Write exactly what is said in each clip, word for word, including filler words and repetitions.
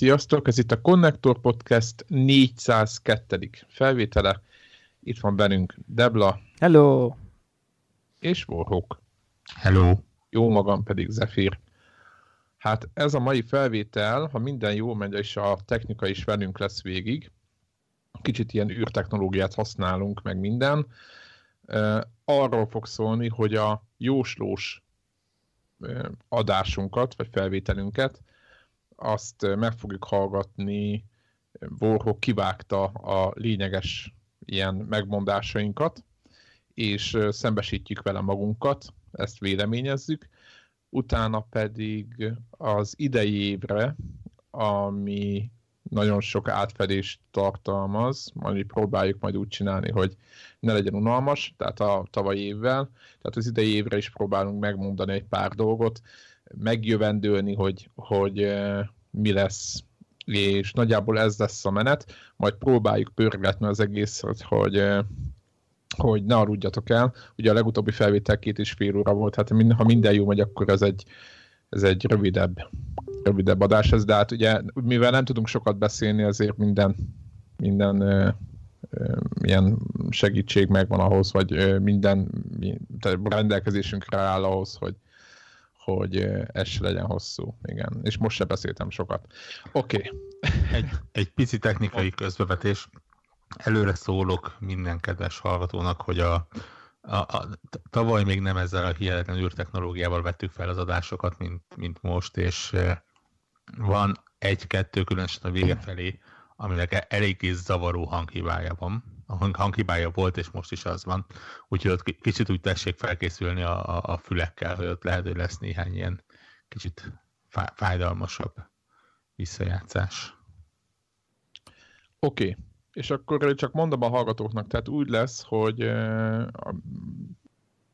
Sziasztok, ez itt a Konnektor Podcast négyszázkettő. felvétele. Itt van bennünk Debla. Hello! És Warhawk. Hello! Jó magam pedig Zephyr. Hát ez a mai felvétel, ha minden jól megy, és a technika is velünk lesz végig. Kicsit ilyen űrtechnológiát használunk, meg minden. Arról fog szólni, hogy a jóslós adásunkat, vagy felvételünket, azt meg fogjuk hallgatni, Warhawk kivágta a lényeges ilyen megmondásainkat, és szembesítjük vele magunkat, ezt véleményezzük. Utána pedig az idei évre, ami nagyon sok átfedést tartalmaz, majd próbáljuk majd úgy csinálni, hogy ne legyen unalmas, tehát a tavalyi évvel, tehát az idei évre is próbálunk megmondani egy pár dolgot, megjövendőlni, hogy, hogy uh, mi lesz, és nagyjából ez lesz a menet, majd próbáljuk pörgetni az egészet, hogy, uh, hogy ne aludjatok el. Ugye a legutóbbi felvétel két és fél óra volt, hát ha minden jó megy, akkor ez egy, ez egy rövidebb, rövidebb adás ez, de hát ugye, mivel nem tudunk sokat beszélni, ezért minden, minden uh, uh, ilyen segítség megvan ahhoz, vagy uh, minden rendelkezésünkre áll ahhoz, hogy hogy ez se legyen hosszú, igen. És most se beszéltem sokat. Oké. Okay. Egy, egy pici technikai közbevetés. Előre szólok minden kedves hallgatónak, hogy a, a, a tavaly még nem ezzel a hihetetlen űrtechnológiával vettük fel az adásokat, mint, mint most, és van egy-kettő, különösen a vége felé, aminek eléggé zavaró hanghibája van. A hanghibája volt, és most is az van. Úgyhogy ott kicsit úgy tessék felkészülni a, a, a fülekkel, hogy ott lehet, hogy lesz néhány ilyen kicsit fájdalmasabb visszajátszás. Oké, okay. És akkor csak mondom a hallgatóknak, tehát úgy lesz, hogy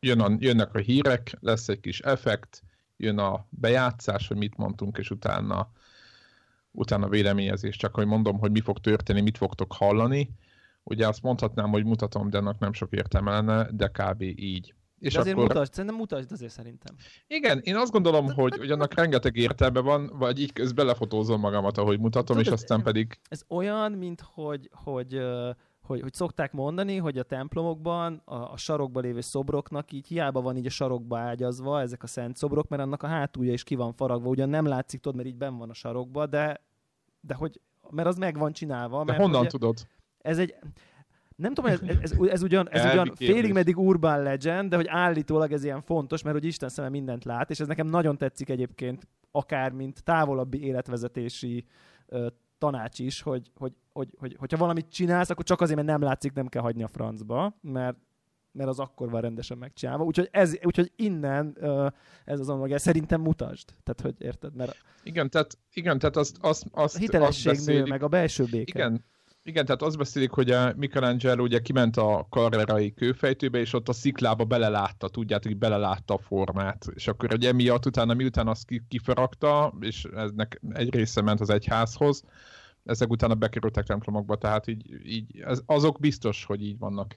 jön a, jönnek a hírek, lesz egy kis effekt, jön a bejátszás, hogy mit mondtunk, és utána, utána véleményezés. Csak hogy mondom, hogy mi fog történni, mit fogtok hallani. Ugye azt mondhatnám, hogy mutatom, de annak nem sok értelme lenne, de kb. Így. És de azért akkor... mutasd, szerintem mutasd azért szerintem. Igen, én azt gondolom, hogy, hogy annak rengeteg értelme van, vagy így közben lefotózom magamat, ahogy mutatom, tudod, és aztán pedig... Ez olyan, mint hogy, hogy, hogy, hogy szokták mondani, hogy a templomokban, a, a sarokba lévő szobroknak így hiába van így a sarokba ágyazva ezek a szent szobrok, mert annak a hátulja is ki van faragva, ugyan nem látszik, tudod, mert így benn van a sarokba, de, de hogy, mert az meg van csinálva. Mert de honnan ugye... tudod? Ez egy, nem tudom, ez, ez, ez ugyan, ez ugyan félig meddig urban legend, de hogy állítólag ez ilyen fontos, mert hogy Isten szeme mindent lát, és ez nekem nagyon tetszik egyébként, akár mint távolabbi életvezetési uh, tanács is, hogy, hogy, hogy, hogy, hogyha valamit csinálsz, akkor csak azért, mert nem látszik, nem kell hagyni a francba, mert, mert az akkor van rendesen megcsinálva. Úgyhogy, ez, úgyhogy innen uh, ez azon maga, szerintem mutasd. Tehát, hogy érted? Mert igen, tehát, igen, tehát azt, azt, azt, a hitelesség azt nő, meg a belső béke. Igen. Igen, tehát azt beszélik, hogy a Michelangelo ugye kiment a Carrerai kőfejtőbe, és ott a sziklába belelátta, tudjátok, hogy belelátta a formát. És akkor ugye miatt utána, miután azt kifaragta, és eznek egy része ment az egyházhoz, ezek utána bekerültek templomokba, tehát így, így azok biztos, hogy így vannak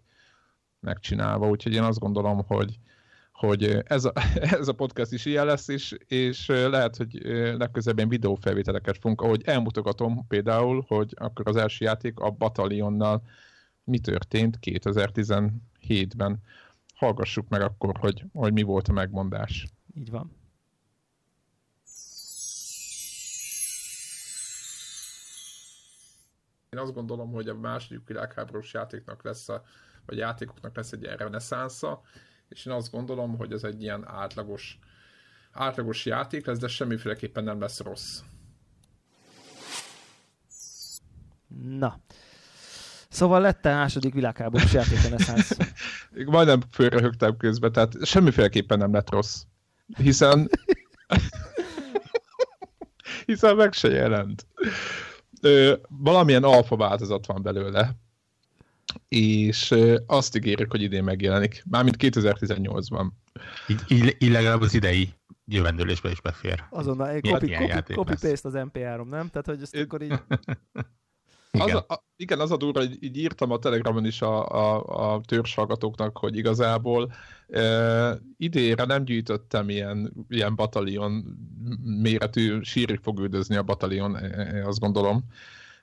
megcsinálva. Úgyhogy én azt gondolom, hogy, hogy ez, a, ez a podcast is ilyen lesz, és, és lehet, hogy legközelebb videófelvételeket fogunk, ahogy elmutogatom például, hogy akkor az első játék a Batalionnal mi történt kétezer-tizenhétben. Hallgassuk meg akkor, hogy, hogy mi volt a megmondás. Így van. Én azt gondolom, hogy a második világháborús játéknak lesz a, vagy játékoknak lesz egy reneszánsza, és én azt gondolom, hogy ez egy ilyen átlagos, átlagos játék lesz, de semmiféleképpen nem lesz rossz. Na. Szóval lett a második világháborús játéken a szánsz. Majdnem fölröhögtem közben, tehát semmiféleképpen nem lett rossz. Hiszen... Hiszen meg se jelent. Ö, valamilyen alfa változat van belőle. És azt ígérjük, hogy idén megjelenik. Mármint kétezer-tizennyolcban. Így, így, így legalább az idei jövendőlésbe is befér. Azonnal, copy-paste copy, copy, copy az em pé három, nem? Tehát, hogy ezt akkor így... Az a, igen, az a durva, hogy így írtam a Telegramon is a, a, a törzshallgatóknak, hogy igazából eh, idénre nem gyűjtöttem ilyen, ilyen batalion méretű, sírig fog üldözni a batalion, eh, azt gondolom.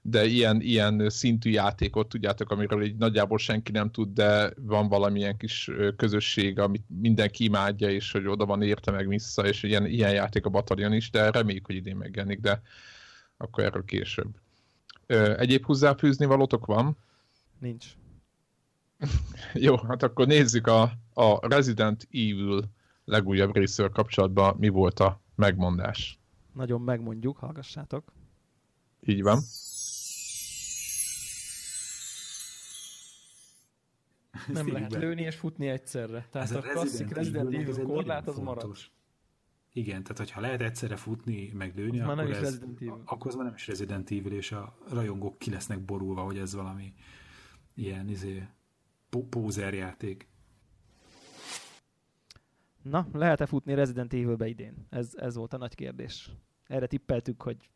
De ilyen, ilyen szintű játékot, tudjátok, amiről így nagyjából senki nem tud, de van valamilyen kis közösség, amit mindenki imádja, és hogy oda van érte meg vissza, és ilyen, ilyen játék a Batalion is, de reméljük, hogy idén megjelenik, de akkor erről később. Ö, egyéb hozzáfűzni valótok van? Nincs. Jó, hát akkor nézzük a, a Resident Evil legújabb részről kapcsolatban, mi volt a megmondás. Nagyon megmondjuk, hallgassátok. Így van. Nem lehet lőni és futni egyszerre. Tehát ez a klasszik Resident Evil korlát az marad. Igen, tehát hogyha lehet egyszerre futni, meg lőni, akkor, nem ez, akkor az már nem is Resident Evil, és a rajongók ki lesznek borulva, hogy ez valami ilyen izé, pózerjáték. Na, lehet-e futni Resident Evilbe idén? Ez, ez volt a nagy kérdés. Erre tippeltük, hogy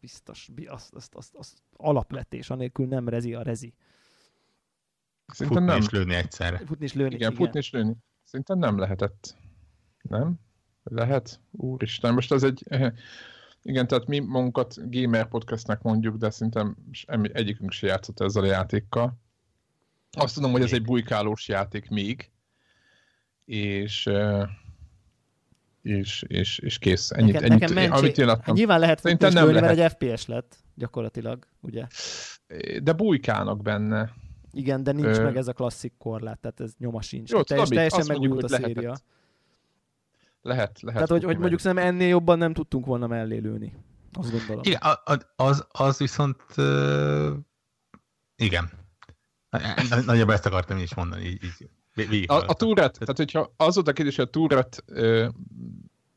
biztos, az, az, az, az alapvetés, anélkül nem rezi a rezi. Szinten futni nem. És lőni egyszerre. Futni és lőni, igen. igen. Futni és lőni. Szinten nem lehetett. Nem? Lehet? Úristen, most ez egy... Igen, tehát mi magunkat Gamer Podcastnek mondjuk, de szerintem egyikünk se játszott ezzel a játékkal. Azt tudom, hogy ez egy bujkálós játék még, és... és, és, és kész. Ennyit, nekem, ennyit, nekem mentség, amit én adtam. Nyilván lehet futni és lőni, mert egy ef pé es lett gyakorlatilag, ugye? De bujkálnak benne. Igen, de nincs Ö... meg ez a klasszik korlát, tehát ez nyoma sincs. Jó, Teljes, teljesen megújult a lehetett. Széria. Lehet, lehet. Tehát, hogy, hogy mondjuk szerintem ennél jobban nem tudtunk volna mellé lőni. Azt gondolom. Igen, az, az viszont... Uh, igen. Nagyjából ezt akartam is mondani. Így, így, a, a túrát, tehát hogyha az volt a kérdés, hogy a túrát uh,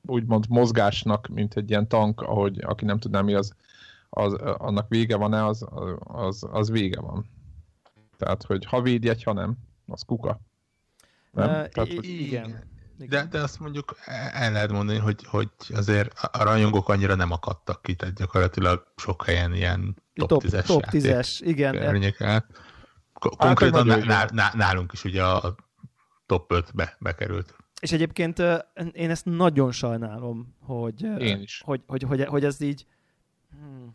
úgymond mozgásnak, mint egy ilyen tank, ahogy aki nem tudná mi az, az annak vége van-e, az, az, az vége van. Tehát, hogy ha védjegy, ha nem, az kuka. Nem? Uh, Tehát, hogy... Igen. De, de azt mondjuk el lehet mondani, hogy, hogy azért a rajongók annyira nem akadtak ki, tehát gyakorlatilag sok helyen ilyen top tízes igen. Konkrétan nálunk is ugye a top ötbe bekerült. És egyébként én ezt nagyon sajnálom, hogy, hogy, hogy, hogy, hogy ez így... Hmm.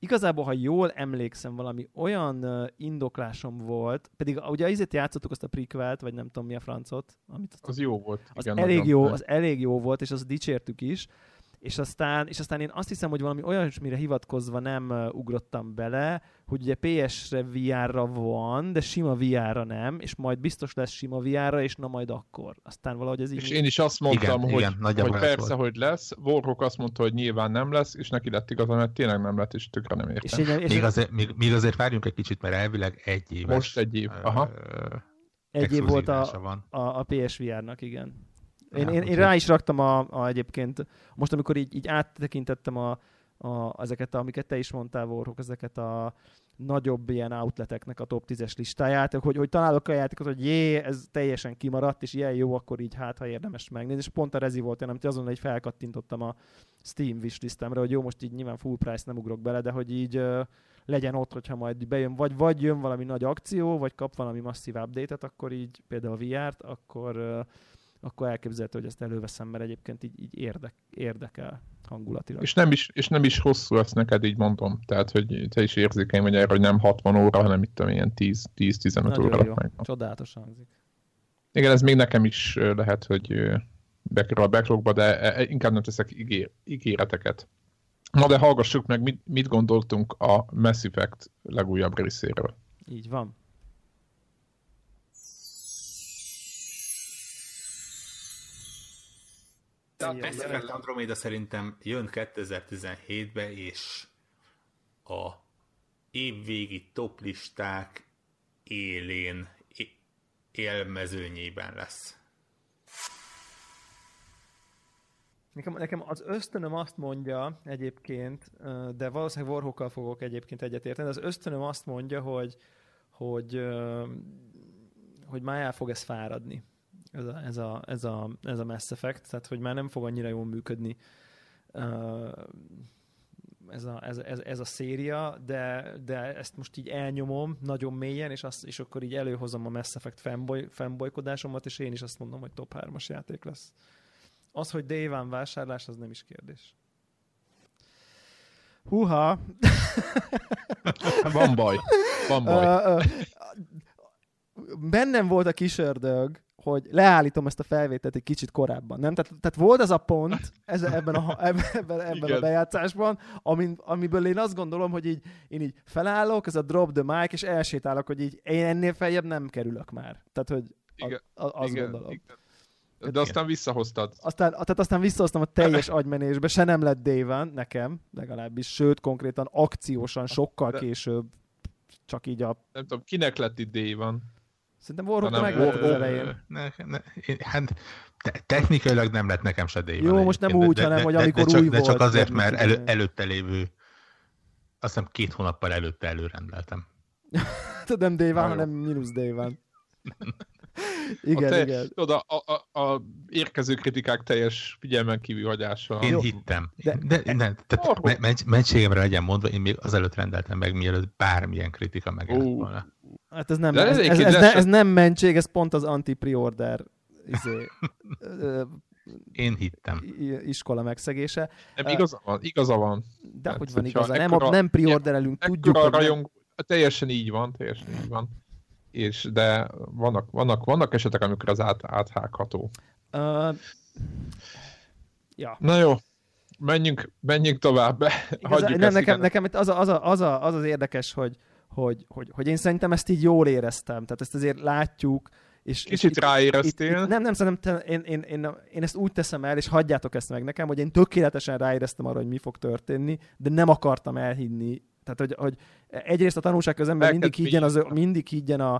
Igazából, ha jól emlékszem, valami olyan uh, indoklásom volt, pedig ugye azért játszottuk azt a prequelt, vagy nem tudom mi a francot. Amit az, az jó volt. Az, igen, elég jó, az elég jó volt, és azt dicsértük is. És aztán, és aztán én azt hiszem, hogy valami olyasmire hivatkozva nem uh, ugrottam bele, hogy ugye pé esre vé erre van, de sima vé erre nem, és majd biztos lesz sima vé erre, és na majd akkor. Aztán valahogy ez így... És én is azt mondtam, igen, hogy, igen, hogy persze, hogy lesz. Vorhok azt mondta, hogy nyilván nem lesz, és neki lett igazán, mert tényleg nem lett, és tökre nem értem. És én, és még, azért, még, még azért várjunk egy kicsit, mert elvileg egy éves... Most egy év, aha. Egy év volt a, a, a pé es vé ernek, igen. Én, ja, én, én rá is raktam a, a egyébként, most amikor így, így áttekintettem a, a, ezeket, a, amiket te is mondtál, Vorhok, ezeket a nagyobb ilyen outleteknek a top tízes listáját, hogy, hogy találok a játékot, hogy jé, ez teljesen kimaradt, és ilyen jó, akkor így hát, ha érdemes megnézni. És pont a Rezi volt én, amit azonnal így felkattintottam a Steam wishlistámra, hogy jó, most így nyilván full price nem ugrok bele, de hogy így uh, legyen ott, hogyha majd bejön, vagy, vagy jön valami nagy akció, vagy kap valami masszív update-et, akkor így például a vé ert, akkor... Uh, akkor elképzelhető, hogy ezt előveszem, mert egyébként így, így érdek, érdekel hangulatilag. És nem is, és nem is hosszú, azt neked így mondom. Tehát, hogy te is érzékeny vagy erre, hogy nem hatvan óra, hanem itt ilyen tíz-tizenöt óra. Jó, csodálatos hangzik. Igen, ez még nekem is lehet, hogy bekerül a backlogba, de inkább nem teszek ígér, ígéreteket. Na de hallgassuk meg, mit, mit gondoltunk a Mass Effect legújabb részéről. Így van. A Mass Effect Andromeda szerintem jön kétezer-tizenhétbe, és a évvégi toplisták élén, élmezőnyében lesz. Nekem, nekem az ösztönöm azt mondja egyébként, de valószínűleg Vorhokkal fogok egyébként egyetérteni, de az ösztönöm azt mondja, hogy, hogy, hogy már el fog ez fáradni. Ez a, ez, a, ez, a, ez a Mass Effect, tehát hogy már nem fog annyira jól működni. Uh, ez a, ez, ez, ez a széria, de, de ezt most így elnyomom nagyon mélyen, és, azt, és akkor így előhozom a Mass Effect fanboy, fanboykodásomat, és én is azt mondom, hogy top hármas játék lesz. Az, hogy Day One vásárlás, az nem is kérdés. Húha! Van baj. Van baj. Uh, uh, bennem volt a kis ördög, hogy leállítom ezt a felvételt egy kicsit korábban, nem? Tehát, tehát volt az a pont ez, ebben, a, ebben, ebben a bejátszásban, amin, amiből én azt gondolom, hogy így, én így felállok, ez a drop the mic, és elsétálok, hogy így én ennél feljebb nem kerülök már. Tehát, hogy igen, a, a, azt igen, gondolom. Igen. De igen. Aztán visszahoztad. Aztán, tehát aztán visszahoztam a teljes agymenésbe, se nem lett déván, nekem legalábbis, sőt, konkrétan akciósan sokkal de, később, csak így a... Nem tudom, kinek lett itt déván? Szerintem Warhawk meg lett az elején. Ne, ne, én, hát te, technikailag nem lett nekem se déván. Jó, most nem úgy, de, hanem, de, hogy amikor de, de új csak, volt. De csak azért, mert elő, előtte lévő, azt hiszem két hónappal előtte előrendeltem. Tehát nem déván, hanem mínusz déván. Igen, a te, igen. Oda, a, a, a érkező kritikák teljes figyelmen kívül hagyása. Én hittem. De, de, de, de, tehát me, me, mentségemre legyen mondva, én még azelőtt rendeltem meg, mielőtt bármilyen kritika megjelent oh. volna. Hát ez nem, ez, ez, ez, ez, ne, ez nem mentség, ez pont az anti-preorder izé, én hittem. Iskola megszegése. Nem, igaza van, igaza van. De hát, hogy van igaza, nem, ekkora, nem preorderelünk, tudjuk, hogy rajong, nem. Teljesen így van, teljesen így van. És de vannak, vannak, vannak esetek, amikor az át, áthágható. Uh, ja. Na jó, menjünk, menjünk tovább. Igaz, nem, ezt, nekem, nekem az, a, az, a, az, a, az az érdekes, hogy, hogy, hogy, hogy én szerintem ezt így jól éreztem. Tehát ezt azért látjuk. És, Kicsit és ráéreztél? Itt, itt, itt, nem, nem, szerintem én, én, én, én ezt úgy teszem el, és hagyjátok ezt meg nekem, hogy én tökéletesen ráéreztem arra, hogy mi fog történni, de nem akartam elhinni. Tehát, hogy, hogy egyrészt a tanulság, hogy az ember mindig higgyen, az, mindig higgyen a,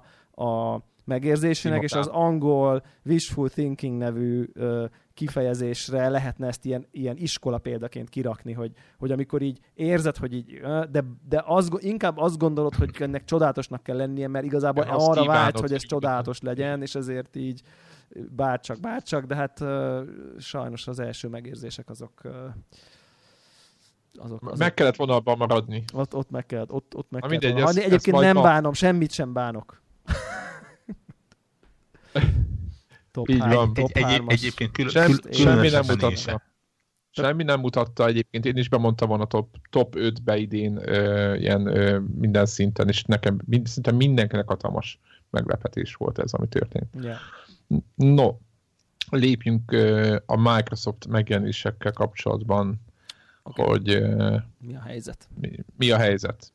a megérzésének, és az angol wishful thinking nevű ö, kifejezésre lehetne ezt ilyen, ilyen iskola példaként kirakni, hogy, hogy amikor így érzed, hogy így, de, de az, inkább azt gondolod, hogy ennek csodálatosnak kell lennie, mert igazából de arra vágysz, hogy ez csodálatos legyen, és ezért így bárcsak, bárcsak, de hát ö, sajnos az első megérzések azok... Ö, Azok, azok. Meg kellett volna abban maradni. Ott, ott meg kellett, ott, ott meg mindegy, kellett volna. Ezt, Egyébként ezt nem ma... bánom, semmit sem bánok. top így hány, van. Top egy, egy, egyébként külön, Sem, külön, semmi nem mutatta. Nézze. Semmi nem mutatta egyébként. Én is bemondtam volna a top, top ötbe idén ö, ilyen ö, minden szinten, és nekem mind, szinte mindenkinek hatalmas meglepetés volt ez, ami történt. Yeah. No, lépjünk ö, a Microsoft megjelenésekkel kapcsolatban. Okay. Hogy uh, mi a helyzet? Mi, mi a helyzet?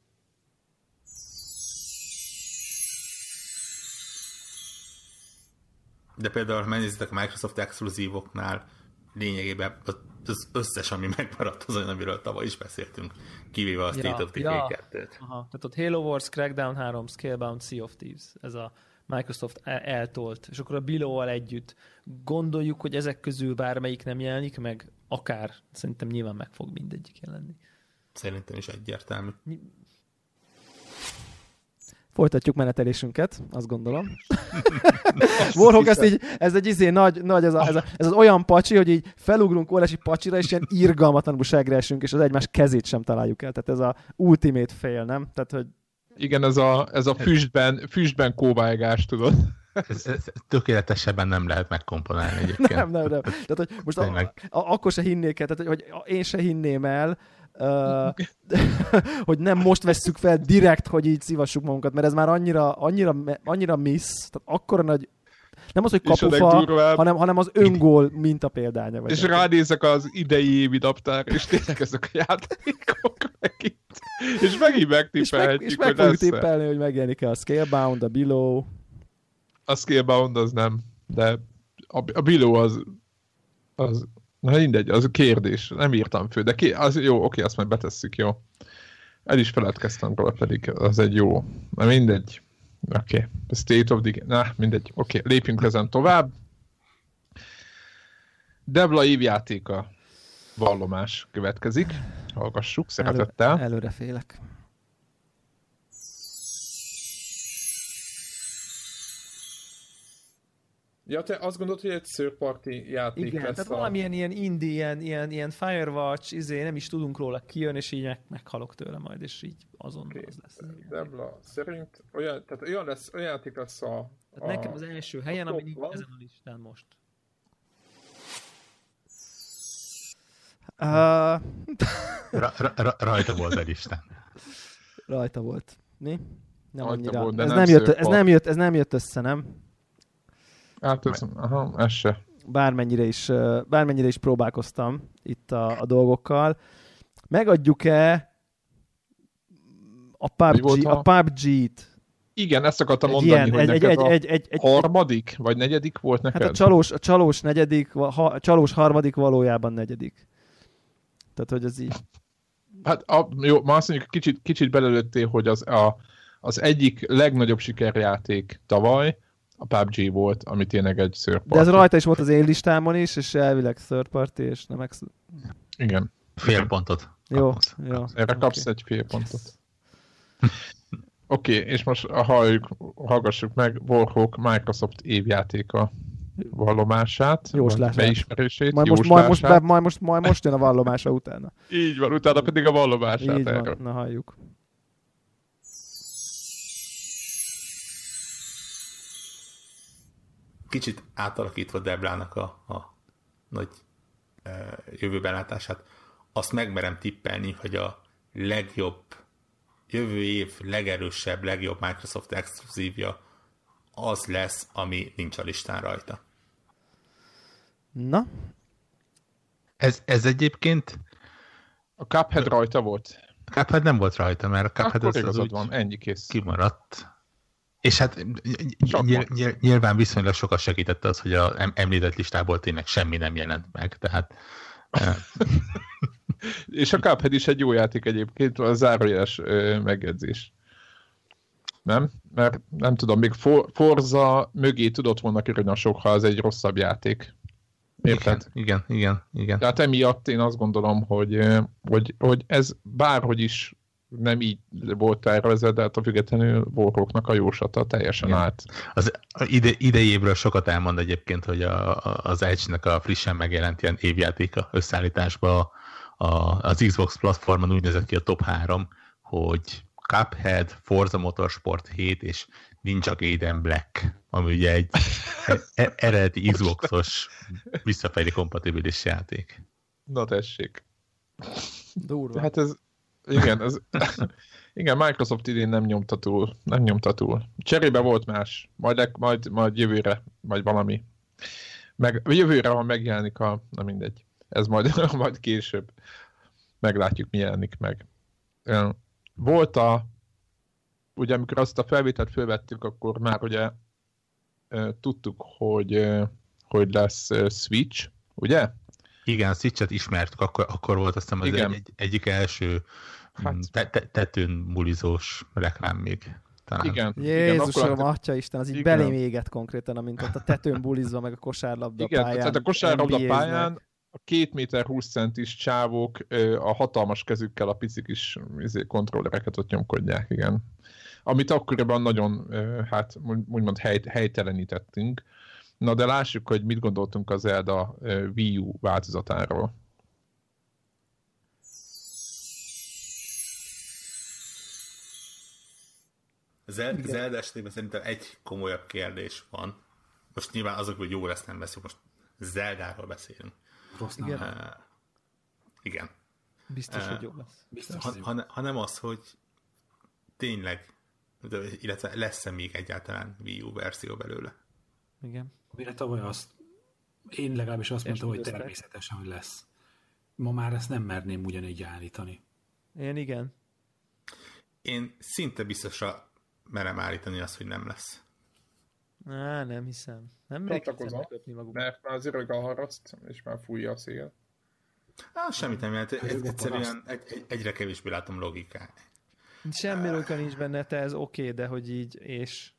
De például, ha megnézitek a Microsoft exkluzívoknál, lényegében az összes, ami megmaradt, az olyan, amiről tavaly is beszéltünk, kivéve a State ja, of Decay ja. kettőt. Aha. Tehát ott Halo Wars, Crackdown három, Scalebound, Sea of Thieves, ez a Microsoft eltolt, és akkor a Below-val együtt gondoljuk, hogy ezek közül bármelyik nem jelenik meg, akár szerintem nyilván meg fog mindegyik jelenni. Szerintem is egyértelmű. Folytatjuk menetelésünket, azt gondolom. Warhawk ezt így, ez egy izé nagy, nagy ez, a, ez, a, ez az olyan pacsi, hogy így felugrunk órási pacsira, és ilyen irgalmatlanul segresünk, és az egymás kezét sem találjuk el. Tehát ez a ultimate fail, nem? Tehát, hogy igen, ez a, ez a füstben, füstben kóvágás, tudod? Ez, ez tökéletesebben nem lehet megkomponálni egyébként. Nem, nem, nem. Tehát, hogy most a, a, akkor se hinnék el, tehát, hogy én se hinném el, uh, hogy nem most vesszük fel direkt, hogy így szívassuk magunkat, mert ez már annyira, annyira, annyira missz, tehát akkora nagy, nem az, hogy kapufa, hanem, hanem az öngól mintapéldánya. Vagy és nem. Ránézek az idei évi naptára, és tényleg ezek a játékok megint. És megint megtippelhetjük, és meg, és meg hogy tippelni, hogy megjelenik-e a Scalebound, a Below. A Scalebound az nem, de a, a Below az, az, na mindegy, az kérdés, nem írtam fő, de ki, az, jó, oké, azt majd betesszük, jó. El is feledkeztem róla, pedig az egy jó, na mindegy. Oké, okay. State of the... Na, mindegy. Oké, okay. Lépjünk ezen tovább. Debla évjátéka vallomás következik. Hallgassuk, szeretettel. Elő, előre félek. Ja, te azt gondolod, hogy egy szőrparti játék igen, lesz? Igen, tehát a... valamilyen ilyen indie, ilyen, ilyen, ilyen Firewatch, izé, nem is tudunk róla, kijön, és így meg, meghalok tőle majd, és így azonnal okay. az lesz. Debla, szerint olyan, tehát olyan, lesz, olyan játék lesz a... Tehát a, nekem az első helyen, ami nincs ezen a listán most. Uh... ra, ra, ra, rajta volt a listán. Rajta volt. Mi? Nem annyira. Volt, ez, nem nem jött, ez, nem jött, ez nem jött össze, nem? Hát, aha, ez se. Bármennyire is, bármennyire is próbálkoztam itt a, a dolgokkal. Megadjuk-e a pé u bé gé, a pé u bé gé-t? Igen, ezt akartam egy mondani, ilyen, hogy egy, neked egy, egy, egy, egy, harmadik, vagy negyedik volt neked? Hát a csalós, a csalós negyedik, ha, a csalós harmadik valójában negyedik. Tehát, hogy az így... Hát, a, jó, ma azt mondjuk, kicsit, kicsit belelőttél, hogy az, a, az egyik legnagyobb sikerjáték tavaly, a pé u bé gé volt, ami tényleg egy third party. De ez rajta is volt az én listámon is, és elvileg third party, és nem ex... Igen. Fél pontot. Jó, jó. Erre okay. kapsz egy fél pontot. Yes. Oké, okay, és most halljuk, hallgassuk meg Warhawk Microsoft évjátéka vallomását, beismerését, majd most, majd, most, majd, most, majd most jön a vallomása utána. Így van, utána pedig a vallomását. Így van, na halljuk. Kicsit átalakítva Deblának a, a nagy e, jövőbelátását, azt megmerem tippelni, hogy a legjobb, jövő év legerősebb, legjobb Microsoft exkluzívja az lesz, ami nincs a listán rajta. Na? Ez, ez egyébként... A Cuphead rajta volt. Cuphead nem volt rajta, mert a Cuphead az, az úgy van, ennyi kész. Kimaradt. És hát nyilván, nyilván viszonylag sokat segítette az, hogy az említett listából tényleg semmi nem jelent meg, tehát... És a Cuphead is egy jó játék egyébként, a zárójeles megjegyzés. Nem? Mert nem tudom, még For- Forza mögé tudott volna kerülni a sok, ha ez egy rosszabb játék. Érted? Igen, igen, igen, igen. Tehát emiatt én azt gondolom, hogy, hogy, hogy ez bárhogy is nem így volt tervezve, de hát a függetlenül Warhawknak a jósata teljesen igen. állt. Az ide, idei évről sokat elmond egyébként, hogy a, a, az Edge-nek a frissen megjelent ilyen évjátéka összeállításba a, az Xbox platformon úgy nézett ki a top három, hogy Cuphead, Forza Motorsport hét és Ninja Gaiden Black, ami ugye egy e- eredeti Xboxos visszafelé kompatibilis játék. Na tessék. Durva. Hát ez igen, ez, igen, Microsoft idén nem nyomta túl, nem nyomta túl. Cserébe volt más, majd, majd, majd jövőre, majd valami. Meg, jövőre, ha megjelenik a, na mindegy, ez majd, majd később. Meglátjuk, mi jelenik meg. Volt a, ugye amikor azt a felvételt fölvettük, akkor már ugye tudtuk, hogy, hogy lesz Switch, ugye? Igen, a Switch-et ismertük, akkor, akkor volt azt hiszem az egy, egy, egyik első hát. te, te, tetőn mulizós reklám még. Talán. Igen. Jézusom, igen, atya Isten, az így igen. belém éget konkrétan, amint ott a tetőn bulizva, meg a kosárlabda igen, pályán. Igen, tehát a kosárlabda pályán a két méter húsz centis csávók a hatalmas kezükkel a pici kis kontrollereket ott nyomkodják, igen. Amit akkoriban nagyon, hát úgymond hely, helytelenítettünk. Na de lássuk, hogy mit gondoltunk a Zelda Wii U változatáról. Zel- Zelda esetében szerintem egy komolyabb kérdés van. Most nyilván azok, hogy jó lesz, nem beszélünk. Most Zeldáról beszélünk. Rossz nem. Igen. Uh, igen. Biztos, uh, hogy jó lesz. Biztos, ha, ha, ha nem az, hogy tényleg, illetve lesz-e még egyáltalán Wii U verzió belőle. Igen. Mire tavaly azt, én legalábbis azt mondtam, hogy természetesen, hogy lesz. Ma már ezt nem merném ugyanígy állítani. Én igen. Én szinte biztosra merem állítani azt, hogy nem lesz. Á, nem hiszem. Nem megkérdezem megköpni magukat. Mert már az öreg a haraszt, és már fújja a szél. Á, semmit nem jelent. Egyszerűen egy, egyre kevésbé látom logikát. Semmi logika nincs benne, te ez oké, okay, de hogy így, és...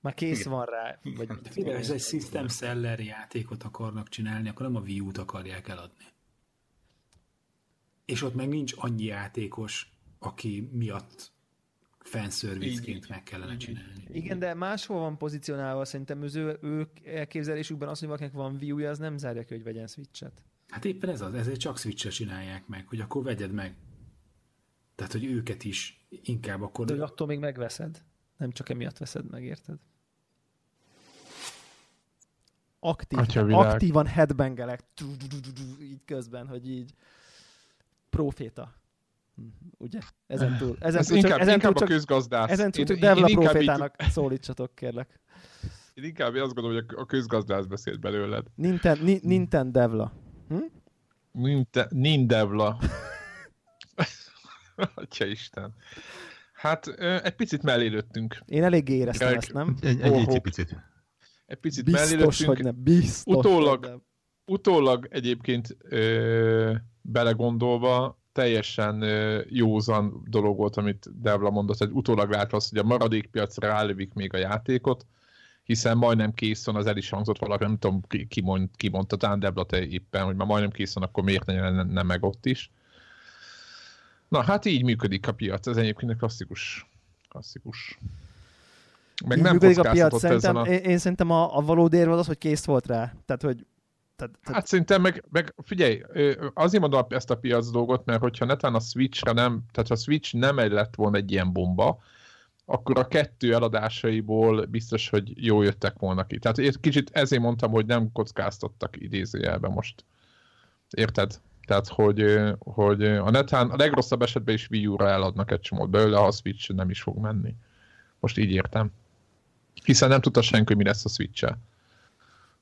Már kész igen. van rá. Vagy figyelj, ez egy system seller játékot akarnak csinálni, akkor nem a Wii U-t akarják eladni. És ott meg nincs annyi játékos, aki miatt fanservice-ként meg kellene csinálni. Igen, de máshol van pozícionálva, szerintem az ő, ők elképzelésükben az, hogy valakinek van Wii U-ja, az nem zárja ki, hogy vegyen Switch-et. Hát éppen ez az, ezért csak Switch-re csinálják meg, hogy akkor vegyed meg. Tehát, hogy őket is inkább akkor... De hogy attól még megveszed. Nem csak emiatt veszed meg, érted? Aktív, aktívan headbangelek így közben, hogy így proféta. Ugye? Ezen túl. Ezen túl inkább, ezen inkább túl csak, a közgazdászt. Ezen túl csak Devla profétának így... szólítsatok, kérlek. Én inkább én azt gondolom, hogy a közgazdász beszélt belőled. Ninten, ni, Ninten Devla. Hm? Ninten, Nindevla. Atyaisten. Hát egy picit mellélőttünk. Én eléggé éreztem Elég... ezt, nem? Egy, egy, egy picit. Egy picit biztos, hogy nem. Biztos, utólag, hogy nem. Utólag egyébként ö, belegondolva Teljesen ö, józan dolog volt, amit Devla mondott, hogy utólag látva azt, hogy a maradékpiacra állövik még a játékot, hiszen majdnem kész van, az el is hangzott valaki, nem tudom, ki, mond, ki mondta, talán Devla te éppen, hogy már majdnem kész van, akkor miért ne lenne meg ott is. Na, hát így működik a piac, ez egyébként klasszikus. klasszikus. Meg így nem kockáztatott ezen a... Én, én szerintem a, a valódi érv az, hogy kész volt rá, tehát, hogy Te, te... Hát szerintem meg, meg figyelj, azért mondom ezt a piac dolgot, mert hogyha netán a Switch-re nem, tehát ha a Switch nem lett volna egy ilyen bomba, akkor a kettő eladásaiból biztos, hogy jól jöttek volna ki. Tehát egy kicsit ezért mondtam, hogy nem kockáztattak idézőjelben most. Érted? Tehát, hogy, hogy a netán a legrosszabb esetben is Wii U-ra eladnak egy csomót belőle, ha a Switch nem is fog menni. Most így értem. Hiszen nem tudta senki, hogy mi lesz a Switch-el.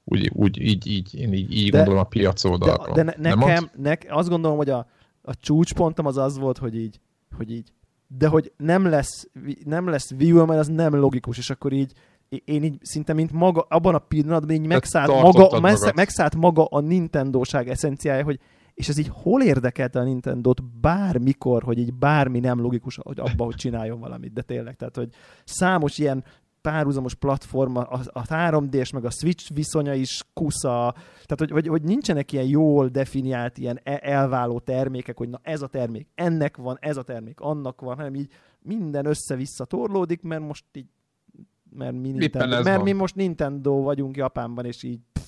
Úgy, úgy, így, így, én így, így de, gondolom a piac oldalról. De, de ne, nekem, ne, azt gondolom, hogy a, a csúcspontom az az volt, hogy így, hogy így, de hogy nem lesz, nem lesz Wii U, mert az nem logikus, és akkor így, én így szinte mint maga, abban a pillanatban így megszállt maga, megszállt, megszállt maga a Nintendóság eszenciája, hogy és ez így hol érdekelte a Nintendót bármikor, hogy így bármi nem logikus hogy abban, hogy csináljon valamit, de tényleg, tehát, hogy számos ilyen párhuzamos platforma, a három dés meg a Switch viszonya is kusza, tehát hogy, hogy, hogy nincsenek ilyen jól definiált ilyen elváló termékek, hogy na ez a termék ennek van, ez a termék annak van, hanem így minden össze-vissza torlódik, mert most így, mert mi, Nintendo, mert mi most Nintendo vagyunk Japánban, és így pff,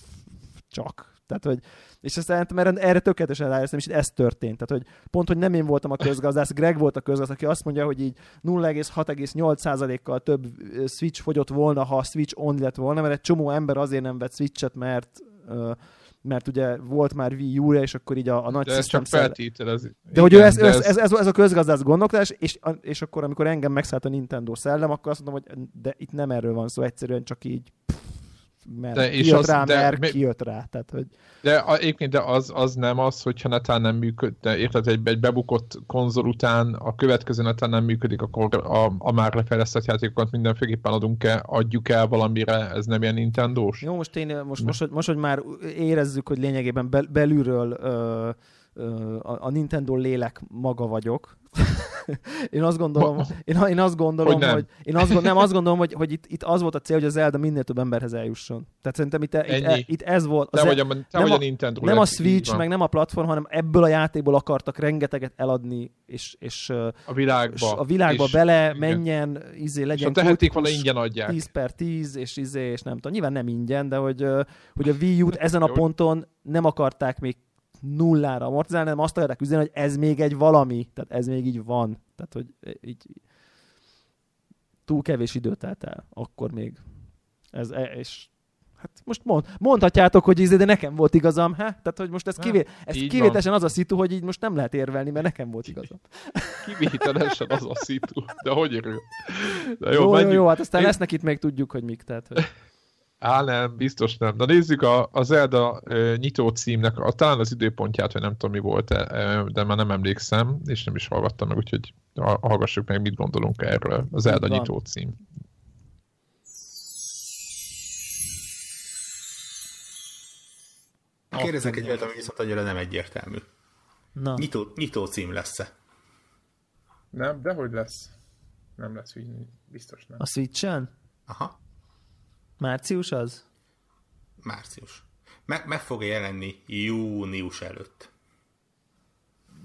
csak. Tehát, hogy, és aztán mert erre tökéletesen rájöttem, és ez történt. Tehát, hogy pont, hogy nem én voltam a közgazdász, Greg volt a közgazdász, aki azt mondja, hogy így nulla egész hat nyolc százalékkal több Switch fogyott volna, ha a Switch on lett volna, mert egy csomó ember azért nem vett Switch-et, mert, mert ugye volt már Wii U-ra, és akkor így a, a nagy system szer... feltételez... De igen, hogy ő ez, de ez... Ez, ez, ez a közgazdász gondolkodás, és, és akkor, amikor engem megszállt a Nintendo szellem, akkor azt mondom, hogy de itt nem erről van szó, egyszerűen csak így... mert de, kijött az, rá, de, mert mi, kijött rá. Tehát, hogy... De egyébként de az, az nem az, hogyha netán nem működne, érted, egy, egy bebukott konzol után a következő netán nem működik, akkor a, a már lefejlesztett játékokat mindenféleképpen adunk-e, adjuk el valamire, ez nem ilyen Nintendós? Jó, most, én, most, most, hogy, most hogy már érezzük, hogy lényegében bel, belülről ö, ö, a, a Nintendo lélek maga vagyok, Én azt gondolom, Ma, én, én azt gondolom, hogy, nem. hogy én azt gondolom, nem azt gondolom, hogy, hogy itt, itt az volt a cél, hogy a Zelda minél több emberhez eljusson. Tehát szerintem itt, itt, itt ez volt. Te vagy a, te nem, vagy a, a Nintendo. Nem a Switch, meg nem a platform, hanem ebből a játékból akartak rengeteget eladni, és, és a világba, a világba és, bele igen. menjen, izé legyen. És tehetik volna ingyen adják. tíz per tíz, és izé, és nem tudom. Nyilván nem ingyen, de hogy, hogy a Wii U-t ezen a ponton nem akarták még nullára amortizálni, hanem azt akarják üzenni, hogy ez még egy valami, tehát ez még így van. Tehát, hogy így túl kevés időt telt el, akkor még. Ez, és hát most mond, mondhatjátok, hogy ízé, de nekem volt igazam, ha? Tehát, hogy most ez, kivé, ez kivételesen van. Az a szitu, hogy így most nem lehet érvelni, mert nekem volt igazam. Kivételesen az a szitu, de hogy érő? Jó, jó, jó, jó, hát aztán Én... lesznek itt még tudjuk, hogy mik, tehát, hogy... Á, nem, biztos nem. Na nézzük a, a Zelda e, nyitó címnek, a, talán az időpontját, hogy nem tudom mi volt, e, de már nem emlékszem, és nem is hallgattam meg, úgyhogy hallgassuk meg, mit gondolunk erről. A Zelda nyitó cím. Kérdeznek egy olyat, ami viszont annyira nem egyértelmű. Na. Nyitó, nyitó cím lesz-e? Nem, dehogy lesz. Nem lesz, biztos nem. A Switch-en? Aha. Március az? Március. Meg, meg fog jelenni június előtt.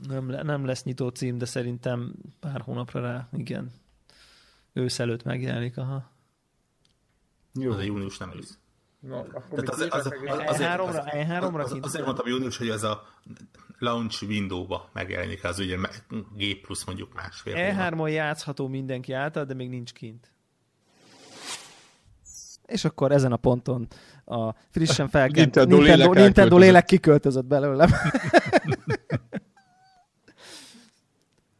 Nem, le, nem lesz nyitó cím, de szerintem pár hónapra rá, igen. ősz előtt megjelenik, aha. Jó. Az a június nem elősz. No, azért mondtam június, hogy ez a launch window-ba megjelenik az ugye G plusz mondjuk másfél. E hármon játszható mindenki által, de még nincs kint. És akkor ezen a ponton a frissen felkelt Nintendo, Nintendo, Nintendo lélek kiköltözött belőlem.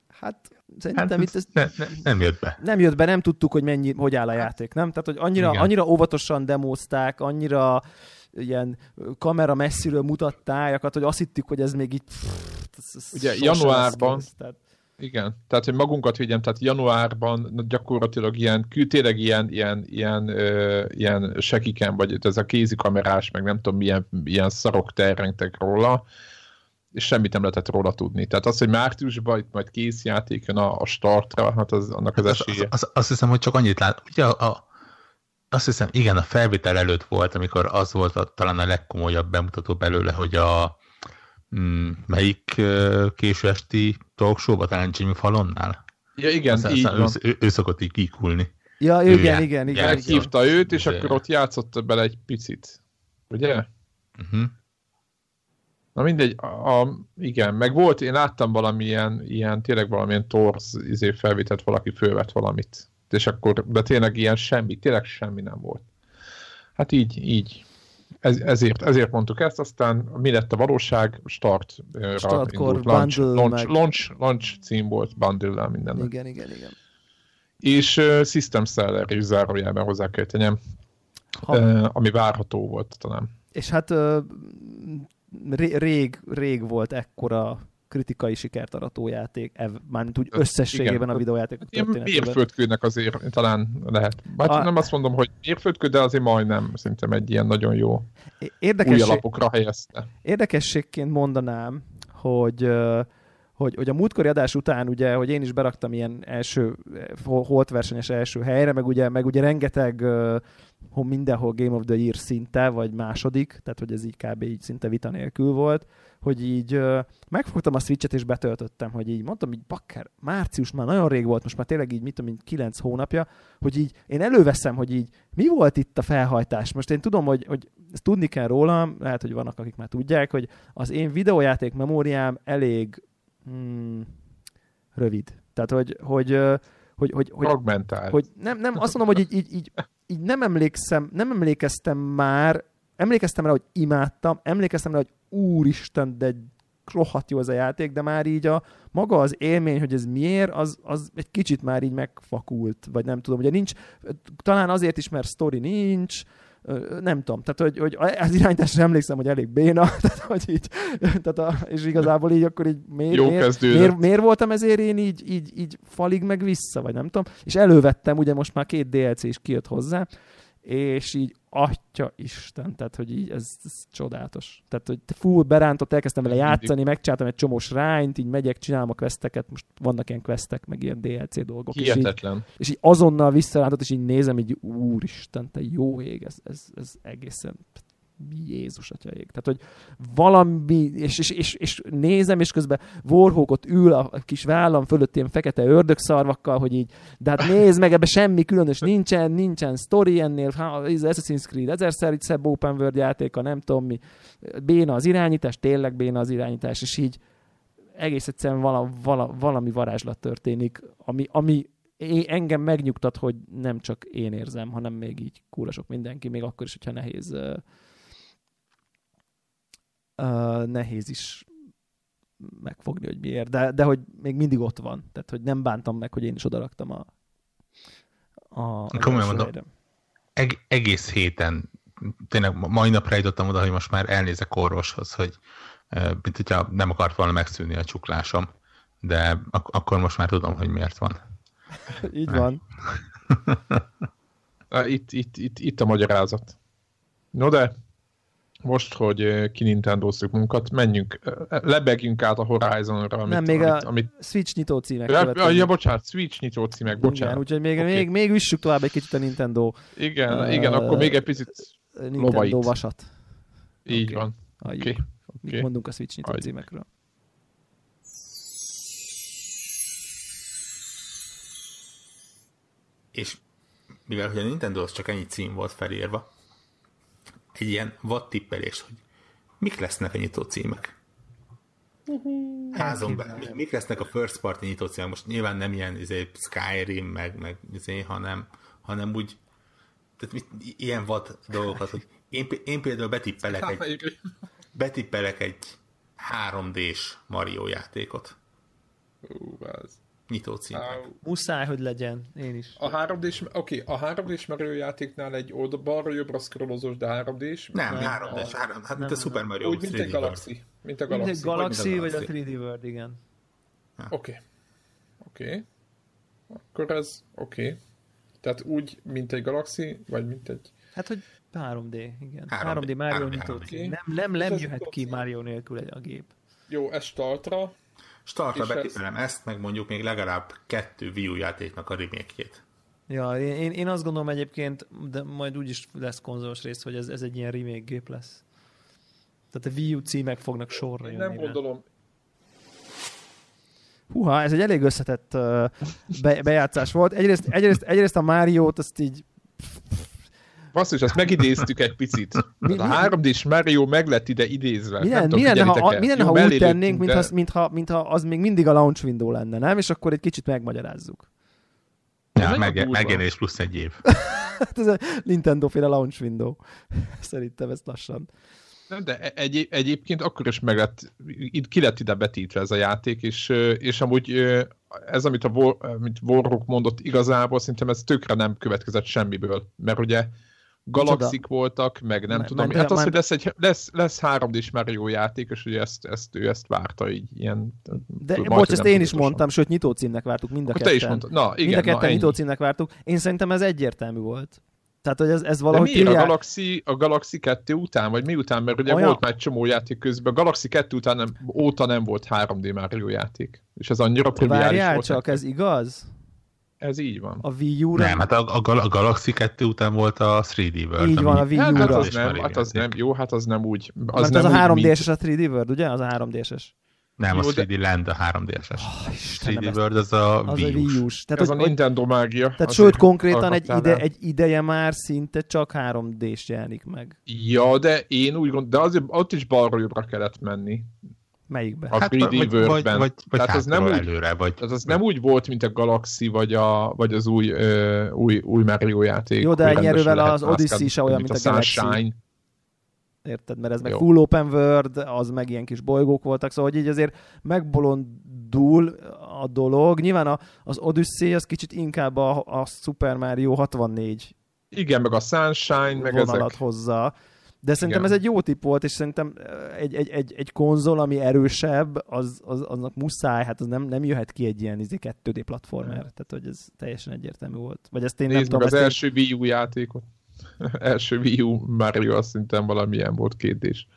Hát szerintem hát, itt... Ne, ne, nem jött be. Nem jött be, nem tudtuk, hogy mennyi, hogy áll a játék, nem? Tehát, hogy annyira, annyira óvatosan demózták, annyira ilyen kamera messziről mutattájakat, hogy azt hittük, hogy ez még így... Pff, ugye januárban... Kész, tehát... Igen, tehát, hogy magunkat vigyem, tehát januárban gyakorlatilag ilyen, tényleg ilyen, ilyen, ilyen, ö, ilyen sekiken, vagy ez a kézikamerás, meg nem tudom, milyen, milyen szarok terrengtek róla, és semmit nem lehetett róla tudni. Tehát az, hogy márciusban itt majd kész játék jön a, a startra, hát az, annak az hát esélye. Az, az, azt hiszem, hogy csak annyit lát. Ugye a, a, azt hiszem, igen, a felvétel előtt volt, amikor az volt a, talán a legkomolyabb bemutató belőle, hogy a mm, melyik uh, késő esti talkshowba, talán Jimmy Fallonnál? Ja, igen, aztán, így aztán ő, ő, ő szokott így kikulni. Ja, ő, ő igen, já, igen, igen. Meghívta őt, és de... akkor ott játszott bele egy picit. Ugye? Mhm. Uh-huh. Na mindegy, a, a, igen, meg volt, én láttam valamilyen, ilyen, tényleg valamilyen torz izé felvételt, valaki fölvett valamit. És akkor, de tényleg ilyen semmi, tényleg semmi nem volt. Hát így, így. Ez, ezért, ezért mondtuk ezt, aztán mi lett a valóság? Start. Startkor, launch, launch, launch, launch cím volt, bundle-lel mindennek. Igen, igen, igen. És uh, System Seller is zárójában hozzá kell tennem, uh, ami várható volt talán. És hát... Uh... Rég, rég volt ekkora kritikai sikert arató játék, mármint úgy összességében igen, a videójátékok történetében. Ilyen mérföldkőnek azért talán lehet. Hát a... nem azt mondom, hogy mérföldkő, de azért majdnem szerintem egy ilyen nagyon jó Érdekesség... új alapokra helyezte. Érdekességként mondanám, hogy, hogy, hogy a múltkori adás után ugye, hogy én is beraktam ilyen első holtversenyes első helyre, meg ugye, meg ugye rengeteg hol mindenhol Game of the Year szinte, vagy második, tehát hogy ez így kb. Így szinte vita nélkül volt, hogy így ö, megfogtam a Switch-et és betöltöttem, hogy így mondtam, így bakker, március már nagyon rég volt, most már tényleg így, mit tudom, így kilenc hónapja, hogy így én előveszem, hogy így mi volt itt a felhajtás. Most én tudom, hogy, hogy ezt tudni kell rólam, lehet, hogy vannak, akik már tudják, hogy az én videójáték memóriám elég hmm, rövid. Tehát, hogy... hogy Hogy, hogy, hogy, hogy nem, nem, azt mondom, hogy így, így, így, így nem emlékszem, nem emlékeztem már, emlékeztem rá, hogy imádtam, emlékeztem rá, hogy úristen, de rohadt jó ez a játék, de már így a maga az élmény, hogy ez miért, az, az egy kicsit már így megfakult, vagy nem tudom, ugye nincs, talán azért is, mert sztori nincs, nem tudom, tehát hogy, hogy az irányításra emlékszem, hogy elég béna, tehát, hogy így, tehát a, és igazából így akkor így miért, miért, miért, miért voltam ezért én így, így, így falig meg vissza, vagy nem tudom, és elővettem, ugye most már két dé el cé is kijött hozzá, és így atya Isten, tehát hogy így ez, ez csodálatos. Tehát hogy full berántott, elkezdtem vele játszani, megcsináltam egy csomó shrine-t, így megyek, csinálom a questeket, most vannak ilyen questek, meg ilyen dé el cé dolgok. Hihetetlen. És így, és így azonnal visszarántott, és így nézem, így úristen, te jó ég, ez, ez, ez egészen Jézus atya ég. Tehát hogy valami, és, és, és, és nézem, és közben Warhawk ott ül a kis vállam fölött ilyen fekete ördögszarvakkal, hogy így, de hát nézd meg, ebben semmi különös nincsen, nincsen sztori ennél, ha, Assassin's Creed ezerszer így szebb open world játéka, nem tudom mi, béna az irányítás, tényleg béna az irányítás, és így egész egyszerűen vala, vala, valami varázslat történik, ami, ami engem megnyugtat, hogy nem csak én érzem, hanem még így kurva sok mindenki, még akkor is, hogyha nehéz Uh, nehéz is megfogni, hogy miért, de, de hogy még mindig ott van. Tehát, hogy nem bántam meg, hogy én is odaraktam a, a komolyan mondom, eg- egész héten, tényleg mai napra jutottam oda, hogy most már elnézek orvoshoz, hogy mint hogyha nem akart volna megszűnni a csuklásom, de ak- akkor most már tudom, hogy miért van. Így van. itt, itt, itt, itt a magyarázat. No de most, hogy kinintendóztuk munkat, menjünk, lebegjünk át a Horizonra, amit... Nem, még amit, a amit... Switch nyitó címek következik. Ja, bocsánat, Switch nyitó címek, bocsánat. Igen, úgyhogy még, okay. még, még üssük tovább egy kicsit a Nintendo... Igen, uh, igen, akkor még egy picit Nintendo lovait. Vasat. Így okay. van. Oké. Okay. Mit okay. mondunk a Switch nyitó Ajj. címekről? és mivel hogy a Nintendo-hoz csak ennyi cím volt felírva, egy ilyen vad tippelés, hogy mik lesznek a nyitó címek. Uh-huh. Házon belül. Mik lesznek a first party nyitó címek? Most nyilván nem ilyen izé, Skyrim, meg, meg izé, hanem, hanem úgy tehát mit, ilyen vad dolgokat, hogy én, én például betippelek egy, betippelek egy három dés Mario játékot. Ú, az. Nyitó címek. Muszáj, hogy legyen. Én is. A három dés, oké, okay, a három dés Mario játéknál egy oldal, balra jobbra scrollozós, de három dés. Nem, három dés, három, hát mint a Super Mario. Úgy, mint egy Galaxy. Mint a Galaxy, Galaxy vagy a három dé World, igen. Oké. Oké. Akkor ez oké. Okay. Tehát úgy, mint egy Galaxy, vagy mint egy... Hát, hogy három dé, igen. három dé Mario nyitó cím. Nem, nem, nem jöhet ki Mario nélkül egy a gép. Jó, ez startra. Startra betipelem ezt, ezt meg mondjuk még legalább kettő Wii U játéknak a remake-jét. Ja, én, én azt gondolom egyébként, de majd úgyis lesz konzolos rész, hogy ez, ez egy ilyen remake gép lesz. Tehát a Wii U címek fognak sorra jönni. Nem gondolom. Húha, ez egy elég összetett uh, be, bejátszás volt. Egyrészt, egyrészt, egyrészt a Máriót azt így... Basszus, azt megidéztük egy picit. Mi, a három dés Mario meg lett ide idézve. Milyen, nem tudom, milyen, ha, milyen, jó, ha úgy tennénk, mintha mintha, mintha az még mindig a launch window lenne, nem? És akkor egy kicsit megmagyarázzuk. Ja, meg, megjelenés plusz egy év. Ez a Nintendo-féle launch window. Szerintem ez lassan. Nem, de egy, egyébként akkor is meg lett, ki lett ide betítve ez a játék, és, és amúgy ez, amit a Warrock mondott igazából, szerintem ez tökre nem következett semmiből, mert ugye galaxik voltak, meg nem tudom. Már, hát az, már... hogy lesz, egy, lesz, lesz három dés Mario játék, és ugye ezt, ezt, ő ezt várta így ilyen... De bocs, ezt én is mondtam, sőt nyitó címnek vártuk mind a ketten. Te is mondtad. Na, igen, mind a ketten na, nyitó címnek vártuk. Én szerintem ez egyértelmű volt. Tehát, hogy ez, ez valahogy... De miért a Galaxy, a Galaxy kettő után, vagy miután? Mert ugye olyan volt már csomó játék közben. A Galaxy kettő után nem, óta nem volt három dé Mario játék. És ez annyira priviális volt. Várjál csak, ez igaz? Ez így van. A Wii U-ra? Nem, hát a, a, a Galaxy kettő után volt a három dé World. Így van, a Wii U-ra. Hát az nem, hát az nem, jó, hát az nem úgy. Az nem az a három dé-es a három dé World, ugye? Az a három dé-es. Nem, jó, a három dé de... Land a három dé-es. Oh, három dé World az a Wii U-s. Tehát, ez hogy, a Nintendo mágia. Tehát sőt, konkrétan egy, ide, egy ideje már szinte csak három dé-s jelenik meg. Ja, de én úgy gondolom, de azért ott is balra jobbra kellett menni. Melyikben? A három dé hát, World-ben. Vagy, vagy, vagy nem úgy, előre. Vagy, tehát az nem úgy volt, mint a Galaxy, vagy, a, vagy az új, ö, új, új Mario játék. Jó, de ennyi erővel az Odyssey is olyan, mint a Galaxy. Érted, mert ez meg jó. Full open world, az meg ilyen kis bolygók voltak, szóval hogy így azért megbolondul a dolog. Nyilván a, az Odyssey az kicsit inkább a, a Super Mario hatvannégy. Igen, meg a Sunshine, meg ezek. Hozzá. De szerintem igen. Ez egy jó tipp volt, és szerintem egy, egy, egy, egy konzol, ami erősebb, az, az, annak muszáj, hát az nem, nem jöhet ki egy ilyen kettő dé platformer. Nem. Tehát, hogy ez teljesen egyértelmű volt. Vagy ezt én Nézd nem meg tudom, az első én... Wii U játékot. első Wii U Mario azt szerintem valamilyen volt kétés.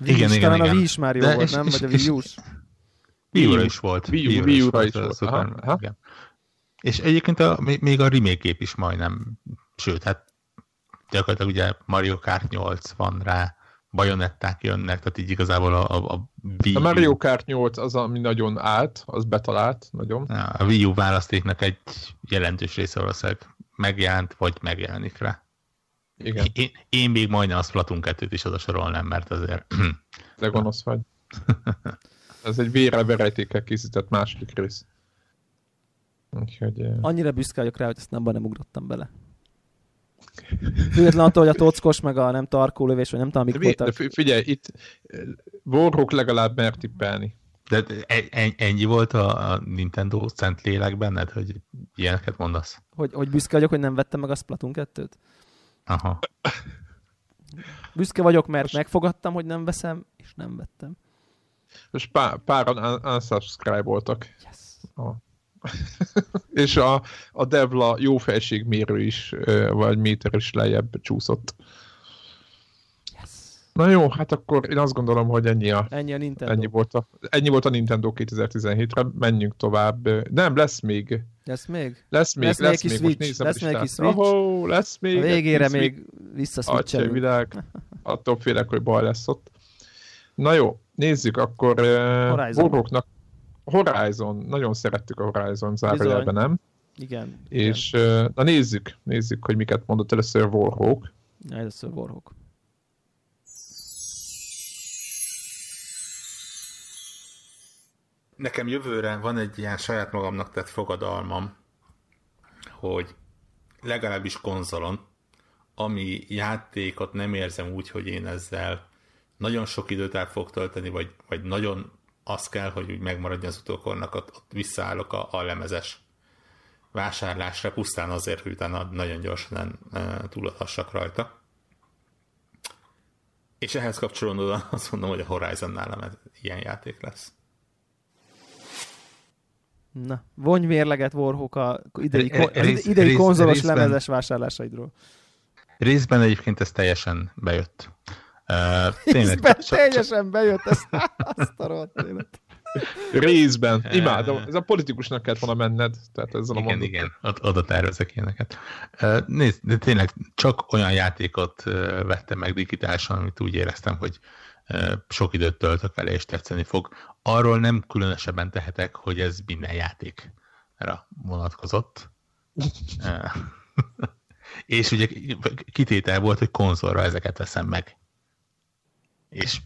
Igen, igen, igen. Talán a Wii is Mario de volt, és, nem? És, vagy a Wii U-s? Wii U-ra is volt. Wii U-ra is volt. Aha, aha. Igen. És egyébként a, még a remake-ép is majdnem. Sőt, hát gyakorlatilag ugye Mario Kart nyolc van rá, bajonetták jönnek, tehát így igazából a, a, a Wii U... A Mario Kart nyolc az, ami nagyon állt, az betalált, nagyon. A Wii U választéknak egy jelentős része valószínűleg megjelent, vagy megjelenik rá. Igen. Én, én még majdnem a Splatoon kettőt is oda sorolnám, mert azért... De gonosz vagy. Ez egy vérre verejtékkel készített második rész. Úgyhogy... Annyira büszke vagyok rá, hogy ezt nem nem ugrottam bele. Független attól, hogy a tockos, meg a nem tarkólövés, vagy nem tudom, amik voltak. Figyelj, itt Warrock legalább mer tippelni. De ennyi volt a Nintendo szent lélek benned, hogy ilyeneket mondasz? Hogy, hogy büszke vagyok, hogy nem vettem meg a Splatoon kettőt? Aha. Büszke vagyok, mert most megfogadtam, hogy nem veszem, és nem vettem. Most pá- páran unsubscribe-oltak. Yes. Oh. És a, a Devla jó felségmérő is, vagy méter is lejjebb csúszott. Yes. Na jó, hát akkor én azt gondolom, hogy ennyi a, ennyi, a Nintendo. Ennyi, volt a, ennyi volt a Nintendo kétezer-tizenhétre, menjünk tovább. Nem, lesz még. Lesz még? Lesz még, lesz, lesz még, most nézem lesz még is Switch. Oh, lesz még. A végére lesz még visszaszwitchelünk. Atyai világ, attól félek, hogy baj lesz ott. Na jó, nézzük akkor Warrocknak. Horizon, nagyon szerettük a Horizon zárójelben, nem? Igen. És igen. Na nézzük, nézzük, hogy miket mondott először Warhawk. Először Warhawk. Nekem jövőre van egy ilyen saját magamnak tett fogadalmam, hogy legalábbis konzolon, ami játékot nem érzem úgy, hogy én ezzel nagyon sok időt el fogok tölteni, vagy, vagy nagyon az kell, hogy úgy megmaradjon az utókornak, ott, ott visszaállok a, a lemezes vásárlásra, pusztán azért, hogy utána nagyon gyorsan e, túladhassak rajta. És ehhez kapcsolódóan azt mondom, hogy a Horizon nálam ilyen játék lesz. Na, vonj mérleget, Warhawk, a idei, az idei konzolos részben, lemezes vásárlásaidról. Részben egyébként ez teljesen bejött. Uh, tényleg, részben csak, teljesen csak... bejött, ezt azt a rohadt élet. Részben, imádom. Ez a politikusnak kellett volna menned. Tehát ezzel igen, a igen, oda tervezek ilyeneket. Uh, nézd, de tényleg csak olyan játékot uh, vettem meg digitálisan, amit úgy éreztem, hogy sok időt töltök vele, és tetszeni fog. Arról nem különösebben tehetek, hogy ez minden játékra vonatkozott. És ugye kitétel volt, hogy konzolra ezeket veszem meg. És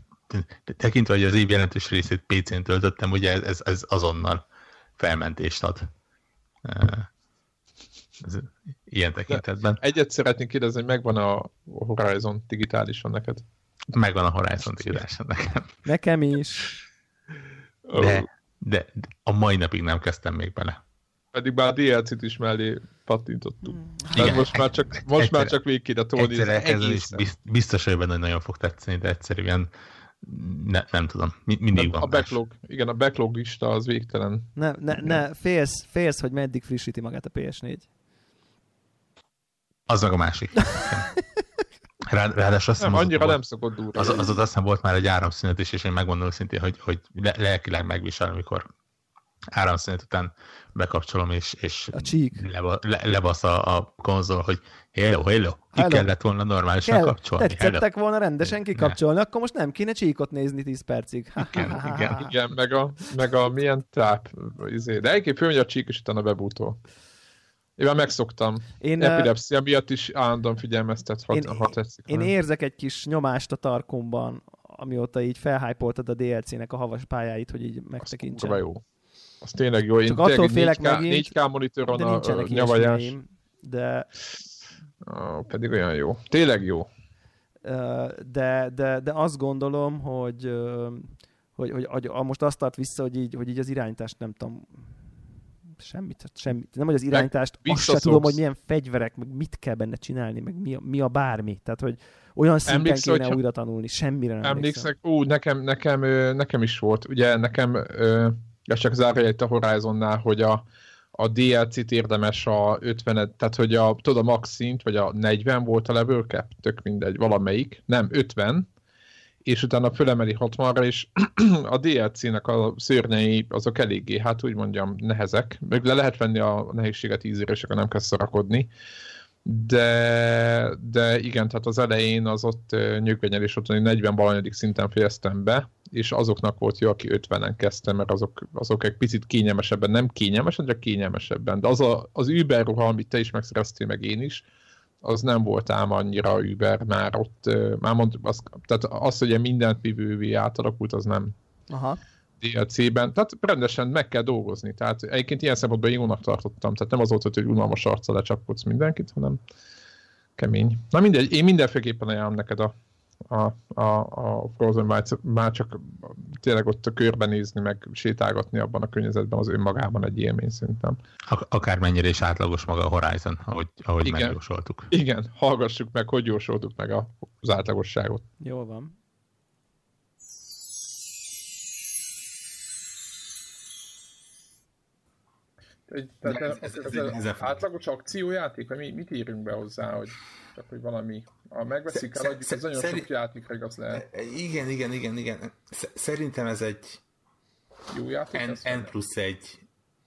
tekintve, hogy az év jelentős részét pé cén töltöttem, ugye ez, ez, ez azonnal felmentést ad. Ez ilyen tekintetben. Egyet szeretnék kérdezni, hogy megvan a Horizon digitálisan neked? Megvan a Horizon tízása nekem. Nekem is. De, de, de a mai napig nem kezdtem még bele. Pedig bár a dé el cét is mellé pattintottuk. Hmm. Igen, most már csak, most egyszer, már csak végig a Tony. Egyszer biztos, hogy benne nagyon fog tetszeni, de egyszerűen ne, nem tudom. Mindig van. A backlog, igen, a backlog lista az végtelen. Ne, ne, ne félsz, félsz, hogy meddig frissíti magát a pé es négy. Az meg a másik. Ráadásul azt nem, annyira az nem volt, szokott durva. Az, az, az azt hiszem volt már egy áramszünet is, és én megmondom szintén, hogy, hogy le, lelkileg megvisel, amikor áramszünet után bekapcsolom, és, és leba, le, lebasz a, a konzol, hogy hello, hello, ki hello. Kellett volna normálisan Kell. Kapcsolni. Tetszettek hello. Volna rendesen kikapcsolni, ne. Akkor most nem kéne csíkot nézni tíz percig. Igen, igen, igen, meg a, meg a milyen táp. Izé. De egyébként főmegy a csík, és utána bebútol. Én már megszoktam. Én, epilepszia miatt is állandóan figyelmeztet, ha, én, ha tetszik. Én nem. Érzek egy kis nyomást a tarkomban, amióta így felhypoltad a dé el cének a havas pályáit, hogy így megtekintsem. Az kurva jó. Az tényleg jó. Én csak tényleg attól félek megint, négy ká monitoron de a nyavajás. De... Ah, pedig olyan jó. Tényleg jó. De, de, de azt gondolom, hogy, hogy, hogy, hogy most azt tart vissza, hogy így, hogy így az irányítást nem tudom... Semmit, semmit. Nem, hogy az irányítást, azt sem tudom, hogy milyen fegyverek, meg mit kell benne csinálni, meg mi a, mi a bármi. Tehát, hogy olyan szinten emléksz, kéne hogyha... újra tanulni, semmire nem emlékszem. Emlékszek, ú, nekem, nekem, nekem is volt. Ugye nekem, ez csak zárja itt a Horizonnál, hogy a, a dé el cét érdemes a ötvenet, tehát hogy a, tudod, a max szint, vagy a negyven volt a level cap, tök mindegy, valamelyik, nem, ötven, és utána fölemeli hatvanra, és a dé el cének a szörnyei azok eléggé, hát úgy mondjam, nehezek. Meg le lehet venni a nehézséget tízére, és akkor nem kell szarakodni. De, de igen, tehát az elején az ott nyögvenyelés ott negyven-valahogy szinten fejeztem be, és azoknak volt jó, aki ötvenen kezdtem, mert azok, azok egy picit kényelmesebben, nem kényelmesen, csak kényelmesebben. De az a, az Uber ruha, amit te is megszereztél, meg én is, az nem volt ám annyira Uber, már ott, már mond, az, tehát az, hogy mindent vívővé átalakult, az nem aha. dé el cében. Tehát rendesen meg kell dolgozni. Tehát egyébként ilyen szempontból én jónak tartottam. Tehát nem az volt, hogy unalmas arccal lecsapkodsz mindenkit, hanem kemény. Na mindegy, én mindenféleképpen ajánlom neked a, a, a, a Frozen Wilds, már csak tényleg ott körbenézni, meg sétálgatni abban a környezetben az önmagában egy élmény szerintem. Akármennyire is átlagos maga a Horizon, ahogy, ahogy igen, megjósoltuk. Igen, hallgassuk meg, hogy jósoltuk meg az átlagosságot. Jól van. Tehát ez, ez, ez, ez, ez, ez, ez átlagos akciójáték, vagy mi, mit írjunk be hozzá, hogy csak hogy valami, ha megveszik, eladjuk, ez nagyon szerint, sok játékra igaz lehet. Igen, igen, igen, igen. Szerintem ez egy jó játék, N, N plusz egy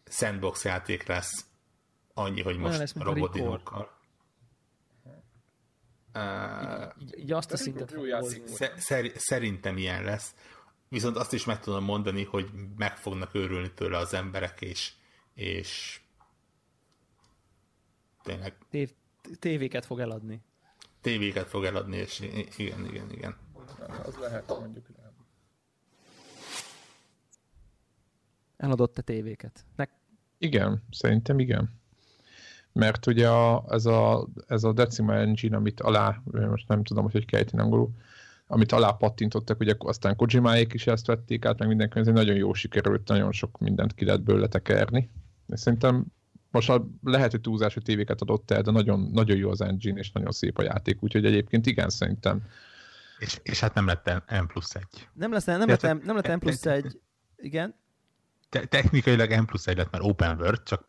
sandbox játék lesz. Annyi, hogy most lesz, robotinokkal. Így, így azt a szintet Szer, Szerintem ilyen lesz. Viszont azt is meg tudom mondani, hogy meg fognak örülni tőle az emberek, és és tényleg. Tév, tévéket fog eladni. Tévéket fog eladni, és igen, igen, igen. Az lehet, mondjuk. Eladott a tévéket. Ne- igen, szerintem igen. Mert ugye a, ez, a, ez a Decima Engine, amit alá, most nem tudom, hogy hogy kell ejteni angolul, amit alá pattintottak, ugye aztán Kojimáék is ezt vették át, meg mindenki, ez egy nagyon jó sikerült, nagyon sok mindent ki lehet bőle tekerni. És szerintem most lehet, hogy túlzás, hogy tévéket adott el, de nagyon, nagyon jó az engine, és nagyon szép a játék, úgyhogy egyébként igen, szerintem. És, és hát nem lett M plusz egy. Nem lesz, nem lett, nem lett M plusz egy, igen. Te, technikailag M plusz egy lett már open world, csak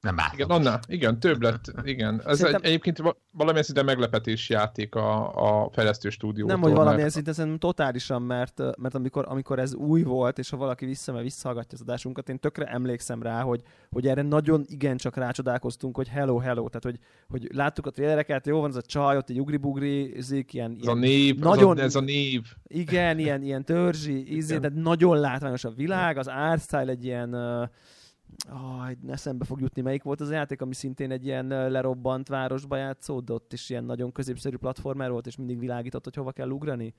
nem állom. Igen, annál, igen, több lett, igen. Ez szerintem... egy, egyébként valamilyen szinte meglepetés játék a, a fejlesztő stúdiótól. Nem, hogy valamilyen mert... szinte, totálisan, mert, mert amikor, amikor ez új volt, és ha valaki vissza, visszahallgatja az adásunkat, én tökre emlékszem rá, hogy, hogy erre nagyon igencsak rácsodálkoztunk, hogy hello, hello, tehát hogy, hogy láttuk a trailereket, jó van, ez a csaj, ott egy ugribugrizik, ilyen... ilyen ez a név, nagyon, ez a név. Igen, ilyen, ilyen törzsi, ízé, tehát nagyon látványos a világ, az art style egy ilyen... Oh, eszembe fog jutni, melyik volt az játék, ami szintén egy ilyen lerobbant városba játszódott, és ilyen nagyon középszerű platformer volt, és mindig világított, hogy hova kell ugrani.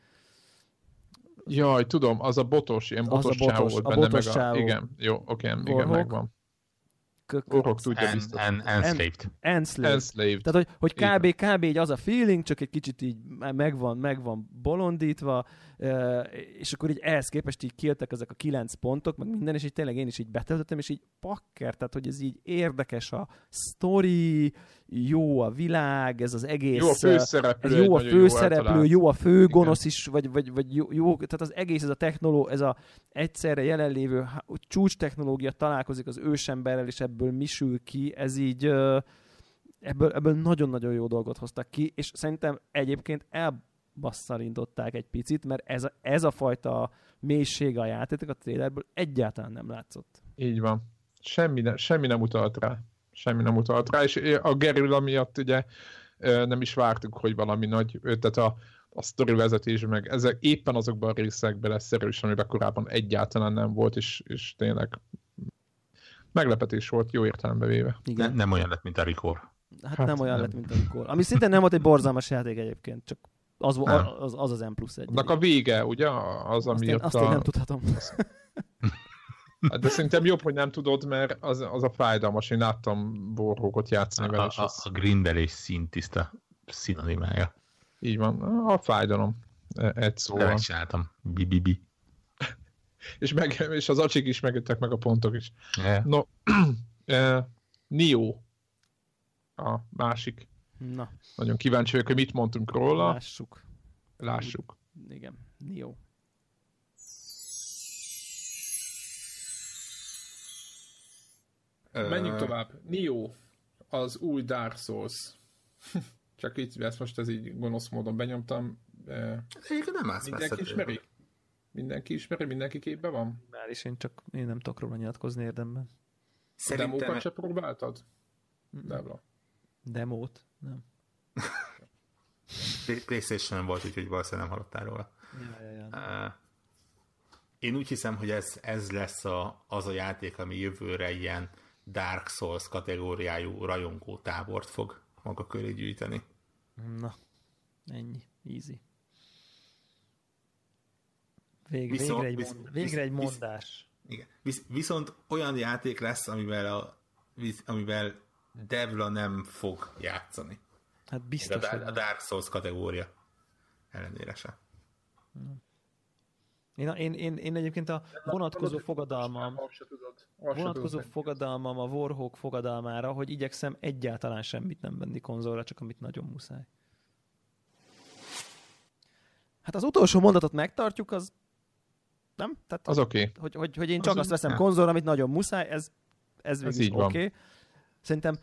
Jaj, tudom, az a botos, ilyen botos csávó volt benne, meg a... Igen, jó, oké, igen, megvan. Orhok tudja biztos. Enslaved. Enslaved. Tehát, hogy kb. Így az a feeling, csak egy kicsit így megvan, megvan bolondítva, és akkor így ehhez képest így kijöttek ezek a kilenc pontok, meg minden, és így tényleg én is így betöltöttem, és így pakker, tehát, hogy ez így érdekes a sztori, jó a világ, ez az egész... Jó a főszereplő, jó a főszereplő, jó a főgonosz is, vagy, vagy, vagy jó, jó, tehát az egész, ez a technoló, ez a egyszerre jelenlévő csúcs technológia találkozik az ősemberrel, és ebből mi sül ki, ez így ebből, ebből nagyon-nagyon jó dolgot hoztak ki, és szerintem egyébként elbasszarintották egy picit, mert ez a, ez a fajta mélysége a játéknak a trailerből egyáltalán nem látszott. Így van. Semmi, ne, semmi nem utalt rá. Semmi nem utalt rá, és a gerilla miatt ugye nem is vártuk, hogy valami nagy, tehát a, a sztori vezetés meg ezek éppen azokban a részekben lesz erős, amiben korábban egyáltalán nem volt, és, és tényleg meglepetés volt, jó értelembe véve. Ne, nem olyan lett, mint a Record. Hát, hát nem olyan nem. lett, mint a Record. Ami szintén nem volt egy borzalmas játék egyébként, csak az az, az, az M plusz egy. Annak a vége, ugye? Az, azt, én, azt a... én nem tudhatom. De szerintem jobb, hogy nem tudod, mert az, az a fájdalmas. Én láttam borrókot játszani vele. A, a, a grindelés szín tiszta szinonimája. Így van. A fájdalom. Egy szóval. Megcsináltam. Bibibi. És, meg, és az acsik is megjöttek, meg a pontok is. Yeah. No, eh, Nio a másik. Na. Nagyon kíváncsi vagyok, hogy mit mondtunk róla. Lássuk. Lássuk. Igen, Nio. Menjünk tovább. Nio, az új Dark Souls. Csak így, ezt most ez így gonosz módon benyomtam. Egyébként nem állsz Mindenki ismeri? Mindenki ismeri? Mindenki képben van? Már is, én csak én nem tudok róla nyilatkozni érdemben. Szerintem... Demókat se próbáltad? Debla. Demót? Nem. PlayStation volt, úgyhogy valószínűleg nem hallottál róla. Ja, ja, ja. Uh... Én úgy hiszem, hogy ez, ez lesz a, az a játék, ami jövőre ilyen Dark Souls kategóriájú rajongó tábort fog maga köré gyűjteni. Na, ennyi. Easy. Vég, viszont, végre, egy visz, mond, végre egy mondás. Visz, igen. Visz, viszont olyan játék lesz, amivel, a, amivel Devla nem fog játszani. Hát biztos. A, a Dark Souls kategória ellenére sem. Hmm. Én, én, én, én egyébként a vonatkozó fogadalmam vonatkozó fogadalmam a Warhawk fogadalmára, hogy igyekszem egyáltalán semmit nem venni konzolra, csak amit nagyon muszáj. Hát az utolsó mondatot megtartjuk, az nem? Tehát, az oké. Okay. Hogy, hogy, hogy én csak az azt veszem konzolra, amit nagyon muszáj, ez, ez végül oké. Okay. Szerintem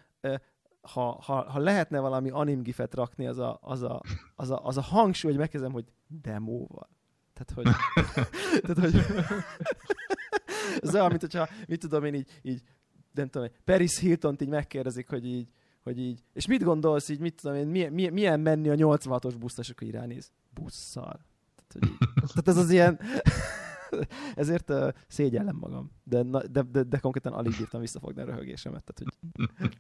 ha, ha, ha lehetne valami anim gifet rakni, az a, az a, az a, az a hangsúly, hogy megkezdem, hogy demóval. Tehát, hogy... tehát, hogy az olyan, mint hogyha, mit tudom én, így, így nem tudom, Paris Hiltont így megkérdezik, hogy így, hogy így, és mit gondolsz így, mit tudom én, milyen, milyen menni a nyolcvanhatos buszra, és akkor így ránéz. Busszal. Tehát, tehát ez az ilyen... Ezért uh, szégyellem magam. De, na, de, de, de konkrétan alig bírtam visszafogni a röhögésemet. Tehát, hogy...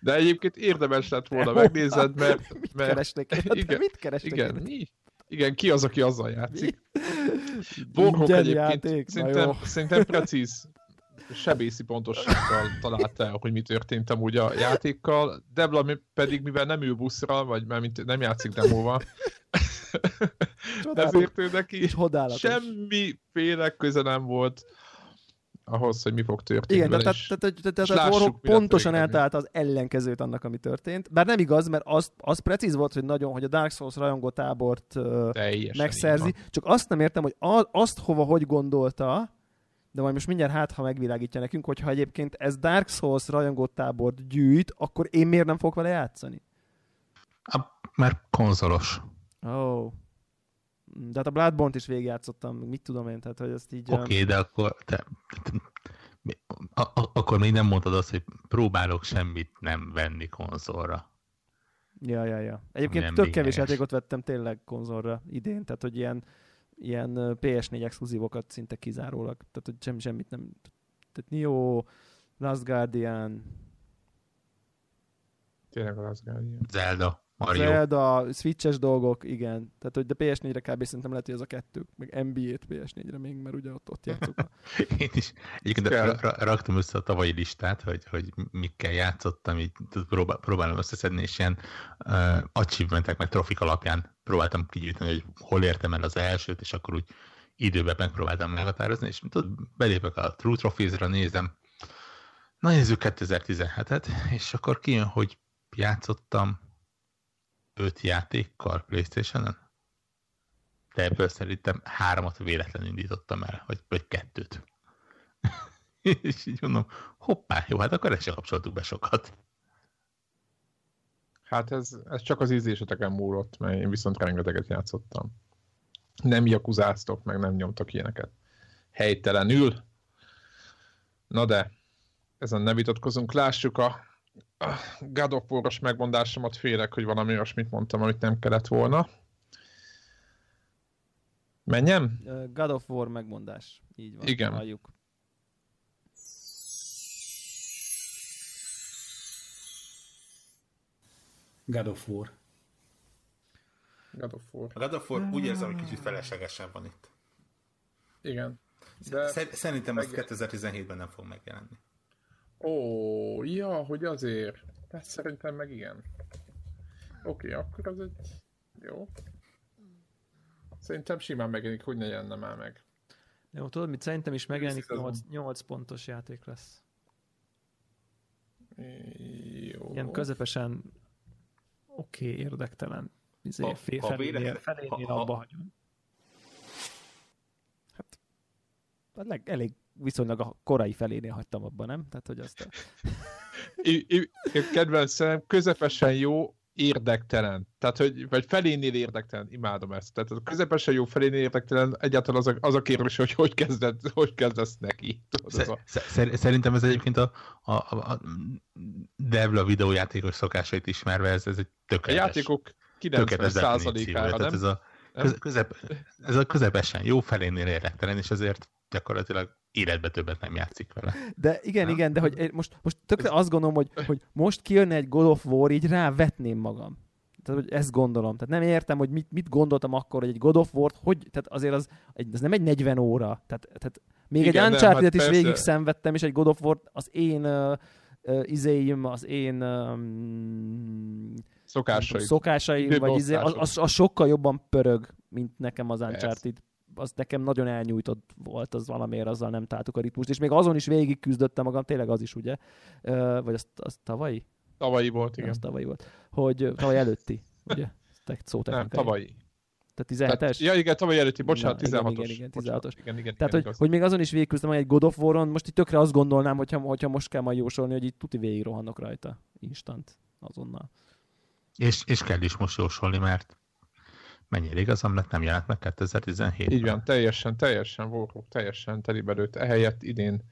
De egyébként érdemes lett volna, megnézed, mert... Mit mert... keresnek el? Igen, mit keresnek igen, mi? Igen, ki az, aki azzal játszik? Borhok egyébként szerintem, szerintem precíz sebészi pontossággal találta el, hogy mi történt amúgy a játékkal. Debla pedig, mivel nem ül buszra, vagy mert nem játszik demóval, ezért ő neki semmiféle köze nem volt ahhoz, hogy mi fog történni. Igen, tehát, és, tehát, tehát, és tehát lássuk, pontosan eltalálta az ellenkezőt annak, ami történt. Bár nem igaz, mert az, az precíz volt, hogy nagyon, hogy a Dark Souls rajongó tábort uh, megszerzi. Csak azt nem értem, hogy a, azt hova hogy gondolta, de majd most mindjárt hát, ha megvilágítja nekünk, hogyha egyébként ez Dark Souls rajongó tábort gyűjt, akkor én miért nem fogok vele játszani? A, mert konzolos. Ó. Oh. De hát a Bloodborne-t is végigjátszottam, mit tudom én, tehát hogy ezt így... Oké, okay, um... de akkor te... a, a, akkor még nem mondtad azt, hogy próbálok semmit nem venni konzolra. Ja, ja, ja. Egyébként nem tök lényeges. Kevés játékot vettem tényleg konzolra idén, tehát hogy ilyen, ilyen pé es négy exkluzívokat szinte kizárólag, tehát hogy semmi, semmit nem... Tehát Nioh, Last Guardian... Tényleg a Last Guardian. Zelda. Mario. Zelda, Switches dolgok, igen. Tehát, hogy de pé es négyre kb. Szerintem lehet, hogy ez a kettő. Meg en bé á-t pé es négyre még, mert ugye ott, ott játszok. Én is. Egyébként ra- ra- raktam össze a tavalyi listát, hogy, hogy mikkel játszottam, így próbál, próbálom összeszedni, és ilyen uh, achievementek, meg trofik alapján próbáltam kigyűjteni, hogy hol értem el az elsőt, és akkor úgy időben megpróbáltam meghatározni, és tudod, belépek a True Trophies-ra, nézem. Na, nézzük kétezer-tizenhetet, és akkor kijön, hogy játszottam öt játékkal PlayStation-en? De ebből szerintem háromat véletlenül indítottam el, vagy, vagy kettőt. És így mondom, hoppá, jó, hát akkor ezt sem kapcsoltuk be sokat. Hát ez, ez csak az ízléseteken múlott, mert én viszont rengeteget játszottam. Nem jakuzáztok, meg nem nyomtok ilyeneket. Helytelenül. Na de, ezen ne vitatkozunk, lássuk a A God of War-os megmondásomat, félek, hogy valami olyasmit mondtam, amit nem kellett volna. Menjem? God of War megmondás. Így van. Igen. Halljuk. God of War. God of War. A God of War úgy érzem, hogy kicsit feleslegesen van itt. Igen. De... Szerintem ez kétezer-tizenhétben nem fog megjelenni. Ó, ja, hogy azért. Hát szerintem meg igen. Oké, okay, akkor az egy... Jó. Szerintem simán megjelenik, hogy ne jelenne már meg. Jó, tudod mit? Szerintem is megjelenik, nyolc pontos játék lesz. Jó. Ilyen közepesen oké, okay, érdektelen. Izé, felénél abba hagyom. Hát, hát elég viszonylag a korai felénél hagytam abban, nem? Tehát, hogy azt... Kedvencem, közepesen jó, érdektelen. Tehát, hogy vagy felénél érdektelen, imádom ezt. Tehát közepesen jó, felénél érdektelen, egyáltalán az a, az a kérdés, hogy hogy, kezded, hogy kezdesz neki. Tudod, a... Szerintem ez egyébként a, a, a Devla videójátékos szokásait ismerve, ez, ez egy tökéletes. A játékok kilencven százalékára, nem? Ez a, közep, ez a közepesen jó, felénél érdektelen, és azért gyakorlatilag életbe többet nem játszik vele. De igen, nem? Igen, de hogy most, most tökre azt gondolom, hogy, hogy most kijönne egy God of War, így rávetném magam. Tehát, hogy ezt gondolom. Tehát nem értem, hogy mit, mit gondoltam akkor, hogy egy God of War-t, hogy, tehát azért az, az nem egy negyven óra. Tehát, tehát még igen, egy Uncharted-et hát is persze. Végig szenvedtem, és egy God of War-t az én uh, uh, izéim, az én um, szokásaim, szokásaim vagy izé, az, az, az sokkal jobban pörög, mint nekem az Uncharted. Az nekem nagyon elnyújtott volt, az valamiért azzal nem találtuk a ritmust, és még azon is végig küzdöttem magam, tényleg az is, ugye? Ö, vagy az, az tavalyi? Tavalyi volt, igen. Az tavalyi volt. Hogy tavaly előtti, ugye? Szó nem, tavalyi. Tehát tizenhetes? Ja, igen, tavaly előtti, bocsánat, na, tizenhatos. Igen, igen, tizenhatos. Igen, igen, tehát, igen, hogy, hogy még azon is végig küzdöm, hogy egy God of War-on, most így tökre azt gondolnám, hogyha, hogyha most kell majd jósolni, hogy így tuti végig rohannak rajta. Instant, azonnal. És, és kell is most jósolni, mert mennyire igazam lett, nem jelent meg kétezer-tizenhétben. Így van, teljesen, teljesen volkok, teljesen telibelőtt. Ehelyett idén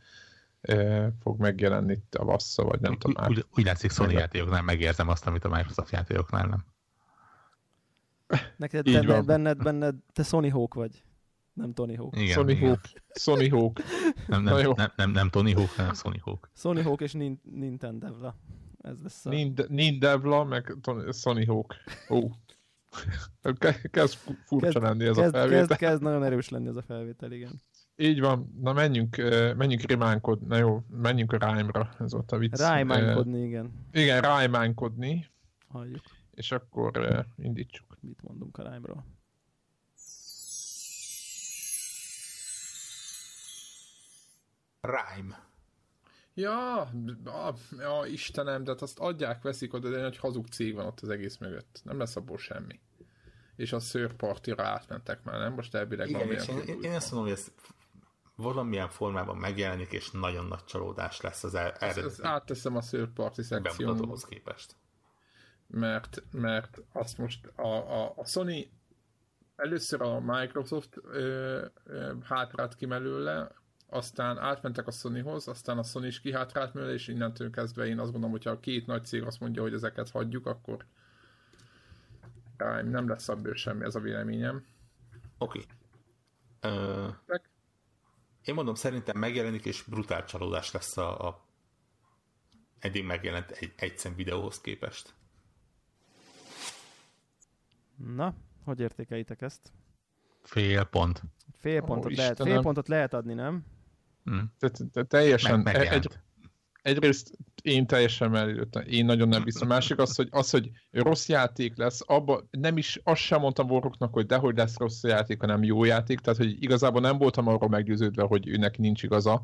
e, fog megjelenni tavasszal, vagy nem tudom. Úgy, úgy látszik, Sony játékoknál megérzem azt, amit a Microsoft játékoknál nem. Neked te, benned, benned, te Sony Hawk vagy. Nem Tony Hawk. Igen, Sony igen. Hawk. Sony Hawk. Nem, nem, nem, nem, nem Tony Hawk, hanem Sony Hawk. Sony Hawk és nin- Nintendevla. Ez lesz a... Nind- Nindevla, meg Tony- Sony Hawk. Ó. Kezd furcsa lenni ez kezd, a felvétel. Kezd, kezd nagyon erős lenni ez a felvétel, igen. Így van. Na menjünk, menjünk rimánkodni. Na jó, menjünk a rájmra. Ez volt a vicc. Rájmánkodni, uh, igen. Igen, rájmánkodni. Halljuk. És akkor uh, indítsuk. Mit mondunk a rájmról? Rhyme. Ja, ja, ja, Istenem, de hát azt adják, veszik oda, de egy nagy hazug cég van ott az egész mögött. Nem lesz abból semmi. És a szőrpartira átmentek már, nem? Most elvileg igen, valamilyen... Én, én, én azt mondom, hogy ez valamilyen formában megjelenik, és nagyon nagy csalódás lesz az eredeti. Ezt, ezt átteszem a szőrparti szekciómba. Bemutatóhoz képest. Mert, mert azt most a, a, a Sony először a Microsoft ö, ö, hátrát kimelőle, aztán átmentek a Sonyhoz, aztán a Sony is kihátrált mellé, és innentől kezdve én azt gondolom, hogyha a két nagy cég azt mondja, hogy ezeket hagyjuk, akkor nem lesz abból semmi, ez a véleményem. Oké. Okay. Ö... Én mondom, szerintem megjelenik, és brutál csalódás lesz a, a... eddig megjelent egy egyszem videóhoz képest. Na, hogy értékelitek ezt? Fél pont. Fél pontot, oh, lehet, fél pontot lehet adni, nem? Hmm. Te, te, te, teljesen. Meg, egy, egyrészt én teljesen mellélőttem. Én nagyon nem hiszem. Másik az, hogy az, hogy rossz játék lesz, abba nem is, azt sem mondtam Boroknak, hogy dehogy lesz rossz játék, hanem jó játék. Tehát, hogy igazából nem voltam arról meggyőződve, hogy ő neki nincs igaza.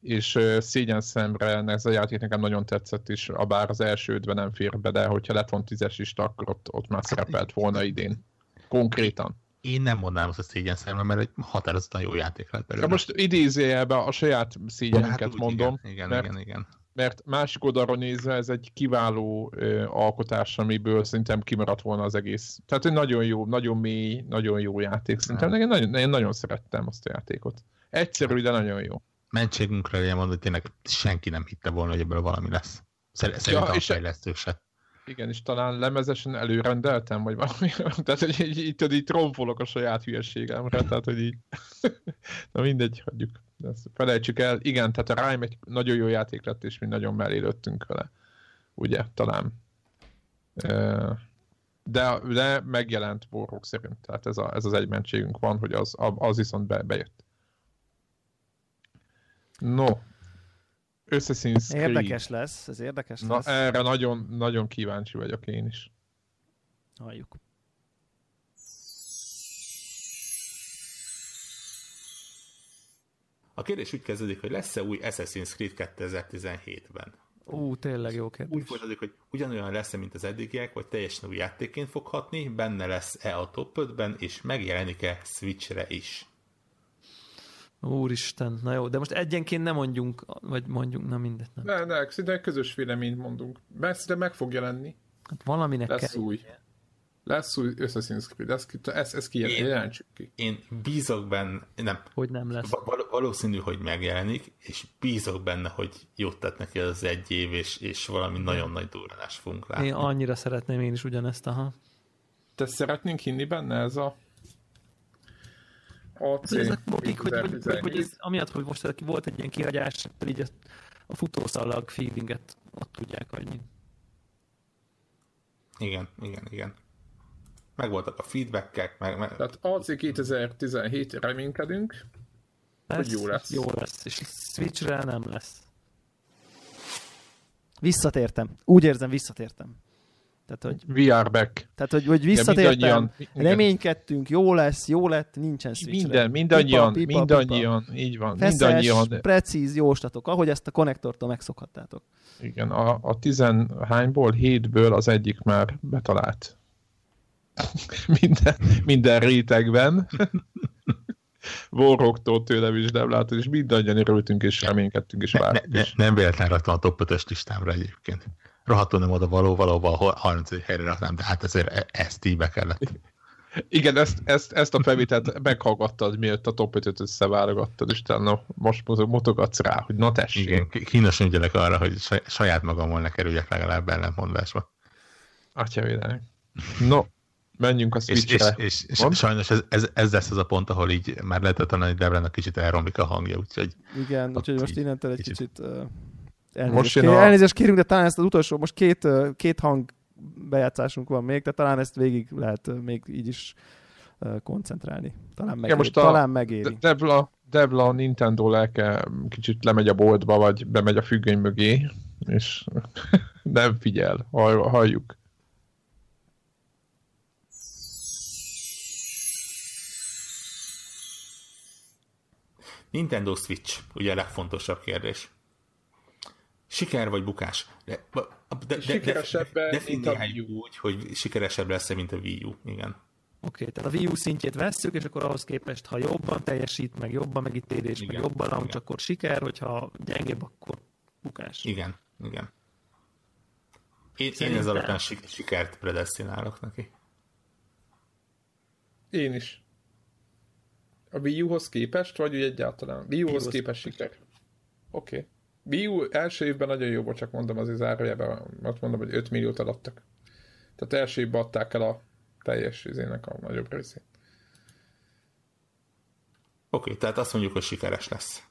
És szégyen szemre ez a játék nekem nagyon tetszett, és abár az első ötben nem fér be, de hogyha lett volna tízes is, akkor ott, ott már szerepelt volna idén. Konkrétan. Én nem mondanám azt a szégyen szemre, mert egy határozottan jó játék lett belőle. De most idézőjelben a saját szégyenünket hát mondom, igen, igen, mert, igen, igen. mert másik oldalról nézve ez egy kiváló ö, alkotás, amiből szerintem kimaradt volna az egész. Tehát egy nagyon jó, nagyon mély, nagyon jó játék. Szerintem én nagyon, én nagyon szerettem azt a játékot. Egyszerű, de nagyon jó. Mentségünkre legyen mondani, hogy tényleg senki nem hitte volna, hogy ebből valami lesz. Szerintem ja, a fejlesztők se. Igen, és talán lemezesen előrendeltem, vagy valami, tehát hogy így, így, így, így tromfolok a saját hülyeségemre, tehát hogy így, na mindegy, hagyjuk, ezt felejtsük el. Igen, tehát a Rime egy nagyon jó játék lett, és mi nagyon mellélődtünk vele, ugye, talán. De, de megjelent borrók szerint, tehát ez, a, ez az egymentségünk van, hogy az, az viszont be, bejött. No. Összeszínsz Érdekes Creed. Lesz, ez érdekes Na, lesz. Erre nagyon, nagyon kíváncsi vagyok én is. Halljuk. A kérdés úgy kezdődik, hogy lesz-e új Assassin's Creed kétezer-tizenhétben? Ú, tényleg jó kérdés. Úgy folytatódik, hogy ugyanolyan lesz-e, mint az eddigiek, vagy teljesen új játékként fog hatni, benne lesz-e a top ötben, és megjelenik-e Switchre is? Úristen, na jó, de most egyenként nem mondjunk, vagy mondjunk, na mindet nem. Ne, ne, szinte közös véleményt mondunk. Messze meg fog jelenni. Hát valaminek lesz kell. Lesz új. Lesz új Assassin's Creed. Ez, ez, ez kijelentsük ki. Én bízok benne, nem. Hogy nem lesz. Val- valószínű, hogy megjelenik, és bízok benne, hogy jót tett neki az egy év, és, és valami nagyon nagy durranást fogunk látni. Én annyira szeretném én is ugyanezt, aha. Te szeretnénk hinni benne ez a... A C, ezek mondjuk, hogy, hogy, hogy ez, amiatt, hogy most volt egy ilyen kihagyás, így a, a futószallag feelinget ott tudják adni. Igen, igen, igen. Megvoltak a feedbackek. Meg, meg... Tehát á cé kétezer-tizenhét reménykedünk, lesz, hogy jó lesz. Jó lesz, és Switchre nem lesz. Visszatértem. Úgy érzem, visszatértem. Tehát, hogy, we are back. Tehát, hogy, hogy visszatértem, ja, reménykedtünk, jó lesz, jó lett, nincsen Switchre. Minden, mindannyian, pipa, pipa, mindannyian, pipa. Így van. Feszes, mindannyian. Precíz jóslatok, ahogy ezt a konnektortól megszokhattátok. Igen, a, a tizenhányból, hétből az egyik már betalált. minden, minden rétegben. Vorroktól tőlem is nem látod, és mindannyian örültünk, és reménykedtünk, és vártunk. Ne, ne, nem véletlenül raktam a top ötös listámra egyébként. Rahaton nem oda való, valóban harminc helyre raknám, de hát ezért ezt így be kellett. Igen, ezt, ezt, ezt a felvételt meghallgattad, mielőtt a top ötöt összeválogattad, és talán most mutogatsz rá, hogy na tessék. Igen, kínosan ügyelek arra, hogy saját magamon ne kerüljek legalább ellenmondásba. Atya védelek. No, menjünk a Switch-re. És, és, és, és sajnos ez, ez, ez lesz az a pont, ahol így már lehetett annál, hogy Debrának kicsit elromlik a hangja, úgyhogy... Igen, úgyhogy most innentől egy kicsit... kicsit elnézést, kér, a... elnézést kérünk, de talán ezt az utolsó, most két, két hang bejátszásunk van még, de talán ezt végig lehet még így is koncentrálni. Talán megéri. Ja, most a... talán megéri. Debla, Debla a Nintendo lelke kicsit lemegy a boltba, vagy bemegy a függöny mögé, és nem figyel, halljuk. Nintendo Switch, ugye a legfontosabb kérdés. Siker vagy bukás? De, de, de, de definiáljuk úgy, hogy sikeresebb lesz-e, mint a Wii U. Igen. Oké, okay, tehát a Wii U szintjét vesszük, és akkor ahhoz képest, ha jobban teljesít, meg jobban megítélés, igen, meg jobban launch, akkor siker, hogyha gyengébb, akkor bukás. Igen, igen. Én, én ez alapján sikert predesztinálok neki. Én is. A Wii U-hoz képest, vagy úgy egyáltalán? Wii U-hoz képest siker. Oké. Okay. Wii U első évben nagyon jó, csak mondom azért zárójában, azt mondom, hogy öt milliót adtak. Tehát első évben adták el a teljes izének a nagyobb részét. Oké, okay, tehát azt mondjuk, hogy sikeres lesz.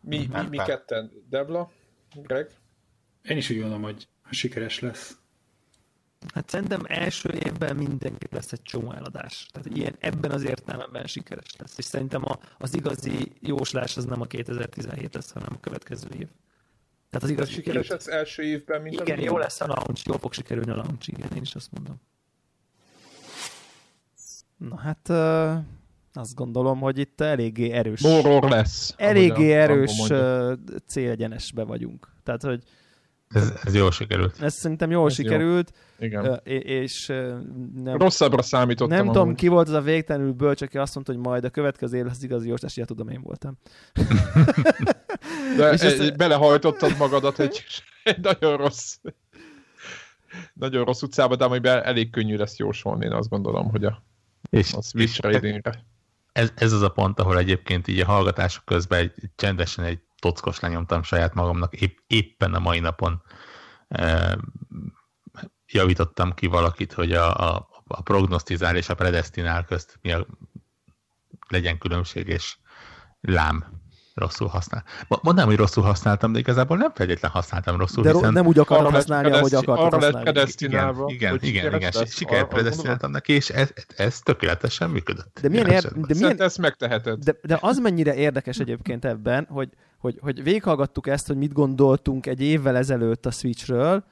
Mi, mi, mi, mi ketten? Debla? Greg? Én is úgy mondom, hogy sikeres lesz. Hát szerintem első évben mindenki lesz egy csomó eladás. Tehát ilyen ebben az értelemben sikeres lesz. És szerintem a, az igazi jóslás az nem a kétezer-tizenhét lesz, hanem a következő év. Tehát az igazi sikeres lesz első évben minden. Igen, jó lesz a launch, jól fog sikerülni a launch, igen, én is azt mondom. Na hát azt gondolom, hogy itt eléggé erős. Boror lesz. Eléggé erős célgyenesbe vagyunk. Tehát, hogy Ez, ez jól sikerült. Ez szerintem jól ez sikerült. Jó. Igen. És nem, rosszabbra számítottam. Nem tudom, ki volt az a végtelenül bölcs, aki azt mondta, hogy majd a következő év lesz igazi jós, és tudom, én voltam. De és e, ezt... belehajtottad magadat egy, egy nagyon rossz nagyon rossz utcába, de amiben elég könnyű lesz jósolni, én azt gondolom, hogy a, és, a Switch ratingre. Ez, ez az a pont, ahol egyébként így a hallgatások közben egy, csendesen egy tockos lenyomtam saját magamnak, épp, éppen a mai napon e, javítottam ki valakit, hogy a, a, a prognosztizál és a predesztinál közt mi a, legyen különbség, és lám, rosszul használ. Mondanám, hogy rosszul használtam, de igazából nem feltétlen használtam rosszul, de hiszen... nem úgy akartam használni, ahogy akartam használni. Igen, igen, igen. Sikert predesztináltam neki, és ez, ez tökéletesen működött. De milyen ér... de milyen... ezt megteheted. De, de az mennyire érdekes egyébként ebben, hogy, hogy, hogy végighallgattuk ezt, hogy mit gondoltunk egy évvel ezelőtt a Switchről,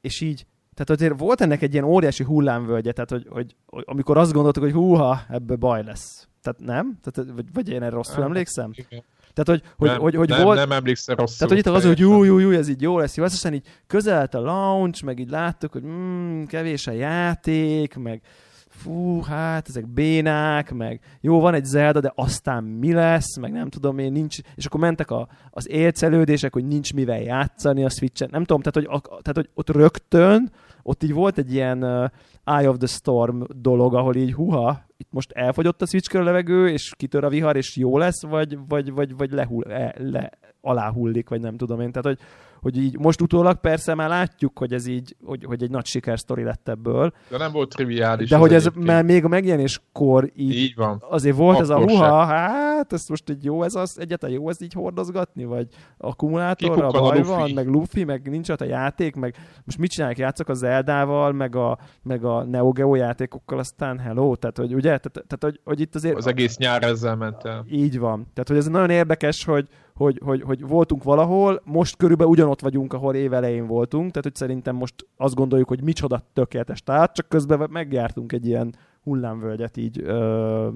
és így, tehát azért volt ennek egy ilyen óriási hullámvölgye, tehát hogy, hogy, hogy amikor azt gondoltuk, hogy húha, ebből baj lesz. Tehát nem? Tehát, vagy, vagy én erre rosszul emlékszem? Igen. Tehát, hogy, nem, hogy, hogy nem, volt... nem emlékszel rosszul. Tehát, hogy itt az, hogy jú, jú, jú, ez így jó lesz, jó lesz, aztán így közelt a launch, meg így láttuk, hogy mm, kevés a játék, meg fú, hát ezek bénák, meg jó, van egy Zelda, de aztán mi lesz, meg nem tudom én, nincs... És akkor mentek a, az ércelődések, hogy nincs mivel játszani a Switch-en, nem tudom, tehát hogy, a, tehát, hogy ott rögtön, ott így volt egy ilyen uh, Eye of the Storm dolog, ahol így huha, itt most elfogyott a Switch körül levegő, és kitör a vihar, és jó lesz, vagy, vagy, vagy, vagy lehull, le, aláhullik, vagy nem tudom én. Tehát, hogy, hogy így most utólag persze már látjuk, hogy ez így, hogy, hogy egy nagy sikersztori lett ebből. De nem volt triviális. De hogy ez egyébként. Már még a megjelenéskor így, így van. Azért volt akkor ez a huha, hát ez most így jó, ez az, egyáltalán jó ez így hordozgatni, vagy akkumulátorra baj van, meg Luffy, meg nincs ott a játék, meg most mit csinálják, játszok a Zeldával, meg a, meg a Neo Geo játékokkal, aztán hello, tehát hogy ugye, tehát, tehát hogy, hogy itt azért... Az egész nyár ezzel ment el. Így van. Tehát, hogy ez nagyon érdekes, hogy Hogy, hogy, hogy voltunk valahol, most körülbelül ugyanott vagyunk, ahol év elején voltunk, tehát hogy szerintem most azt gondoljuk, hogy micsoda tökéletes tárgy, csak közben megjártunk egy ilyen hullámvölgyet így ö,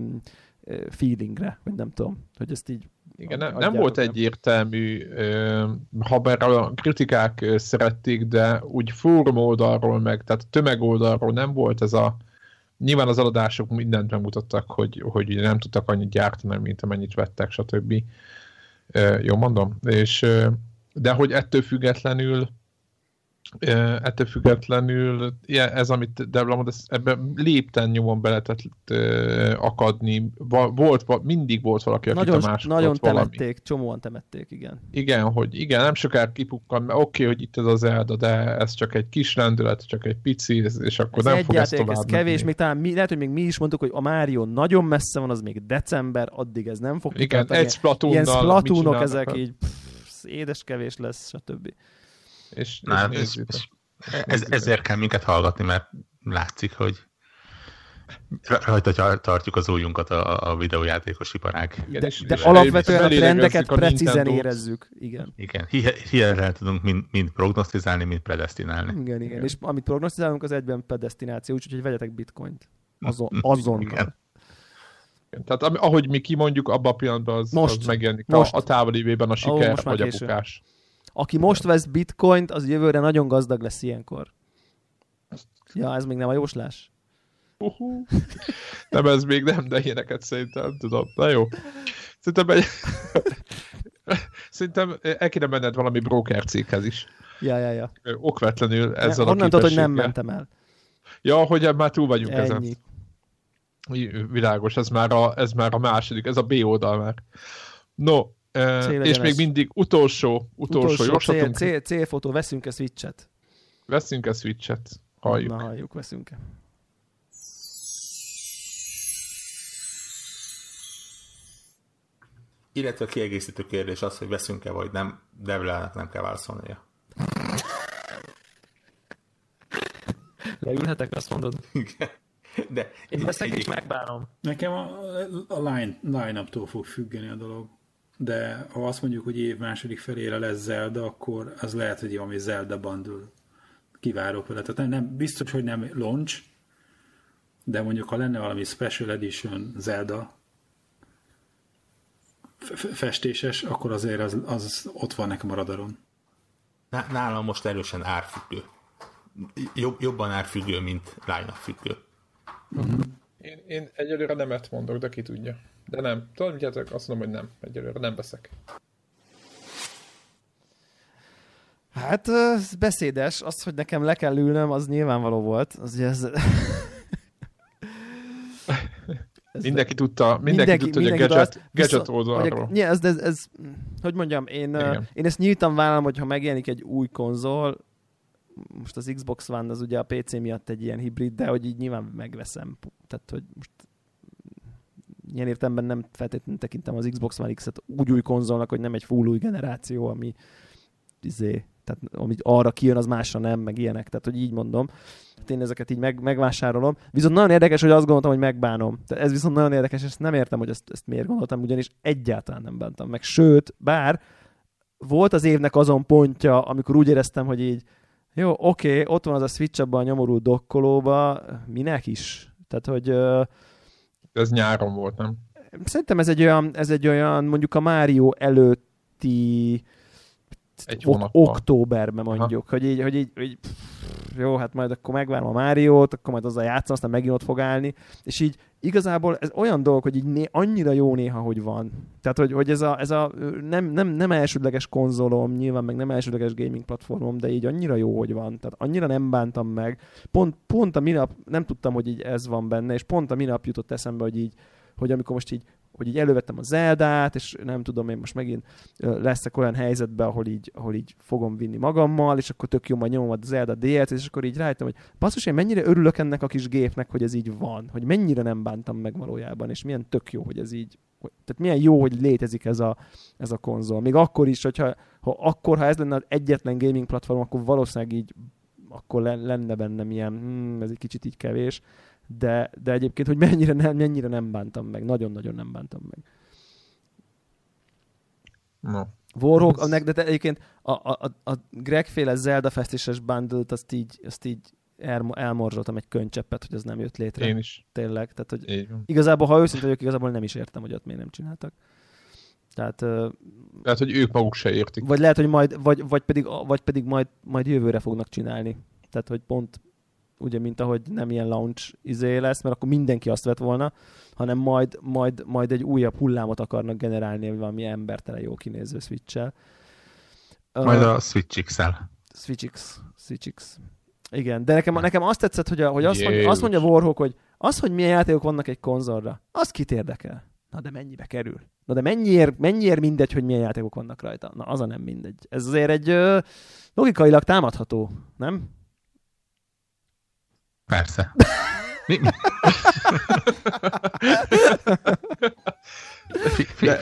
feelingre, vagy nem tudom, hogy ezt így... Igen, nem, nem volt egyértelmű, ha bár a kritikák szerették, de úgy fórum oldalról meg, tehát tömeg oldalról nem volt ez a... Nyilván az eladások mindent bemutattak, hogy, hogy nem tudtak annyit gyártani, mint amennyit vettek, stb. Jó, mondom. És, de hogy ettől függetlenül Ettől függetlenül ez, amit Debla mond, ebben lépten nyomon beletett akadni. Volt, mindig volt valaki, akit nagyon, a másik Nagyon temették, valami. Csomóan temették, igen. Igen, hogy igen, nem sokára kipukkan, mert oké, okay, hogy itt ez az elda, de ez csak egy kis lendület, csak egy pici, és akkor ez nem egy fog játék, ezt tovább. Ez kevés, még talán mi, lehet, hogy még mi is mondtuk, hogy a Mario nagyon messze van, az még december, addig ez nem fog. Igen, tartani. Egy Splatoonnal. Ilyen Splatoonok ezek fel? Így, pff, édes kevés lesz, stb. És, Már, és, és, és ez, ezért kell minket hallgatni, mert látszik, hogy rajta tartjuk az ujjunkat a, a videójátékos iparág. De, de, de alapvetően a trendeket precízen érezzük. Igen, igen. Hihetetlenül tudunk mind, mind prognosztizálni, mind predesztinálni. Igen, igen. És amit prognosztizálunk, az egyben predesztináció, úgyhogy vegyetek bitcoint. Azon, azonnal. Igen. Tehát ahogy mi kimondjuk, abban a pillanatban az, most, az megjelenik. Most. A, a távolévében a siker, oh, vagy a bukás. Aki most vesz bitcoint, az jövőre nagyon gazdag lesz ilyenkor. Ja, ez még nem a jóslás. Uh-huh. Nem, ez még nem, de ilyeneket szerintem tudom. Na jó. Szerintem, egy... szerintem el kéne menned valami broker céghez is. Ja, ja, ja. Okvetlenül ezzel ne, a képességgel. Honnan tudod, hogy nem mentem el? Ja, hogy már túl vagyunk Ennyi. ezen. Világos, ez már, a, ez már a második, ez a B oldal már. No, Uh, és még ez. mindig utolsó, utolsó, utolsó cél, célfotó, veszünk-e Switch-et? Veszünk-e Switch-et? Halljuk. Na, halljuk, veszünk-e. Illetve a kiegészítő kérdés az, hogy veszünk-e vagy nem, de Devlának nem kell válaszolnia. Leülhetek, azt mondod? Igen. De, Én ezt egy is megbánom. Nekem a, a line, line-uptól fog függeni a dolog. De ha azt mondjuk, hogy év második felére lesz Zelda, akkor az lehet, hogy valami Zelda bundle kivárok vele. Tehát nem, biztos, hogy nem launch, de mondjuk, ha lenne valami special edition Zelda festéses, akkor azért az, az ott van nekem a radaron. Nálam most erősen árfüggő. Jobb, jobban árfüggő, mint line-up függő. Mm-hmm. Én, én egyelőre nemet mondok, de ki tudja. De nem. Tudom, hogy azt mondom, hogy nem. Egyelőre nem veszek. Hát, beszédes. Az, hogy nekem le kell ülnöm, az nyilvánvaló volt. Az, ez... mindenki tudta, mindenki, mindenki tudta, hogy mindenki a gadget, gadget oldalról. Hogy, ez, ez, ez, hogy mondjam, én, én ezt nyíltan vállalom, hogyha megjelenik egy új konzol, most az Xbox One, az ugye a pé cé miatt egy ilyen hibrid, de hogy így nyilván megveszem. Tehát, hogy most ilyen értelemben nem feltétlenül tekintem az Xbox One X-et úgy új konzolnak, hogy nem egy full új generáció, ami izé, tehát ami arra kijön, az másra nem, meg ilyenek. Tehát, hogy így mondom. Hát én ezeket így meg, megvásárolom. Viszont nagyon érdekes, hogy azt gondoltam, hogy megbánom. Tehát ez viszont nagyon érdekes, és nem értem, hogy ezt, ezt miért gondoltam, ugyanis egyáltalán nem bántam meg. Sőt, bár volt az évnek azon pontja, amikor úgy éreztem, hogy így jó, oké, okay, ott van az a Switch abban a nyomorult dokkolóba, minek is? Tehát, hogy... Ez nyáron volt, nem? Szerintem ez egy olyan, ez egy olyan mondjuk a Mario előtti egy ok- októberben mondjuk, aha. hogy így, hogy így, hogy pff, jó, hát majd akkor megvárom a Máriót, akkor majd azzal játszom, aztán megint ott fog állni, és így igazából ez olyan dolog, hogy így né- annyira jó néha, hogy van. Tehát, hogy, hogy ez a, ez a nem, nem, nem elsődleges konzolom, nyilván meg nem elsődleges gaming platformom, de így annyira jó, hogy van. Tehát annyira nem bántam meg. Pont, pont a minap, nem tudtam, hogy így ez van benne, és pont a minap jutott eszembe, hogy így, hogy amikor most így, hogy így elővettem a Zeldát, és nem tudom, én most megint leszek olyan helyzetben, ahol így, ahol így fogom vinni magammal, és akkor tök jó, majd nyomom a Zelda dé el cét, és akkor így rájöttem, hogy basszus, én mennyire örülök ennek a kis gépnek, hogy ez így van, hogy mennyire nem bántam meg valójában, és milyen tök jó, hogy ez így, hogy, tehát milyen jó, hogy létezik ez a, ez a konzol. Még akkor is, hogyha ha, akkor, ha ez lenne az egyetlen gaming platform, akkor valószínűleg így, akkor lenne bennem ilyen, hmm, ez egy kicsit így kevés. De, de egyébként, hogy mennyire nem, mennyire nem bántam meg. Nagyon-nagyon nem bántam meg. No. Warhawk, de te egyébként a, a, a Greg-féle Zelda festéses bundle-t azt így, azt így elmorzsoltam egy könycseppet, hogy az nem jött létre. Én is. Tényleg. Tehát, hogy igazából, ha őszintén vagyok, igazából nem is értem, hogy ott miért nem csináltak. Tehát, lehet, hogy ők maguk se értik. Vagy lehet, hogy majd, vagy, vagy pedig, vagy pedig majd, majd jövőre fognak csinálni. Tehát, hogy pont ugye, mint ahogy nem ilyen launch izé lesz, mert akkor mindenki azt vett volna, hanem majd, majd, majd egy újabb hullámot akarnak generálni, valami embertelen jó kinéző Switch-sel. Majd uh, a Switch X-el. Switch-X. Switch-X. Igen, de nekem, nekem azt tetszett, hogy, a, hogy azt, mondja, azt mondja Warhawk, hogy az, hogy milyen játékok vannak egy konzolra, az kit érdekel. Na de mennyibe kerül? Na de mennyiért, mennyiért mindegy, hogy milyen játékok vannak rajta? Na az a nem mindegy. Ez azért egy ö, logikailag támadható, nem? Persze.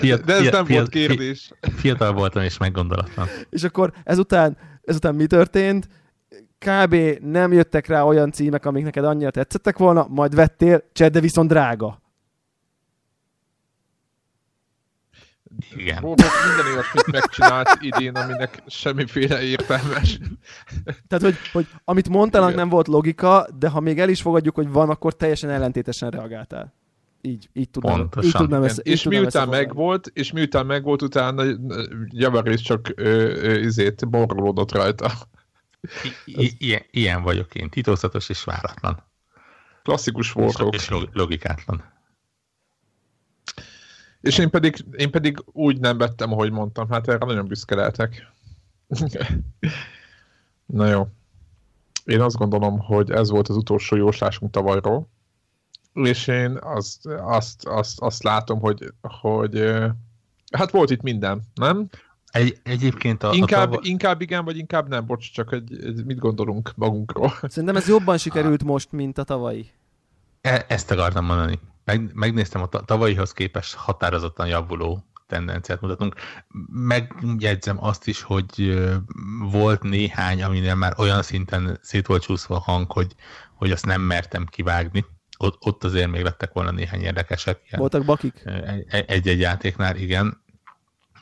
De ez nem volt kérdés. Fiatal voltam és meggondolatlan. És akkor ezután, ezután mi történt? Kb. Nem jöttek rá olyan címek, amik neked annyira tetszettek volna, majd vettél, cseh, de viszont drága. Igen. Robert minden olyasmit megcsinált idén, aminek semmiféle értelmes. Tehát, hogy, hogy amit mondtál, nem volt logika, de ha még el is fogadjuk, hogy van, akkor teljesen ellentétesen reagáltál. Így, így tudnám. Így tudnám ezt, és így miután megvolt, és miután megvolt, utána javarészt csak izét borrolódott rajta. I- i- ilyen, ilyen vagyok én. Titokzatos és váratlan. Klasszikus Warhawk. És log- logikátlan. És én pedig, én pedig úgy nem vettem, ahogy mondtam. Hát erre nagyon büszke lehetek. Na jó. Én azt gondolom, hogy ez volt az utolsó jóslásunk tavalyról. És én azt, azt, azt, azt látom, hogy, hogy... Hát volt itt minden, nem? Egy, egyébként a... Inkább, a tavaly... inkább igen, vagy inkább nem. Bocs, csak egy, egy, mit gondolunk magunkról. Szerintem ez jobban sikerült a... most, mint a tavalyi. E- ezt akartam mondani. Megnéztem, a tavalyihoz képest határozottan javuló tendenciát mutatunk. Megjegyzem azt is, hogy volt néhány, aminél már olyan szinten szét volt csúszva a hang, hogy, hogy azt nem mertem kivágni. Ott, ott azért még lettek volna néhány érdekesek. Ilyen. Voltak bakik? Egy-egy játéknál, igen.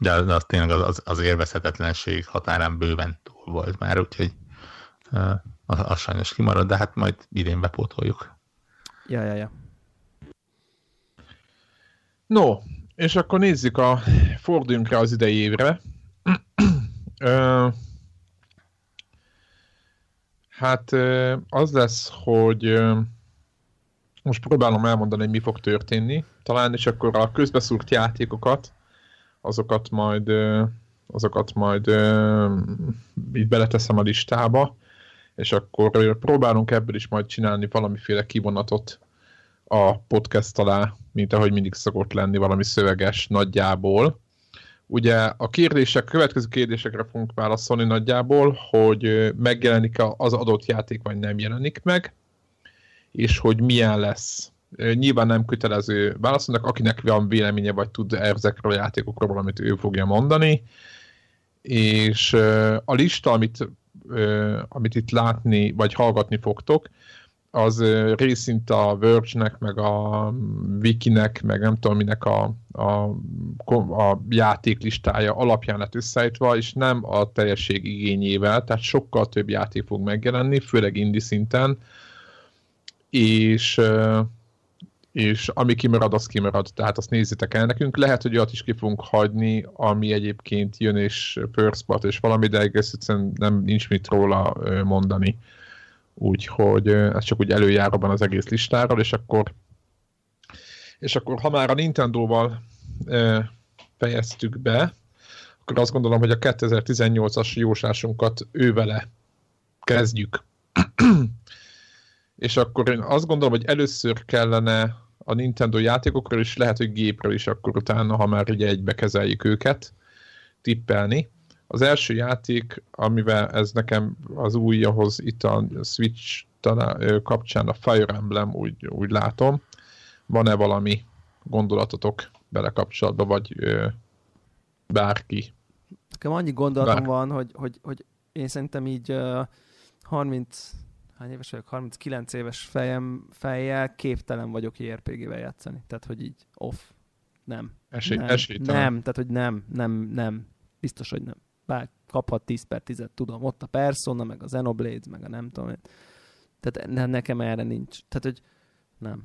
De az tényleg az, az élvezhetetlenség határán bőven túl volt már, úgyhogy az, az sajnos kimarad, de hát majd idén bepótoljuk. Ja, ja, ja. No, és akkor nézzük a forduljunk rá az idei évre. Ö, hát az lesz, hogy most próbálom elmondani, hogy mi fog történni. Talán és akkor a közbeszúrt játékokat, azokat majd, azokat majd így beleteszem a listába, és akkor próbálunk ebből is majd csinálni valamiféle kivonatot a podcast alá, mint ahogy mindig szokott lenni, valami szöveges nagyjából. Ugye a kérdések, következő kérdésekre fogunk válaszolni nagyjából, hogy megjelenik az adott játék, vagy nem jelenik meg, és hogy milyen lesz. Nyilván nem kötelező válaszolnak, akinek van véleménye, vagy tud ezekről a játékokról valamit, ő fogja mondani. És a lista, amit, amit itt látni, vagy hallgatni fogtok, az részint a Verge-nek, meg a Wiki-nek, meg nem tudom minek a, a, a játéklistája alapján lett összeállítva, és nem a teljesség igényével, tehát sokkal több játék fog megjelenni, főleg indie szinten, és, és ami kimarad, az kimarad, tehát azt nézzétek el nekünk. Lehet, hogy olyat is ki fogunk hagyni, ami egyébként jön és first part és valami, de egész egyszerűen nem nincs mit róla mondani. Úgyhogy ez csak úgy előjáróban az egész listáról, és akkor, és akkor ha már a Nintendóval e, fejeztük be, akkor azt gondolom, hogy a kétezer-tizennyolcas jósásunkat ővele kezdjük. És akkor én azt gondolom, hogy először kellene a Nintendo játékokról is, lehet, hogy gépről is akkor utána, ha már ugye egybe kezeljük őket, tippelni. Az első játék, amivel ez nekem az újjahoz itt a Switch taná- kapcsán a Fire Emblem, úgy, úgy látom. Van-e valami gondolatotok bele kapcsolatban, vagy ö, bárki? Nekem annyi gondolatom Bár... van, hogy, hogy, hogy én szerintem így uh, harminc, hány éves vagyok? harminckilenc éves fejem, fejjel képtelen vagyok jé er pé gével játszani. Tehát, hogy így off. Nem. Esély, nem. Esélytelen. Nem, tehát, hogy nem, nem, nem. Biztos, hogy nem. Bár kaphat tíz per tízet, tudom, ott a Persona, meg a Xenoblades, meg a nem tudom én. Tehát nekem erre nincs. Tehát, hogy nem.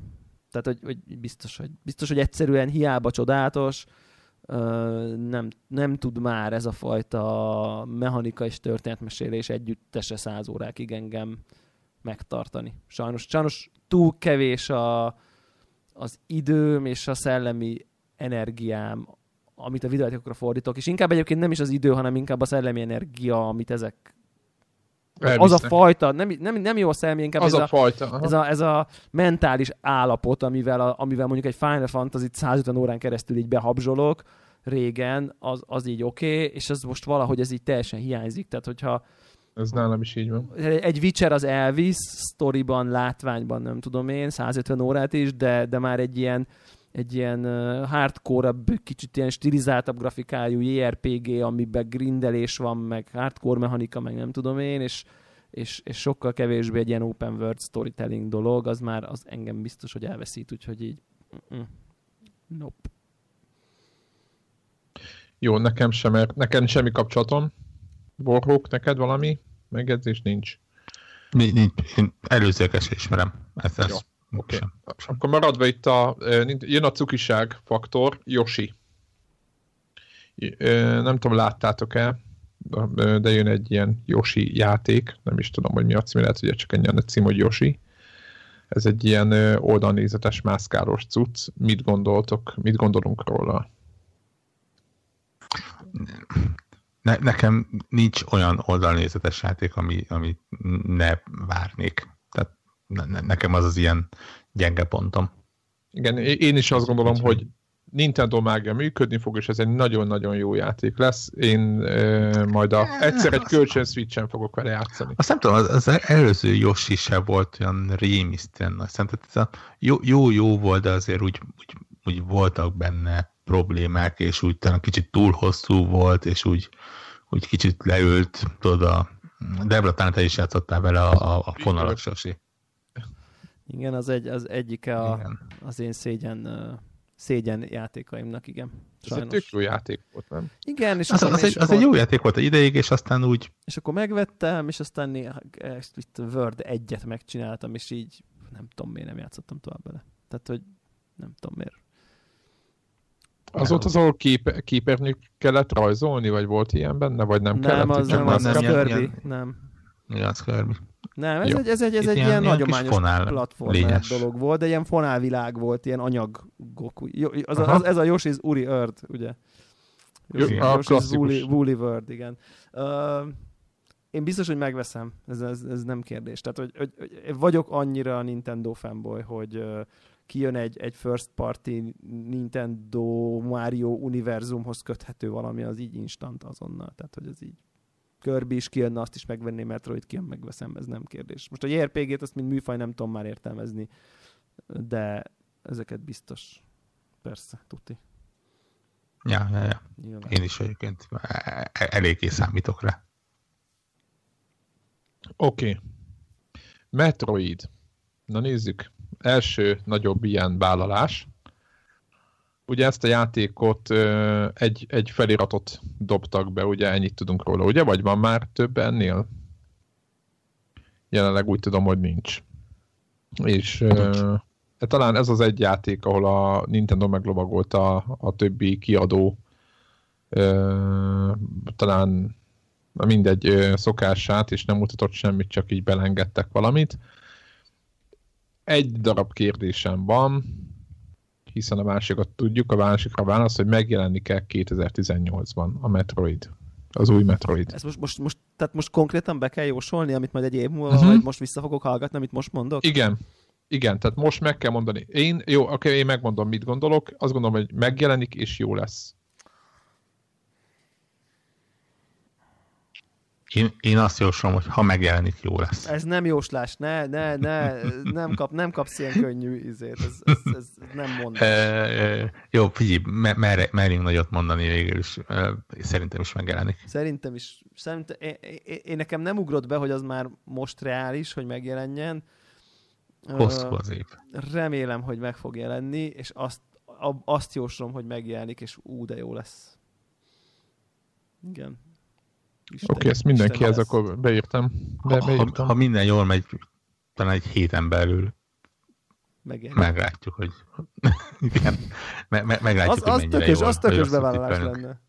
Tehát, hogy, hogy biztos, hogy biztos, hogy egyszerűen hiába csodálatos, nem, nem tud már ez a fajta mechanika és történetmesélés együttese száz órákig engem megtartani. Sajnos, sajnos túl kevés a, az időm és a szellemi energiám, amit a videójátékokra fordítok, és inkább egyébként nem is az idő, hanem inkább a szellemi energia, amit ezek Az a fajta, nem, nem, nem jó személy, inkább az ez, a fajta, a, ez, a, ez a mentális állapot, amivel, a, amivel mondjuk egy Final Fantasy-t százötven órán keresztül így behabzsolok régen, az, az így oké, okay, és ez most valahogy ez így teljesen hiányzik, tehát hogyha ez nálam is így van. Egy Witcher az elvisz, sztoriban, látványban, nem tudom én, százötven órát is, de, de már egy ilyen, egy ilyen hardcore-abb, kicsit ilyen stilizáltabb grafikájú jé er pé gé, amiben grindelés van, meg hardcore mechanika, meg nem tudom én, és, és, és sokkal kevésbé egy ilyen open world storytelling dolog, az már az engem biztos, hogy elveszít, úgyhogy így nope. Jó, nekem sem, nekem semmi kapcsolatom. Borhók, neked valami megjegyzés nincs? Nincs. Én előzőkes ismerem. Ez jó, ez okay. Akkor maradva itt a... Jön a cukiság faktor. Yoshi. Nem tudom, láttátok-e, de jön egy ilyen Yoshi játék. Nem is tudom, hogy mi a cím. Lehet, hogy csak ennyi a cím, hogy Yoshi. Ez egy ilyen oldalnézetes, mászkálós cucc. Mit gondoltok? Mit gondolunk róla? Ne, nekem nincs olyan oldalnézetes játék, ami, ami ne várnék. Tehát ne, ne, nekem az az ilyen gyenge pontom. Igen, én is azt gondolom, hogy Nintendo mágia működni fog, és ez egy nagyon-nagyon jó játék lesz. Én e, majd a, egyszer egy kölcsön Switchen fogok vele játszani. Azt nem tudom, az, az előző Yoshi se volt olyan rémisztően. Szerintem jó-jó volt, de azért úgy, úgy, úgy voltak benne problémák, és úgy talán kicsit túl hosszú volt, és úgy, úgy kicsit leült, tudod, a Debra, talán te is játszottál vele a, a fonalas Yoshi. Igen, az, egy, az egyike a, igen. az én szégyen, szégyen játékaimnak, igen. Sajnos. Ez egy tök jó játék volt, nem? Igen, és az, az, az, egy, az egy jó játék volt egy ideig, és aztán úgy... És akkor megvettem, és aztán néha itt Word egyet megcsináltam, és így nem tudom, miért nem játszottam tovább vele. Tehát, hogy nem tudom, miért. Az ott az, ahol képe, képernyőt kellett rajzolni, vagy volt ilyen benne, vagy nem, nem kellett? Az nem, az nem, az Kirby. Nem. Ja, az Kirby. Nem, ez jó. egy, ez egy, ez egy ilyen, ilyen hagyományos platformás dolog volt, de ilyen fonálvilág volt, ilyen anyag Goku. Az, az, az, ez a Yoshi's Uri Earth, ugye? Yoshi, a Yoshi's Woolly World, igen. Uh, én biztos, hogy megveszem, ez, ez, ez nem kérdés. Tehát, hogy, hogy, hogy vagyok annyira Nintendo fanboy, hogy... Uh, kijön egy, egy first party Nintendo Mario univerzumhoz köthető valami, az így instant azonnal. Tehát, hogy ez így Kirby is kijönne, azt is megvenném, Metroid kijön, megveszem, ez nem kérdés. Most a jé er pé gét azt mint műfaj nem tudom már értelmezni, de ezeket biztos. Persze, tuti. Ja, ja, ja. Nyilván. Én is egyébként eléggé számítok rá. Oké. Okay. Metroid. Na nézzük. Első nagyobb ilyen vállalás. Ugye ezt a játékot ö, egy, egy feliratot dobtak be, ugye ennyit tudunk róla, ugye? Vagy van már több ennél? Jelenleg úgy tudom, hogy nincs. És ö, e, talán ez az egy játék, ahol a Nintendo meglovagolta a, a többi kiadó ö, talán mindegy ö, szokását, és nem mutatott semmit, csak így belengedtek valamit. Egy darab kérdésem van, hiszen a másikat tudjuk, a másikra válasz, hogy megjelenik-e kétezer-tizennyolcban a Metroid, az új Metroid. Ez most, most, most, tehát most konkrétan be kell jósolni, amit majd egy év múlva, uh-huh. vagy most vissza fogok hallgatni, amit most mondok? Igen, igen, tehát most meg kell mondani. Én, jó, oké, én megmondom, mit gondolok, azt gondolom, hogy megjelenik és jó lesz. Én, én azt jóslom, hogy ha megjelenik, jó lesz. Ez nem jóslás, ne, ne, ne, nem, kap, nem kapsz ilyen könnyű izét, ez, ez, ez nem mondás. E, jó, figyelj, merjünk mer, nagyot mondani végül is, szerintem is megjelenik. Szerintem is, szerintem, én, én, én nekem nem ugrott be, hogy az már most reális, hogy megjelenjen. Hosszú az év. Remélem, hogy meg fog jelenni, és azt, azt jóslom, hogy megjelenik, és ú, de jó lesz. Igen. Oké, okay, ezt mindenki, ez akkor beírtam. Be, ha, beírtam. Ha minden jól megy, talán egy héten belül megjelenik. Meglátjuk, hogy igen, me, me, meglátjuk, az, hogy mennyire jól. Az tökös bevállalás lenne.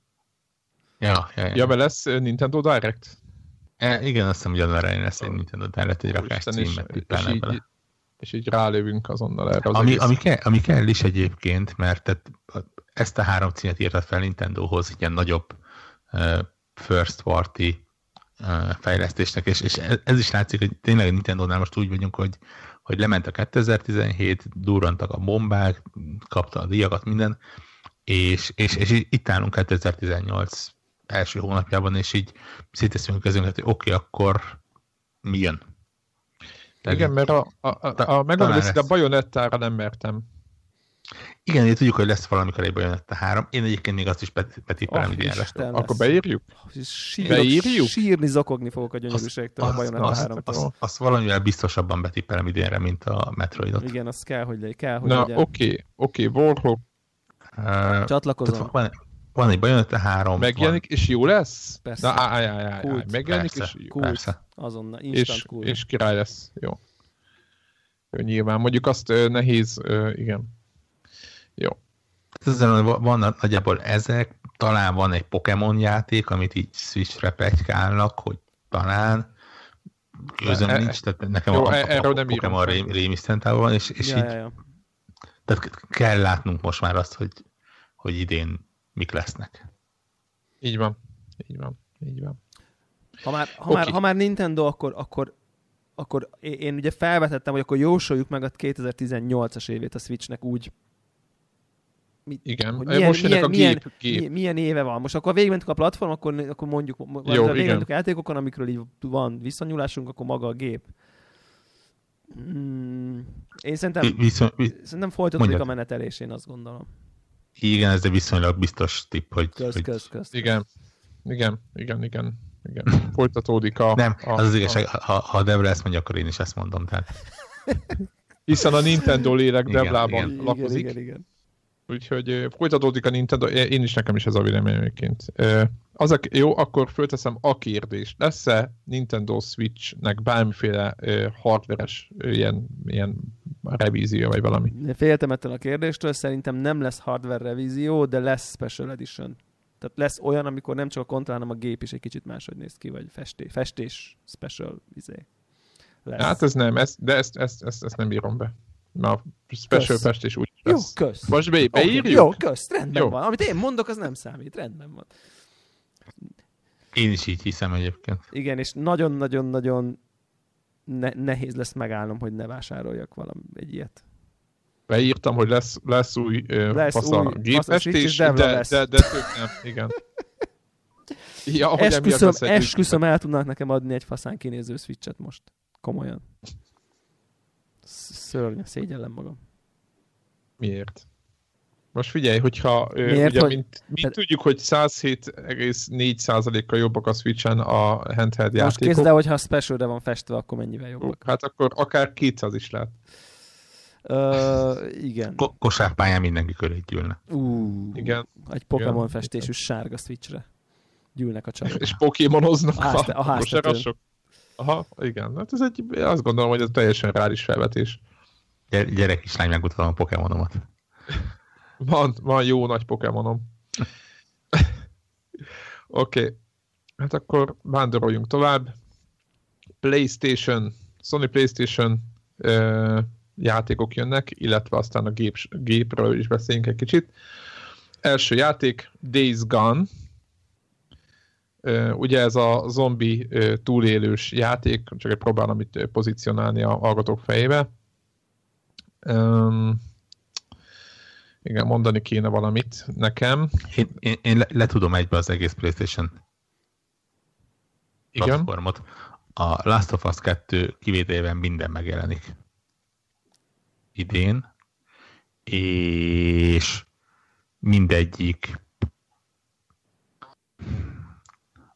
Ja, ja, ja. ja be lesz Nintendo Direct? E, igen, azt hiszem, hogy annyira lesz egy Nintendo Direct, egy rakás címet tippelnek bele. Így, és így rálövünk azonnal erre az ami, egész. Ami, kell, ami kell is egyébként, mert tehát ezt a három címet írtad fel Nintendohoz, ilyen nagyobb first party fejlesztésnek, és, és ez is látszik, hogy tényleg a Nintendónál most úgy vagyunk, hogy, hogy lement a kétezer-tizenhét, durrantak a bombák, kapta a díjakat, minden, és, és, és itt állunk kétezer-tizennyolc első hónapjában, és így széteszünk közünket, hogy oké, okay, akkor mi jön? Tehát igen, mert a, a, a, a, a megmondom, hogy a Bajonettára nem mertem. Igen, én tudjuk, hogy lesz valamikor egy Bajonetta három. Én egyébként még azt is betippelem oh, idénre. Akkor beírjuk? Sírok, beírjuk? Sírni, zokogni fogok a gyönyörűségtől a Bajonetta háromtól. Azt, azt valamivel biztosabban betippelem idénre, mint a Metroidot. Igen, az kell, hogy legyen. Na, oké, oké, okay, okay, Warhawk. Uh, Csatlakozom. Van, van egy Bajonetta három. Megjelenik, és jó lesz? Persze. Na, áj, áj, áj, áj. Megjelenik, és jó. Persze. Azonnal, instant cool. És király lesz. Jó. Nyilván, mondjuk azt nehéz, igen. Jó. Vannak nagyjából ezek, talán van egy Pokémon játék, amit így Switchre pegykálnak, hogy talán közöm e, nincs, tehát nekem jó, a, a, a, a Pokémon rém, rémisztentában van, és, és ja, így ja, ja. Tehát kell látnunk most már azt, hogy, hogy idén mik lesznek. Így van, így van, így van. Ha már, ha okay. már, ha már Nintendo, akkor, akkor akkor én ugye felvetettem, hogy akkor jósoljuk meg a kétezer-tizennyolcas évét a Switchnek úgy. Mit, igen, milyen, most milyen, a gép, milyen, gép. Milyen éve van. Most akkor végigmentünk a platform, akkor, akkor mondjuk, ha végigmentünk a játékokon, amikről így van viszonyulásunk, akkor maga a gép. Mm, én szerintem, viszony, szerintem folytatódik a menetelés, én azt gondolom. Igen, ez egy viszonylag biztos tipp, hogy... Kösz, hogy... Kösz, kösz, igen, igen, igen, igen. Igen, folytatódik a... Nem, a, az az igazság, a... ha, ha Debra ezt mondja, akkor én is ezt mondom, tehát... Hiszen a Nintendo lélek Debrában igen, lakozik. Igen, igen, igen. Úgyhogy folytatódik a Nintendo, én is, nekem is ez a véleményem egyébként. Jó, akkor fölteszem a kérdést. Lesz-e Nintendo Switch-nek bármiféle hardveres ilyen, ilyen revízió, vagy valami? Féltem ettől a kérdéstől, szerintem nem lesz hardware revízió, de lesz Special Edition. Tehát lesz olyan, amikor nem csak a kontra, hanem a gép is egy kicsit máshogy néz ki, vagy festés, festés special izé lesz. Hát ez nem, ez, de ezt, ezt, ezt, ezt nem írom be. Már a special kösz. Festés úgy lesz. Jó, kösz. Most be, beírjuk? Jó, kösz, rendben jó. Van. Amit én mondok, az nem számít, rendben van. Én is így hiszem egyébként. Igen, és nagyon-nagyon-nagyon ne, nehéz lesz megállnom, hogy ne vásároljak valami egy ilyet. Beírtam, hogy lesz, lesz új faszal gépfestés, de, de, de, de tök nem, igen. Ja, esküszöm, esküszöm el tudnak nekem adni egy faszán kinéző switchet most. Komolyan. Szörny, szégyellem magam. Miért? Most figyelj, hogyha Miért, ugye, hogy... mint, mint tehát... tudjuk, hogy száz hét egész négy százalékkal jobbak a Switchen a handheld most játékok. Most kézzel, hogyha a specialre van festve, akkor mennyivel jobbak? Hát akkor akár kétszáz is lehet. Uh, igen. Ko- kosárpályán mindenki köré gyűlne. Uh, igen. Egy Pokémon festésű sárga Switchre gyűlnek a csapok. És Pokémonoznak a, a kosárasok. Aha, igen. Hát ez egy, azt gondolom, hogy ez teljesen reális felvetés. Gy- gyerek kislány, megmutatom a Pokémonomat. Van, van jó nagy Pokémonom. Oké. Okay. Hát akkor vándoroljunk tovább. PlayStation, Sony PlayStation uh, játékok jönnek, illetve aztán a gép, gépről is beszéljünk egy kicsit. Első játék, Days Gone. Ugye ez a zombi túlélős játék, csak egy próbálom itt pozícionálni a hallgatók fejébe. Um, igen, mondani kéne valamit nekem. Én, én, én le, le tudom egybe az egész PlayStation igen. Platformot. A Last of Us kettő kivételében minden megjelenik. Idén, és mindegyik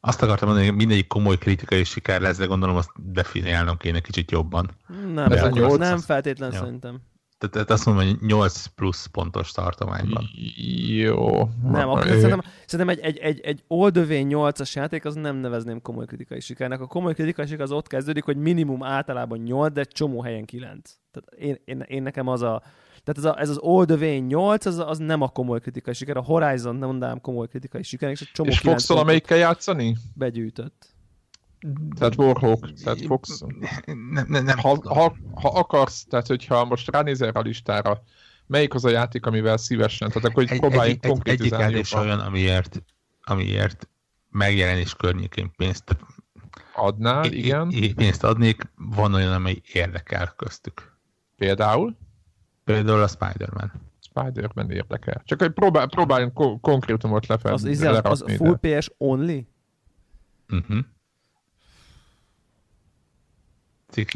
azt akartam mondani, hogy mindegyik komoly kritikai siker lesz, de gondolom azt definiálnom kéne kicsit jobban. Nem, ez nyolc, az... nem feltétlen jó. Szerintem. Tehát te, te azt mondom, hogy nyolc plusz pontos tartományban. Jó. Nem, akkor szerintem, szerintem egy, egy, egy, egy oldövény nyolcas játék, az nem nevezném komoly kritikai sikernek. A komoly kritikai siker az ott kezdődik, hogy minimum általában nyolc, de csomó helyen kilenc. Tehát én, én, én nekem az a... Tehát ez, a, ez az oldövény nyolc, az, az nem a komoly kritikai siker. A Horizon nem mondanám komoly kritikai sikernek, és a csomó és kilenc... És Fox-szal amelyikkel játszani? Begyűjtött. Tehát Warhawk, tehát Fox. Nem, nem, nem. Ha, ha, ha akarsz, tehát hogyha most ránézel a listára, melyik az a játék, amivel szívesen? Tehát akkor egy, próbáljunk egy, konkrétizálni. Egyik állás olyan, amiért, amiért megjelenés környékén pénzt Adnál, é, igen. É, pénzt adnék, van olyan, amely érdekel köztük. Például? Például a Spider-Man. Spider-Man érdekel. Csak hogy próbál, próbáljunk ko- konkrétumot lefelé. Az, izzel, az full pé es only? Uh-huh.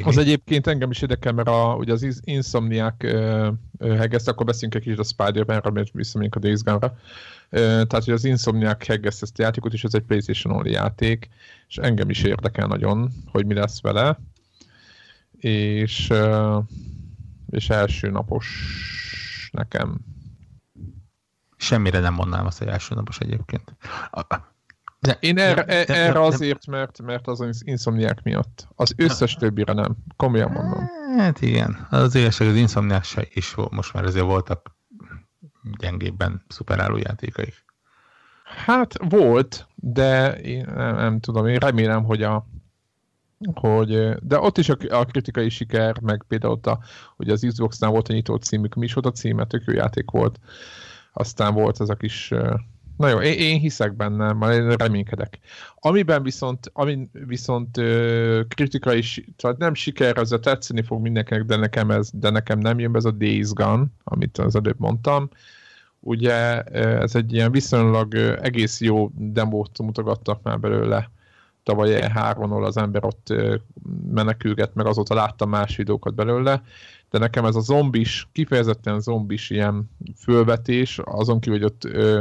Az egyébként engem is érdekel, mert a, ugye az Insomniac uh, heggeszt, akkor beszélünk egy kicsit a Spider-Manra, mert visszamegyünk a Days Gone-ra. Tehát, hogy az Insomniac heggeszt ezt a játékot, és ez egy PlayStation only játék, és engem is érdekel nagyon, hogy mi lesz vele. És, és első napos nekem. Semmire nem mondnám azt, hogy első napos egyébként. De, Én erre, de, de, erre de, azért, mert, mert az az Insomniac miatt. Az összes többire nem. Komolyan mondom. Hát igen. Az igazság az Insomniac se is most már azért voltak gyengébben szuperálló játékaik. Hát volt, de én nem, nem tudom, én remélem, hogy a hogy, de ott is a, a kritikai siker, meg például ott a, hogy az Xboxnál volt a nyitó címük, mi is ott a címe, tök jó játék volt. Aztán volt az a kis... Na jó, én, én hiszek benne, már én reménykedek. Amiben viszont, amin viszont ö, kritikai, tehát nem siker, az a tetszeni fog mindenkinek, de nekem, ez, de nekem nem jön be ez a Days Gone, amit az előbb mondtam. Ugye ez egy ilyen viszonylag ö, egész jó demót mutogattak már belőle. Tavaly E három-nál az ember ott ö, menekülget, meg azóta láttam más videókat belőle. De nekem ez a zombis, kifejezetten zombis ilyen fölvetés, azon kívül, hogy ott... Ö,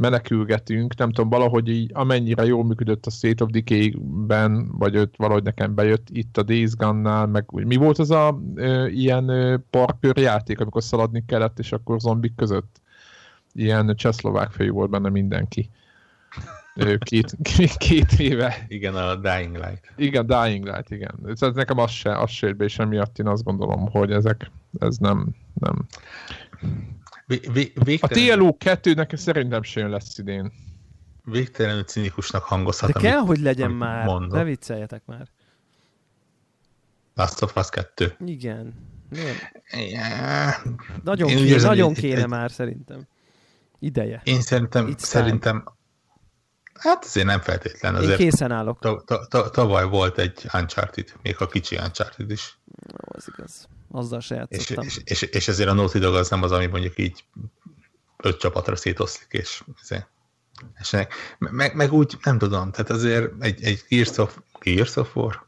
menekülgetünk, nem tudom, valahogy így amennyire jól működött a State of Decay-ben, vagy ott valahogy nekem bejött itt a Days Gone-nál, meg úgy. Mi volt az a ö, ilyen ö, parkőr játék, amikor szaladni kellett, és akkor zombik között? Ilyen csehszlovák fejű volt benne mindenki. Ö, két, két éve. Igen, a Dying Light. Igen, Dying Light, igen. Tehát nekem az se, az se jött be, és emiatt én azt gondolom, hogy ezek, ez nem, nem... V- v- a té el o kettő nekem szerintem sem lesz idén. Végtelenül cinikusnak hangozhat. De amit, kell, hogy legyen már. Mondom. Ne vicceljetek már. Last of Us kettő. Igen. Yeah. Nagyon, kéne, érzem, nagyon kéne egy, egy, már szerintem. Ideje. Én szerintem, szerintem hát azért nem feltétlen. Én azért készen állok. Ta, ta, ta, tavaly volt egy Uncharted, még a kicsi Uncharted is. Ó, az igaz. Azzal se játszottam. És, és, és ezért a Naughty Dog az nem az, ami mondjuk így öt csapatra szétoszlik, és esenek. Meg, meg úgy nem tudom, tehát azért egy, egy Gears of, Gears of War,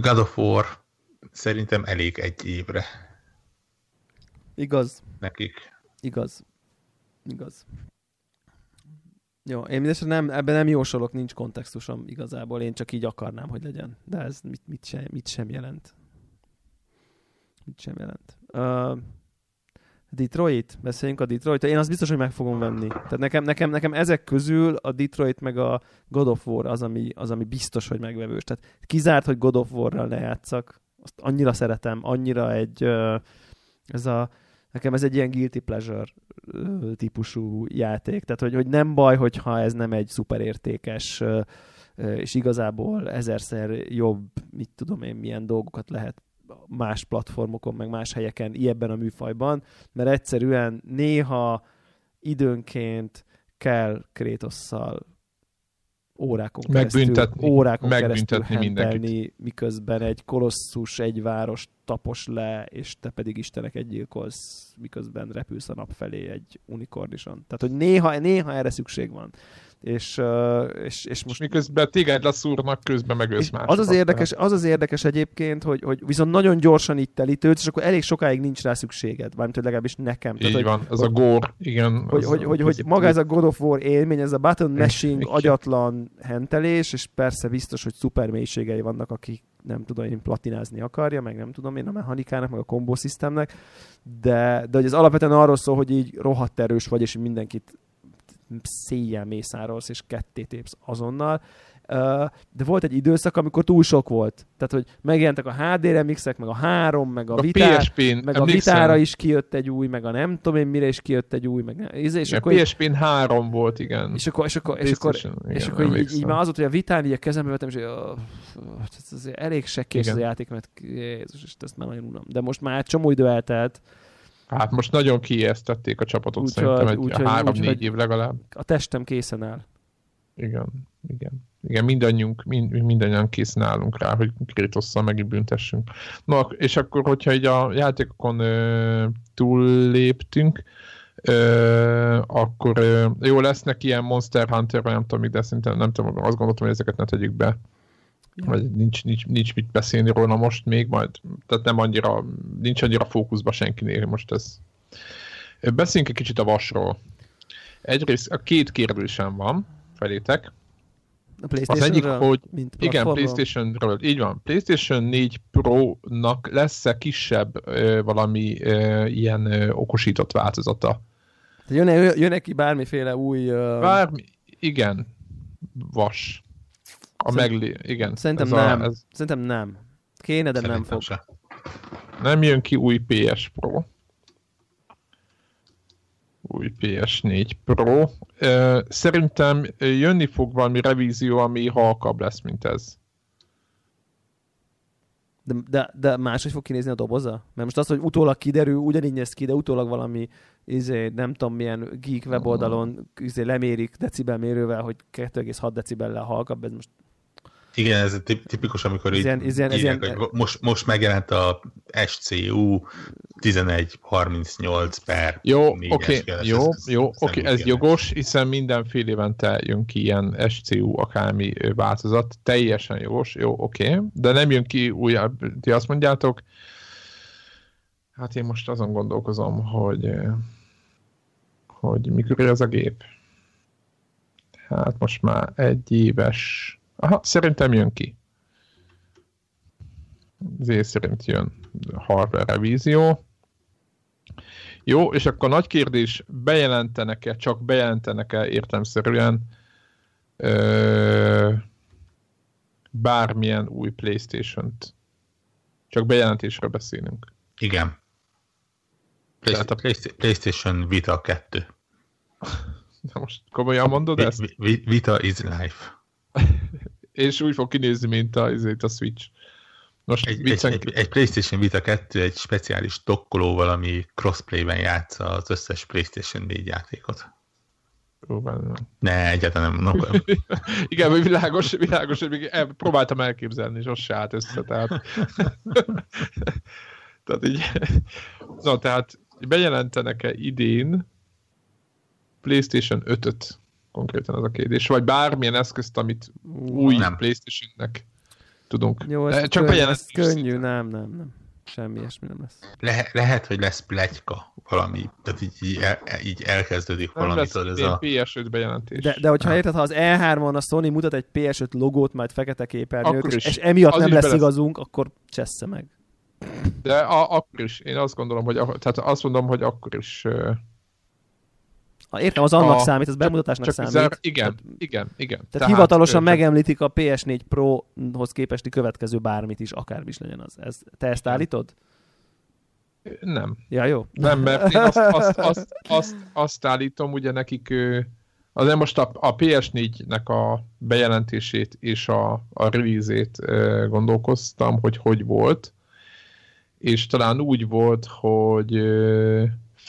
God of War szerintem elég egy évre. Igaz. Nekik. Igaz. Igaz. Jó, én mindesetre nem, ebben nem jósolok, nincs kontextusom igazából, én csak így akarnám, hogy legyen. De ez mit, mit, sem, mit sem jelent. Mit sem jelent. Uh, Detroit, beszéljünk a Detroitról. Én azt biztos, hogy meg fogom venni. Tehát nekem, nekem, nekem ezek közül a Detroit meg a God of War az, ami, az, ami biztos, hogy megvevős. Tehát kizárt, hogy God of War-ral lejátszak. Azt annyira szeretem, annyira egy... Uh, ez a... Nekem ez egy ilyen guilty pleasure típusú játék, tehát hogy, hogy nem baj, hogyha ez nem egy szuperértékes, és igazából ezerszer jobb, mit tudom én, milyen dolgokat lehet más platformokon, meg más helyeken, ilyebben a műfajban, mert egyszerűen néha időnként kell Krétosszal órákon keresztül, órákon keresztül hentelni, miközben egy kolosszus, egy város tapos le, és te pedig isteneket gyilkolsz, miközben repülsz a nap felé egy unikornison. Tehát, hogy néha, néha erre szükség van. És, és, és most... miközben téged leszúrnak, közben megölsz másokat. Az az érdekes, az az érdekes egyébként, hogy, hogy viszont nagyon gyorsan itt telítődsz, és akkor elég sokáig nincs rá szükséged, mármint, hogy legalábbis nekem. Így tehát, van, hogy, ez hogy, a gore, igen. Hogy, az, hogy, hogy, hogy maga ez a God of War élmény, ez a button mashing, agyatlan hentelés, és persze biztos, hogy szuper mélységei vannak, akik nem tudom én platinázni akarja, meg nem tudom én a mechanikának, meg a combo systemnek, de, de hogy ez alapvetően arról szól, hogy így rohadt erős vagy, és mindenkit széjjel mészárolsz, és ketté tépsz azonnal. De volt egy időszak, amikor túl sok volt. Tehát, hogy megjelentek a há dé remixek, meg a három, meg a, a vitá, meg a vitára is kijött egy új, meg a nem tudom én mire is kijött egy új, meg nem. És ja, akkor pé es pén három volt, igen. És akkor, és akkor, és akkor, és akkor igen, így, így már az volt, hogy a vitán így a kezembe vettem, és oh, ez elég sekkés az a játék, mert Jézus, és ezt már nagyon unom. De most már csomó idő eltelt. Hát most nagyon kiéheztették a csapatot, úgy szerintem, hogy, egy három-négy év legalább. A testem készen áll. Igen, igen. Igen, mindannyiunk, mind, mindannyian készen állunk rá, hogy Kratosszal megint büntessünk. Na, és akkor, hogyha így a játékokon ö, túlléptünk, Ö, akkor ö, jó, lesznek ilyen Monster Hunter, vagy nem tudom, de szerintem nem tudom, azt gondoltam, hogy ezeket ne tegyük be. Vagy nincs, nincs, nincs mit beszélni róla most még, majd, tehát nem annyira, nincs annyira fókuszba senkinél most ez. Beszéljünk egy kicsit a Vasról. Egyrészt a két kérdésem van felétek. A PlayStation-ről? Az egyik, hogy igen, PlayStation-ről. Így van. PlayStation négy Pro-nak lesz-e kisebb ö, valami ö, ilyen ö, okosított változata? Jön-e, jön-e ki bármiféle új... Ö... Bármi... Igen. Vas. A Szerint... meglé... Igen. Szerintem nem. A, ez... Szerintem nem. Kéne, de Szerintem nem fog. Se. Nem jön ki új pé es Pro. Új pé es négy Pro. Szerintem jönni fog valami revízió, ami halkabb lesz, mint ez. De, de, de máshogy fog kinézni a doboza? Mert most az, hogy utólag kiderül, ugyanígy néz ki, de utólag valami izé, nem tudom milyen geek weboldalon izé, lemérik decibelmérővel, hogy kettő egész hat decibellel halkabb. Ez most... Igen, ez tipikus, amikor így ilyen, ilyen, írják, ilyen... hogy most, most megjelent a es cé u tizenegy harmincnyolc per jó, négyes okay, keres. Jó, ez, jó, oké, okay, ez jogos, hiszen mindenfél évente jön ki ilyen es cé u akármi változat, teljesen jogos, jó, oké, okay, de nem jön ki újabb, ti azt mondjátok, hát én most azon gondolkozom, hogy, hogy mikor ér az a gép. Hát most már egy éves... Aha, szerintem jön ki. Zé szerint jön hardware revízió. Jó, és akkor nagy kérdés, bejelentenek-e, csak bejelentenek-e értelemszerűen ö, bármilyen új PlayStation-t? Csak bejelentésről beszélünk. Igen. Play- a... PlayStation Vita kettő. De most komolyan mondod ezt? V- v- Vita is life. És úgy fog kinézni, mint a, ezért a Switch. Most egy, viccen... egy, egy PlayStation Vita kettő egy speciális dokkolóval, ami crossplayben játsza az összes PlayStation négy játékot. Próbálom. Ne, egyáltalán nem. No. Igen, világos, világos, hogy próbáltam elképzelni, és az se állt össze. Tehát, tehát így... Na, tehát bejelentenek-e idén PlayStation ötöt? Konkrétan az a kérdés, vagy bármilyen eszközt, amit új nem. PlayStation-nek tudunk. Jó, ez csak könnyű, ez könnyű. nem, nem, nem. Semmi ilyesmi nem lesz. Le- lehet, hogy lesz pletyka valami, tehát így, így elkezdődik nem valamit. Nem lesz ez a... pé es öt bejelentés. De, de hogyha érted, ha az E három-on a Sony mutat egy pé es öt logót, majd fekete képernyőt, és, és emiatt az nem lesz igazunk, akkor csessze meg. De a, akkor is, én azt gondolom, hogy, tehát azt mondom, hogy akkor is... Értem, az annak a, számít, az bemutatásnak csak számít. Zár, igen, igen, igen. Tehát, tehát hivatalosan tehát, megemlítik a pé es négy Pro-hoz képesti következő bármit is, akármi is legyen az. Ez, te ezt állítod? Nem. Ja, jó. Nem, mert én azt, azt, azt, azt, azt állítom, ugye nekik, azért most a, a pé es négynek a bejelentését és a, a release-ét gondolkoztam, hogy hogy volt, és talán úgy volt, hogy...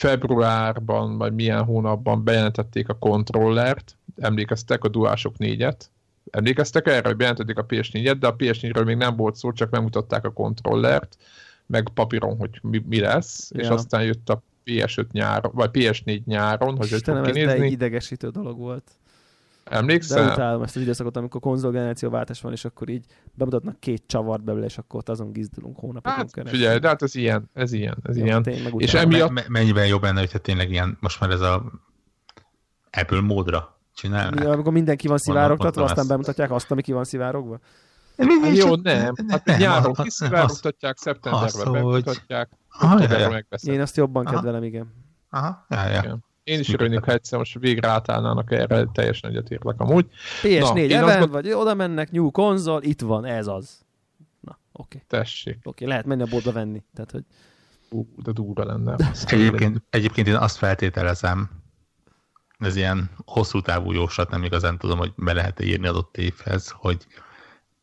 februárban, vagy milyen hónapban bejelentették a kontrollert, emlékeztek a DualShock négyet. Emlékeztek erre, hogy bejelentették a pé es négyet, de a pé es négyről még nem volt szó, csak megmutatták a kontrollert, meg papíron, hogy mi, mi lesz, ja. És aztán jött a pé es öt nyáron, vagy pé es négy nyáron, hogy hogy fog kinézni. Ez egy idegesítő dolog volt. Emlékszel? De utálom ezt az időszakot, amikor konzolgenerációváltás van, és akkor így bemutatnak két csavart belőle, és akkor ott azon gizdulunk hónapokon hát, keresztül. Figyelj, de hát ez ilyen, ez ilyen, ez jó, ilyen. És emiatt... Me- mennyiben jobb lenne, hogyha tényleg ilyen, most már ez a Apple módra csinálnak. Ja, amikor mindenki van szivárogtatva, aztán ezt... bemutatják azt, ami ki van szivárogva. Hát jó, nem. Hát nem, nyáron kiszivárogtatják, szeptemberben bemutatják. Én azt jobban kedvelem, igen. Aha, igen. Én is örülnék, ha egyszer most végre átállnának erre, teljesen egyetérlek amúgy. pé es négy event, gond... vagy oda mennek, new konzol, itt van, ez az. Na, oké. Okay. Tessék. Oké, okay, lehet menni a boltba venni. Tehát, hogy... Ú, de durva lenne. Egyébként, egyébként én azt feltételezem, ez ilyen hosszú távú jóslat, nem igazán tudom, hogy be lehet írni adott évhez, hogy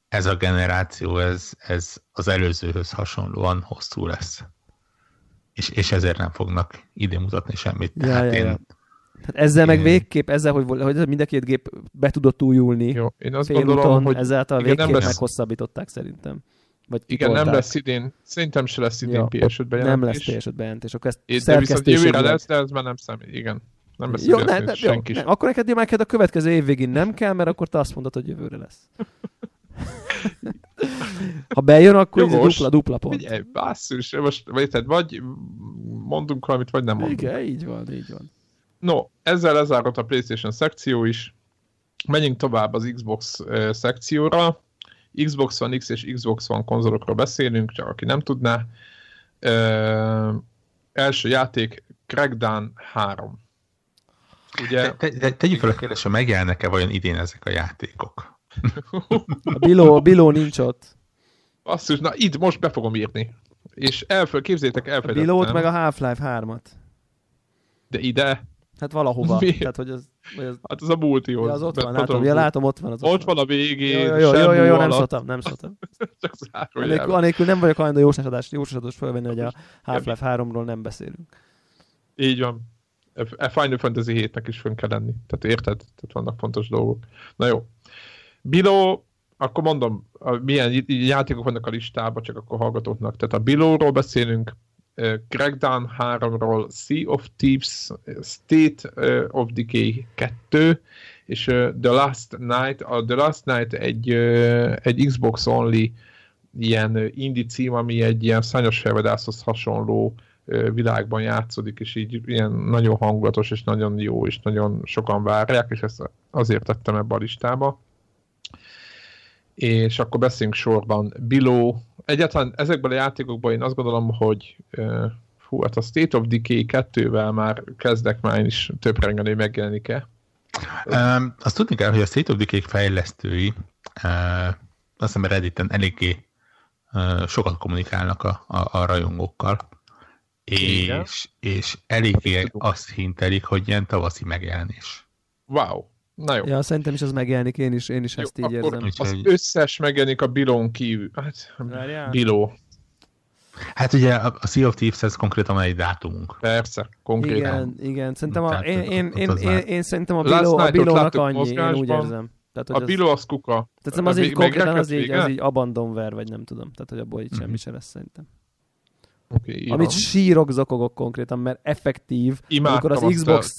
ez a generáció, ez, ez az előzőhöz hasonlóan hosszú lesz. És, és ezért nem fognak idén mutatni semmit. Tehát ja, ja, ja. én Hát ezzel meg végképp, ezzel, hogy, hogy mind a két gép be tudott újulni. Jó, én azt gondolom, úton, hogy ezáltal igen, végképp lesz... meghosszabították szerintem. Vagy igen, tolták. Nem lesz idén, szerintem se lesz idén ja, pé es öt bejelentés. Nem lesz pé es öt bejelentés, akkor ezt é, de viszont jövőre lesz, de ez már nem számít, igen. Nem lesz jó, ne, ne, senki jó, ne. Akkor neked már a következő év végén nem kell, mert akkor te azt mondod, hogy jövőre lesz. Ha bejön, akkor jó, most, dupla, dupla pont. Figyelj, basszus, most vagy, vagy mondunk valamit, vagy nem mondunk. Igen, így van, így van. No, ezzel lezárult a PlayStation szekció is. Menjünk tovább az Xbox uh, szekcióra. Xbox One X és Xbox One konzolokról beszélünk, csak aki nem tudná. Uh, első játék, Crackdown három. Ugye... Te, te, tegyük fel a kérdés, hogy megjelennek-e vajon idén ezek a játékok? A Biló, a Biló nincs ott. Basszus, na itt most be fogom írni. És elföl, képzeljétek, elfelejtettem. A Bilót meg a Half-Life hármat. De ide? Hát valahova. Tehát, hogy az, hogy az, hát az a multihoz. Ja, az ott van, látom, látom, ja, látom, ott van. Az ott, ott van a végén, jó, jó, jó, jó, jó, nem szóltam, nem szóltam. Csak zárójában. Anélkül nem vagyok hajlandó jóslatos, jóslatos felvenni, hogy a Half-Life háromról nem beszélünk. Így van. A Final Fantasy hétnek is fönn kell lenni. Tehát érted? Tehát vannak fontos dolgok. Na jó. Biló, akkor mondom, a, milyen játékok vannak a listában, csak akkor hallgatóknak. Tehát a Bilóról beszélünk, Crackdown háromról, Sea of Thieves, State of Decay kettő, és The Last Night. A The Last Night egy, egy Xbox Only ilyen indie cím, ami egy ilyen szányos felvedászhoz hasonló világban játszódik, és így ilyen nagyon hangulatos, és nagyon jó, és nagyon sokan várják, és ezt azért tettem ebbe a listába. És akkor beszéljünk sorban. Biló, egyáltalán ezekben a játékokban én azt gondolom, hogy hú, hát a State of Decay kettővel már kezdek már én is több rengeni, hogy megjelenik-e. Um, azt tudni kell, hogy a State of Decay fejlesztői uh, azt hiszem Redditen eléggé uh, sokat kommunikálnak a, a, a rajongókkal. És, és eléggé azt hintelik, hogy ilyen tavaszi megjelenés. Wow, na jó. Ja, szerintem is az megjelenik, én is, én is jó, ezt így érzem. Az összes megjelenik a Bilón kívül. Hát, Biló. Hát ugye a, a Sea of Thieves ez konkrétan egy dátumunk. Persze, konkrétan. Igen, igen. Szerintem a, én, én, én, én, én szerintem a Biló, a Bilónak annyi, én úgy érzem. Tehát, a az, Biló az kuka. Tehát az így konkrétan az így, az így abandonware, vagy nem tudom. Tehát, hogy abból így mm-hmm. semmi sem lesz szerintem. Okay, amit sírok, zokogok konkrétan, mert effektív, imádtam, amikor az Xbox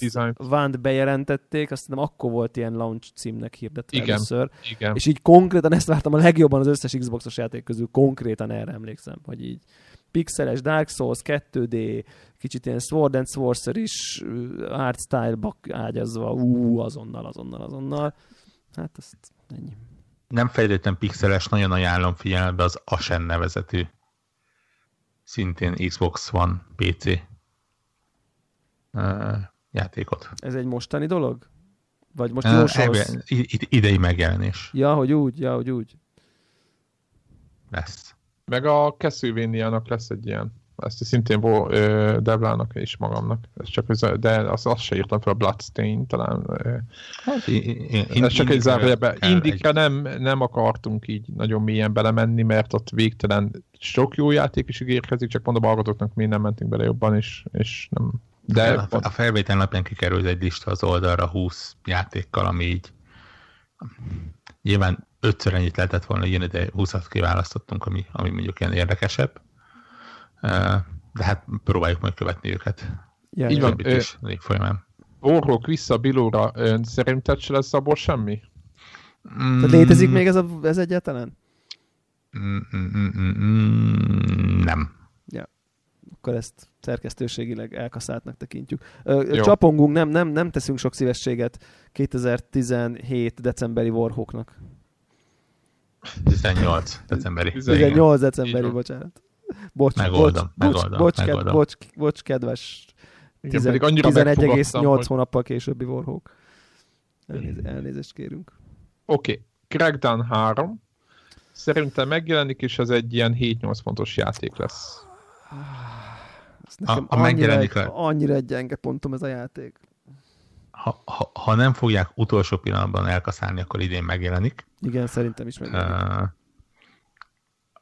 One-t bejelentették, azt hiszem akkor volt ilyen launch címnek hirdetve először, igen. És így konkrétan ezt vártam a legjobban az összes Xboxos játék közül, konkrétan erre emlékszem, hogy így pixeles Dark Souls kettő dé, kicsit ilyen Sword and Sorcery-s art style-ba ágyazva, ú, azonnal, azonnal, azonnal. Hát azt ennyi. Nem fejlődtem pixeles, nagyon ajánlom figyelembe az Ashen nevezetű szintén Xbox One pé cé uh, játékot. Ez egy mostani dolog? Vagy most jósolsz? Uh, idei megjelenés. Ja, hogy úgy, ja, hogy úgy. Lesz. Meg a Castlevania-nak lesz egy ilyen. Ezt szintén volt Devlának és magamnak. Ez csak ez, de azt, azt se írtam fel, a Bloodstain talán. Hát, ez csak egy zárójelben. Indikra nem, nem akartunk így nagyon mélyen belemenni, mert ott végtelen sok jó játék is ígérkezik, csak mondom, a hallgatóknak mi nem mentünk bele jobban, és, és nem. De a, a felvétel napján kikerült egy lista az oldalra húsz játékkal, ami így nyilván ötször ennyit lehetett volna írni, de húszat kiválasztottunk, ami, ami mondjuk ilyen érdekesebb. De hát próbáljuk majd követni őket. Ja, így van. Orrok vissza Bilóra, ön szerinted se lesz abból semmi? Mm. Létezik még ez, a, ez egyáltalán? Mm, mm, mm, mm, nem. Ja. Akkor ezt szerkesztőségileg elkaszáltnak tekintjük. Ö, csapongunk, nem, nem, nem teszünk sok szívességet kétezer-tizenhét decemberi Warhawknak. tizennyolc decemberi. tizennyolc decemberi, bocsánat. Bocs, megoldom, bocs, megoldom, bocs, megoldom. Bocs, bocs, bocs kedves tizenegy egész nyolc hogy... hónappal későbbi Warhawk. Elnéz, elnézést kérünk. Oké, okay. Crackdown három. Szerintem megjelenik, és ez egy ilyen hét-nyolc pontos játék lesz. A, a annyira, egy, annyira egy gyenge pontom ez a játék. Ha, ha, ha nem fogják utolsó pillanatban elkaszálni, akkor idén megjelenik. Igen, szerintem is megjelenik.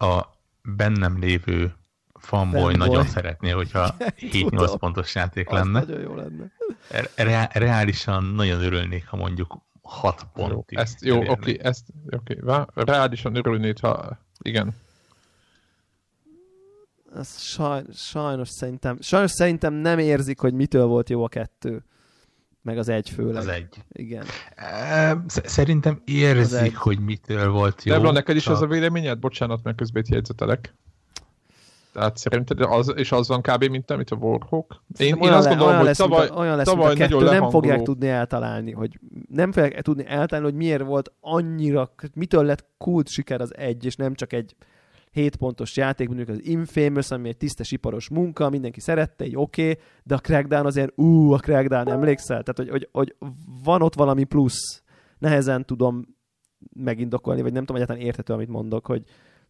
Uh, a bennem lévő fanboy nagyon szeretné, hogyha hét nyolc pontos játék lenne. Nagyon jó lenne. Re- reálisan nagyon örülnék, ha mondjuk hat pontig. Ezt, jó, oké, okay, ezt, oké. Okay. Reálisan örülnék, ha igen. Ez saj, sajnos szerintem, sajnos szerintem nem érzik, hogy mitől volt jó a kettő. Meg az egy főleg. Az egy. Igen. Szerintem érzik, hogy mitől volt jó. Debla, neked is az a véleményed? Bocsánat, mert közben itt jegyzetelek. Tehát szerinted, az, és az van kb. Mint amit a Warhawk. Én, én azt le, gondolom, hogy lesz, tavaly, a, olyan lesz, tavaly mint a kettő, nem fogják tudni eltalálni, hogy nem fogják tudni eltalálni, hogy miért volt annyira, mitől lett kult siker az egy, és nem csak egy hét pontos játék, mondjuk az Infamous, ami egy tisztes iparos munka, mindenki szerette, így oké, okay, de a Crackdown az ilyen, ú, a Crackdown, emlékszel? Tehát, hogy, hogy, hogy van ott valami plusz. Nehezen tudom megindokolni, vagy nem tudom egyáltalán érthető, amit mondok, hogy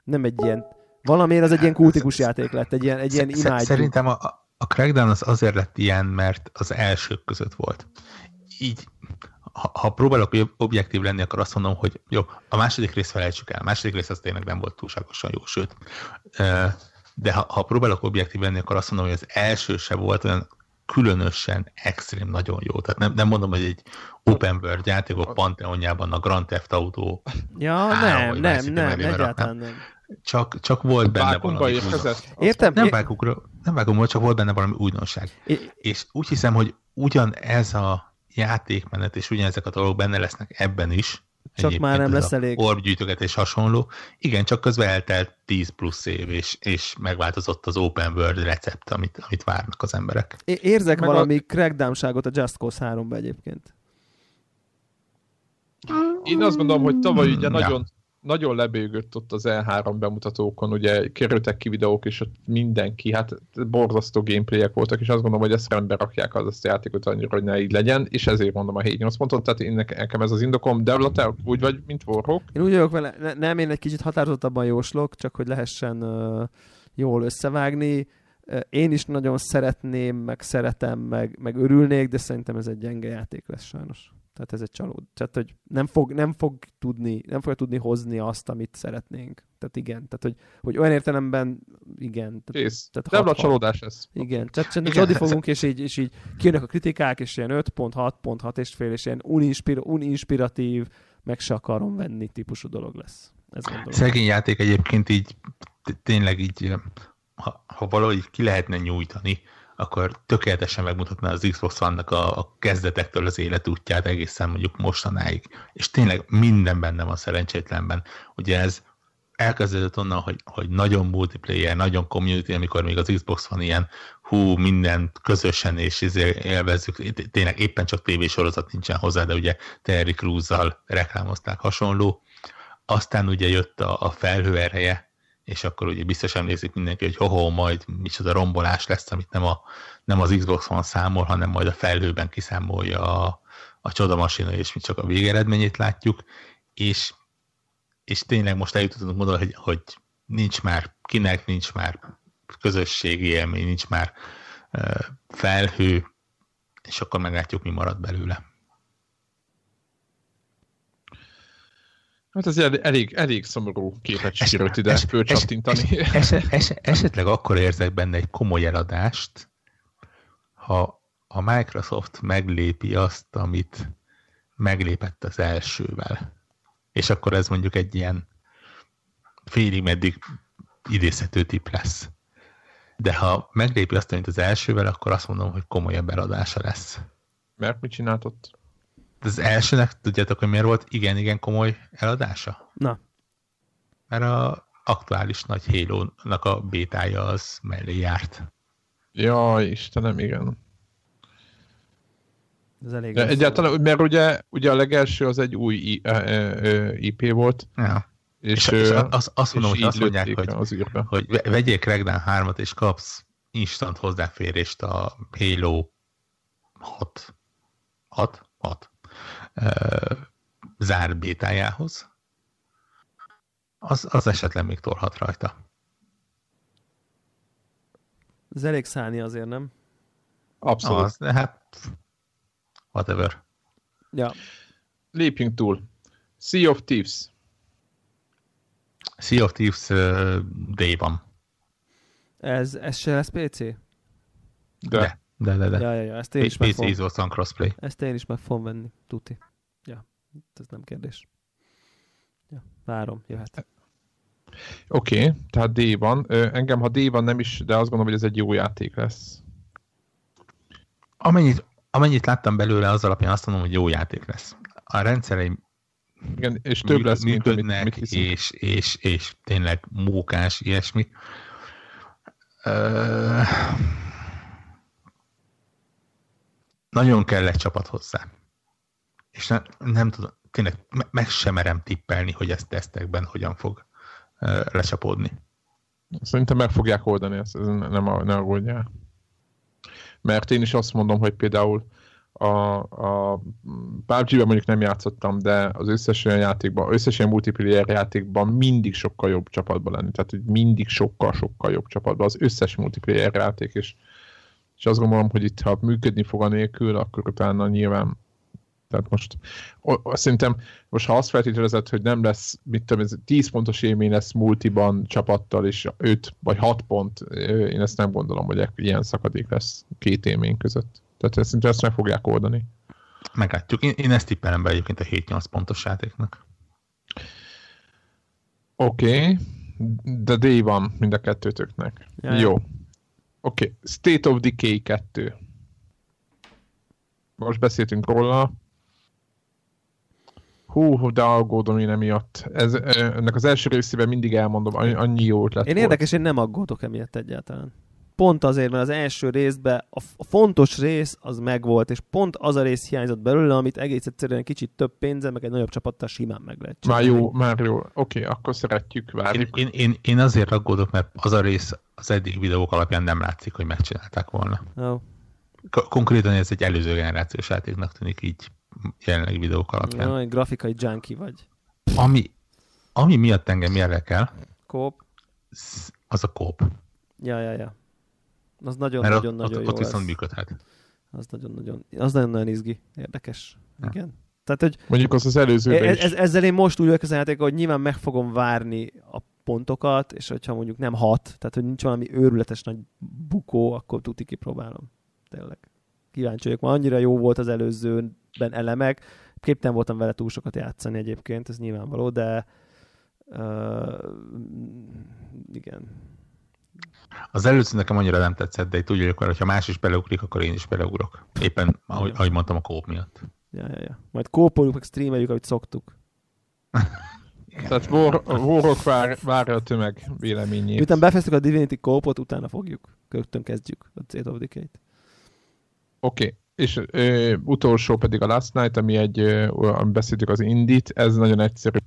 nem egy ilyen, valamiért az egy ilyen kultikus játék lett, egy ilyen, egy ilyen imágy. Szerintem a, a Crackdown az azért lett ilyen, mert az elsők között volt. Így, ha, ha próbálok objektív lenni, akkor azt mondom, hogy jó, a második részt felejtsük el. A második rész az tényleg nem volt túlságosan jó, sőt. De ha, ha próbálok objektív lenni, akkor azt mondom, hogy az első se volt olyan különösen extrém nagyon jó. Tehát nem, nem mondom, hogy egy open world játék, a Pantheonjában a Grand Theft Auto ja, három, nem, nem, nem, egyáltalán nem. Csak, csak volt benne valami újdonság. Értem? Nem vágunk, nem vágunk, csak volt benne valami újdonság. É... És úgy hiszem, hogy ugyanez a játékmenet, és ugyanezek a dolgok benne lesznek ebben is. Csak egyébként már nem lesz elég. Orbgyűjtögetés hasonló. Igen, csak közben eltelt tíz plusz év, és, és megváltozott az open world recept, amit, amit várnak az emberek. É, érzek meg valami a... crackdown-ságot a Just Cause háromba egyébként. Én azt gondolom, hogy tavaly ugye hmm, nagyon... Ja. Nagyon lebőgött ott az E három bemutatókon, ugye kerültek ki videók, és ott mindenki, hát borzasztó gameplayek voltak, és azt gondolom, hogy ezt rendbe rakják az azt a játékot annyira, hogy ne így legyen, és ezért mondom a hét nyolc pontot, tehát én nekem ez az indokom, de te úgy vagy, mint Warhawk. Én úgy vagyok vele, ne, nem, én egy kicsit határozottabban jóslok, csak hogy lehessen uh, jól összevágni. Uh, én is nagyon szeretném, meg szeretem, meg, meg örülnék, de szerintem ez egy gyenge játék lesz sajnos. Tehát ez egy csalód. Tehát, hogy nem fog, nem fog tudni, nem fog tudni hozni azt, amit szeretnénk. Tehát igen. Tehát, hogy, hogy olyan értelemben igen. Kész. Tehát a csalódás ez. Igen. Tehát csalódni fogunk, és így, és így kijönnek a kritikák, és ilyen öt pont hat pont hat és fél, és ilyen uninspir, uninspiratív, meg se akarom venni típusú dolog lesz. Ez szegény játék egyébként így tényleg így, ha, ha valahogy ki lehetne nyújtani, akkor tökéletesen megmutatná az Xbox One-nak a, a kezdetektől az életútját egészen mondjuk mostanáig. És tényleg minden benne van szerencsétlenben. Ugye ez elkezdődött onnan, hogy, hogy nagyon multiplayer, nagyon community, amikor még az Xbox One ilyen hú, mindent közösen és élvezzük. Tényleg éppen csak tévésorozat nincsen hozzá, de ugye Terry Crews-zal reklámozták hasonló. Aztán ugye jött a, a felhő ereje, és akkor ugye biztos emlékszik mindenki, hogy hoho, majd micsoda rombolás lesz, amit nem, a, nem az Xbox One számol, hanem majd a felhőben kiszámolja a, a csodamasina, és mi csak a végeredményét látjuk, és, és tényleg most eljutottunk oda, hogy, hogy nincs már kinek, nincs már közösségi élmény, nincs már uh, felhő, és akkor meglátjuk, mi marad belőle. Hát ez elég, elég szomorú képet sikerült ide fölcsattintani. Es, es, es, es, esetleg akkor érzek benne egy komoly eladást, ha a Microsoft meglépi azt, amit meglépett az elsővel. És akkor ez mondjuk egy ilyen félig meddig idézhető tipp lesz. De ha meglépi azt, amit az elsővel, akkor azt mondom, hogy komolyabb eladása lesz. Mert mit csináltott? Az elsőnek, tudjátok, hogy miért volt igen, igen komoly eladása? Na. Mert az aktuális nagy Halo-nak a bétája az mellé járt. Jaj, Istenem, igen. Ez elég. De egyáltalán, mert ugye, ugye a legelső az egy új I P volt. Ja. És, és, és az, azt mondom, és hogy azt mondják, hogy, az hogy vegyél Crackdown hármat, és kapsz instant hozzáférést a Halo hat. hat? hat. zár bétájához, az, az esetleg még torhat rajta. Ez elég szállni azért, nem? Abszolút. Az, de hát whatever. Ja. Lépjünk túl. Sea of Thieves. Sea of Thieves uh, Day van. Ez, ez se lesz pé cé? De. De, de, de. Ja, ja, ja. Ezt én is meg fogom. pé cé izoltan crossplay. Ezt én is meg fogom venni. Tuti. Ja, ez nem kérdés. Ja, várom, jöhet. Oké, okay, tehát D van. Engem, ha D van, nem is, de azt gondolom, hogy ez egy jó játék lesz. Amennyit, amennyit láttam belőle, az alapján azt mondom, hogy jó játék lesz. A rendszereim igen, és több lesz, működnek, mint amit és, és, és tényleg mókás, ilyesmi. Uh, nagyon kell egy csapat hozzá. És ne, nem tudom, tényleg meg sem merem tippelni, hogy ezt tesztekben hogyan fog uh, lecsapódni. Szerintem meg fogják oldani, ezt nem aggódjál. Mert én is azt mondom, hogy például a, a pé u bé gé-ben mondjuk nem játszottam, de az összes olyan játékban, összes olyan multiplayer játékban mindig sokkal jobb csapatban lenni. Tehát mindig sokkal-sokkal jobb csapatban az összes multiplayer játék, és, és azt gondolom, hogy itt ha működni fog a nélkül, akkor utána nyilván tehát most szerintem most ha azt feltételezed, hogy nem lesz mit tudom, ez tíz pontos élmény lesz multiban csapattal, és öt vagy hat pont, én ezt nem gondolom, hogy ilyen szakadék lesz két élmény között. Tehát szerintem ezt meg fogják oldani. Meglátjuk. Én, én ezt tippelem be egyébként a hét-nyolc pontos játéknak. Oké, okay. De D van mind a kettőtöknek. Yeah. Jó. Oké, okay. State of Decay kettő. Most beszéltünk róla. Hú, de aggódom én emiatt. Ez, ennek az első részében mindig elmondom, annyi jó ötlet. Én érdekes, volt. Én nem aggódok emiatt egyáltalán. Pont azért, mert az első részben a, f- a fontos rész az megvolt, és pont az a rész hiányzott belőle, amit egész egyszerűen kicsit több pénzzel, meg egy nagyobb csapattal simán meg lehet csinálni. Már jó, már jó. Oké, okay, akkor szeretjük, várjuk. Én, én, én, én azért aggódok, mert az a rész az eddig videók alapján nem látszik, hogy megcsinálták volna. Oh. K- konkrétan ez egy előző generációs játéknak tűnik így. Jelenleg videók alapján. Olyan grafikai junkie vagy. Ami, ami miatt engem érdekel, Coop. Az a Coop. Ja, ja, ja. Az nagyon-nagyon-nagyon nagyon jó. Ott, ott viszont működhet. Az nagyon-nagyon, az nagyon-nagyon izgi. Érdekes. Ja. Igen. Tehát, hogy mondjuk az az előzőben is. Ez, ezzel én most úgy vagyok az játék, hogy nyilván meg fogom várni a pontokat, és hogyha mondjuk nem hat, tehát hogy nincs valami őrületes nagy bukó, akkor tuti kipróbálom. Tényleg. Kíváncsi vagyok. Ma annyira jó volt az előző ben elemek. Képtelen voltam vele túl sokat játszani egyébként, ez nyilvánvaló, de uh, igen. Az először nekem annyira nem tetszett, de itt úgy vagyok, hogyha más is beleugrik, akkor én is beleugrok. Éppen, ahogy, ahogy mondtam, a kóp miatt. Ja, ja, ja. Majd kópoljuk, meg streameljük, ahogy szoktuk. Tehát Warhawk vár, várja a tömeg véleményét. Miután befejeztük a Divinity kópot, utána fogjuk. Köktön kezdjük a State of Decay-t. Oké. Okay. És ö, utolsó pedig a Last Night, ami egy, ö, ami beszéltük az Indit, ez nagyon egyszerű.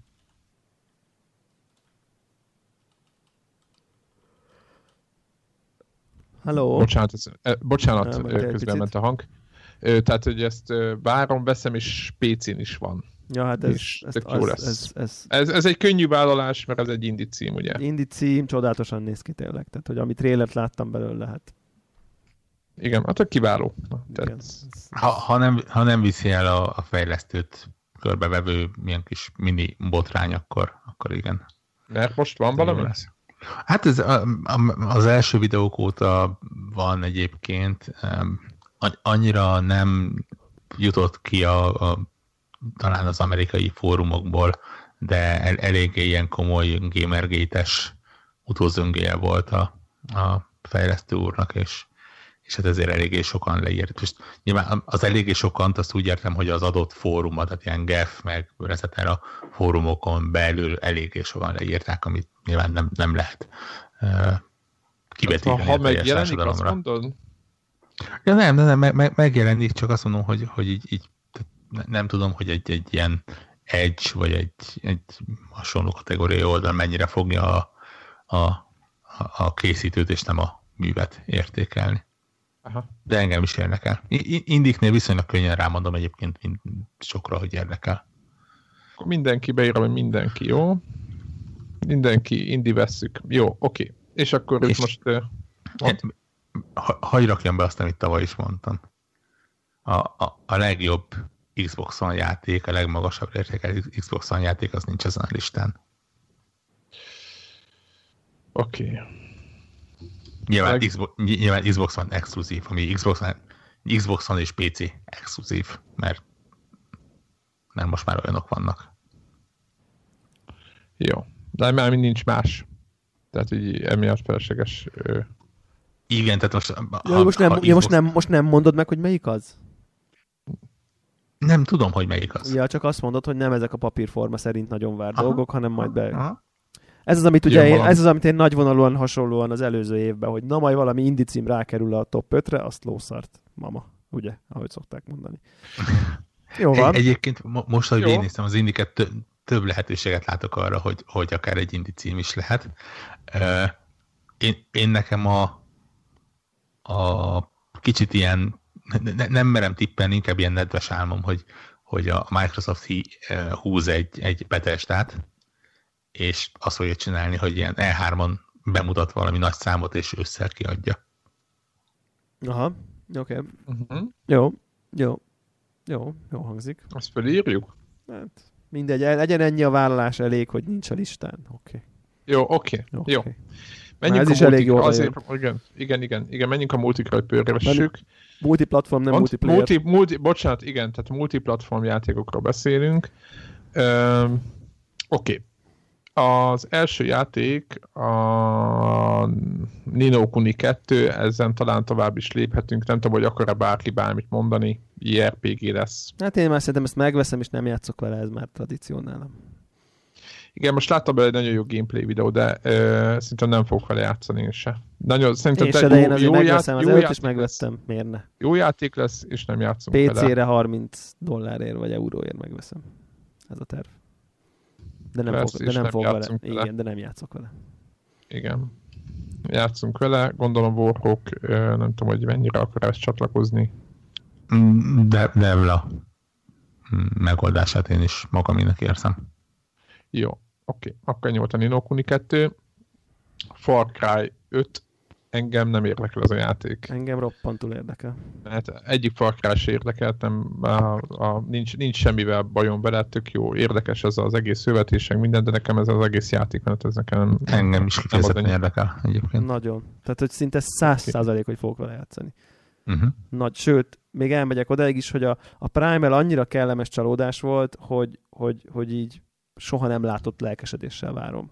Hello. Bocsánat, ez, eh, bocsánat közben picit. Ment a hang. Ö, tehát, hogy ezt ö, várom, veszem, és pé cén is van. Ja, hát ez, ezt, jó az, lesz. Ez, ez, ez, ez egy könnyű vállalás, mert ez egy Indi cím, ugye? Indi cím, csodálatosan néz ki tényleg. Tehát, hogy amit trélert láttam belőle, hát igen, hát a kiváló. Tehát ha, ha, nem, ha nem viszi el a, a fejlesztőt körbevevő milyen kis mini botrány, akkor, akkor igen. Mert most van valami? Lesz. Hát ez a, a, az első videók óta van egyébként. Annyira nem jutott ki a, a, talán az amerikai fórumokból, de el, eléggé ilyen komoly gamergate-es utózöngéje volt a, a fejlesztő úrnak, és és hát ezért eléggé sokan leírt. És nyilván az eléggé sokant azt úgy értem, hogy az adott fórumot, tehát ilyen gef, meg rezettel a fórumokon belül eléggé sokan leírták, amit nyilván nem, nem lehet uh, kivetíteni. Ha megjelenik, azt mondod? Ja, nem, nem, nem meg, megjelenik, csak azt mondom, hogy, hogy így, így nem tudom, hogy egy, egy ilyen edge, vagy egy, egy hasonló kategóriai oldal mennyire fogja a, a, a készítőt, és nem a művet értékelni. Aha. De engem is érdekel. Indiknél viszonylag könnyen rámondom egyébként sokra, hogy érdekel. Akkor mindenki beírom, hogy mindenki, jó? Mindenki, Indi vesszük. Jó, oké. És akkor és most... Ha, hagyj rakjam be azt, amit tavaly is mondtam. A, a, a legjobb Xbox One játék, a legmagasabb értékelő Xbox One játék, az nincs ezen a listán. Oké. Nyilván, Xbox, nyilván Xbox One exkluzív, ami Xbox One, Xbox One és pé cé exkluzív, mert nem most már olyanok vannak. Jó, de már nincs más. Tehát így emiatt felesleges... Igen, tehát most... Ha, ja, most, nem, Xbox... ja, most, nem, most nem mondod meg, hogy melyik az? Nem tudom, hogy melyik az. Ja, csak azt mondod, hogy nem ezek a papírforma szerint nagyon vár aha, dolgok, hanem majd be... Aha. Ez az, amit ugye én, ez az, amit én nagyvonalúan hasonlóan az előző évben, hogy na majd valami indicím rákerül a top ötre, azt lószart, mama, ugye, ahogy szokták mondani. Jó van. Egyébként most, ahogy én néztem az indiket, több lehetőséget látok arra, hogy, hogy akár egy indicím is lehet. Én, én nekem a, a kicsit ilyen, ne, nem merem tippen, inkább ilyen nedves álmom, hogy, hogy a Microsoft húz egy, egy Bethesdát, és azt fogja csinálni, hogy ilyen E hármon bemutat valami nagy számot, és ősszel kiadja. Aha, oké. Okay. Uh-huh. Jó, jó, jó, jó hangzik. Azt felírjuk? Hát, mindegy, legyen ennyi a vállalás elég, hogy nincs a listán. Okay. Jó, oké, okay. Jó. Okay. Menjünk ez a is multi- elég jól azért, igen, igen, igen, igen, menjünk a multikra, hogy pörgessük. Multiplatform, nem Ant, multiplayer. Multi, multi, bocsánat, igen, tehát multiplatform játékokról beszélünk. Öhm, oké. Okay. Az első játék, a Ni no Kuni kettő, ezen talán tovább is léphetünk, nem tudom, hogy akar-e bárki bármit mondani, i er pé gé lesz. Hát én már szerintem ezt megveszem, és nem játszok vele, ez már tradíció nálam. Igen, most láttam bele egy nagyon jó gameplay videó, de ö, szerintem nem fogok vele játszani én se. Nagyon, szerintem én se, de én azért megveszem, az előtt is megvettem, miért ne? Jó játék lesz, és nem játszom vele. pé cére harminc dollárért vagy euróért megveszem. Ez a terv. De nem, fog, de nem, nem fog vele. vele. Igen, de nem játszok vele. Igen. Játszunk vele. Gondolom Warhawk, nem tudom, hogy mennyire akar ezt csatlakozni. De, de a megoldását én is magaménak érzem. Jó, oké. Akkor nyolc a Ni no Kuni kettő. Far Cry öt. Engem nem érdekel az a játék. Engem roppantul érdekel. Hát egyik Far Cry se érdekeltem, a, a, nincs, nincs semmivel bajom vele, tök jó, érdekes ez az egész szövetések, minden, de nekem ez az egész játékmenet, ez nekem... Engem is kifejezetten érdekel egyébként. Nagyon. Tehát, hogy szinte száz százalék, hogy fogok vele játszani. Uh-huh. Nagy, sőt, még elmegyek odaig is, hogy a, a Primal annyira kellemes csalódás volt, hogy, hogy, hogy így soha nem látott lelkesedéssel várom.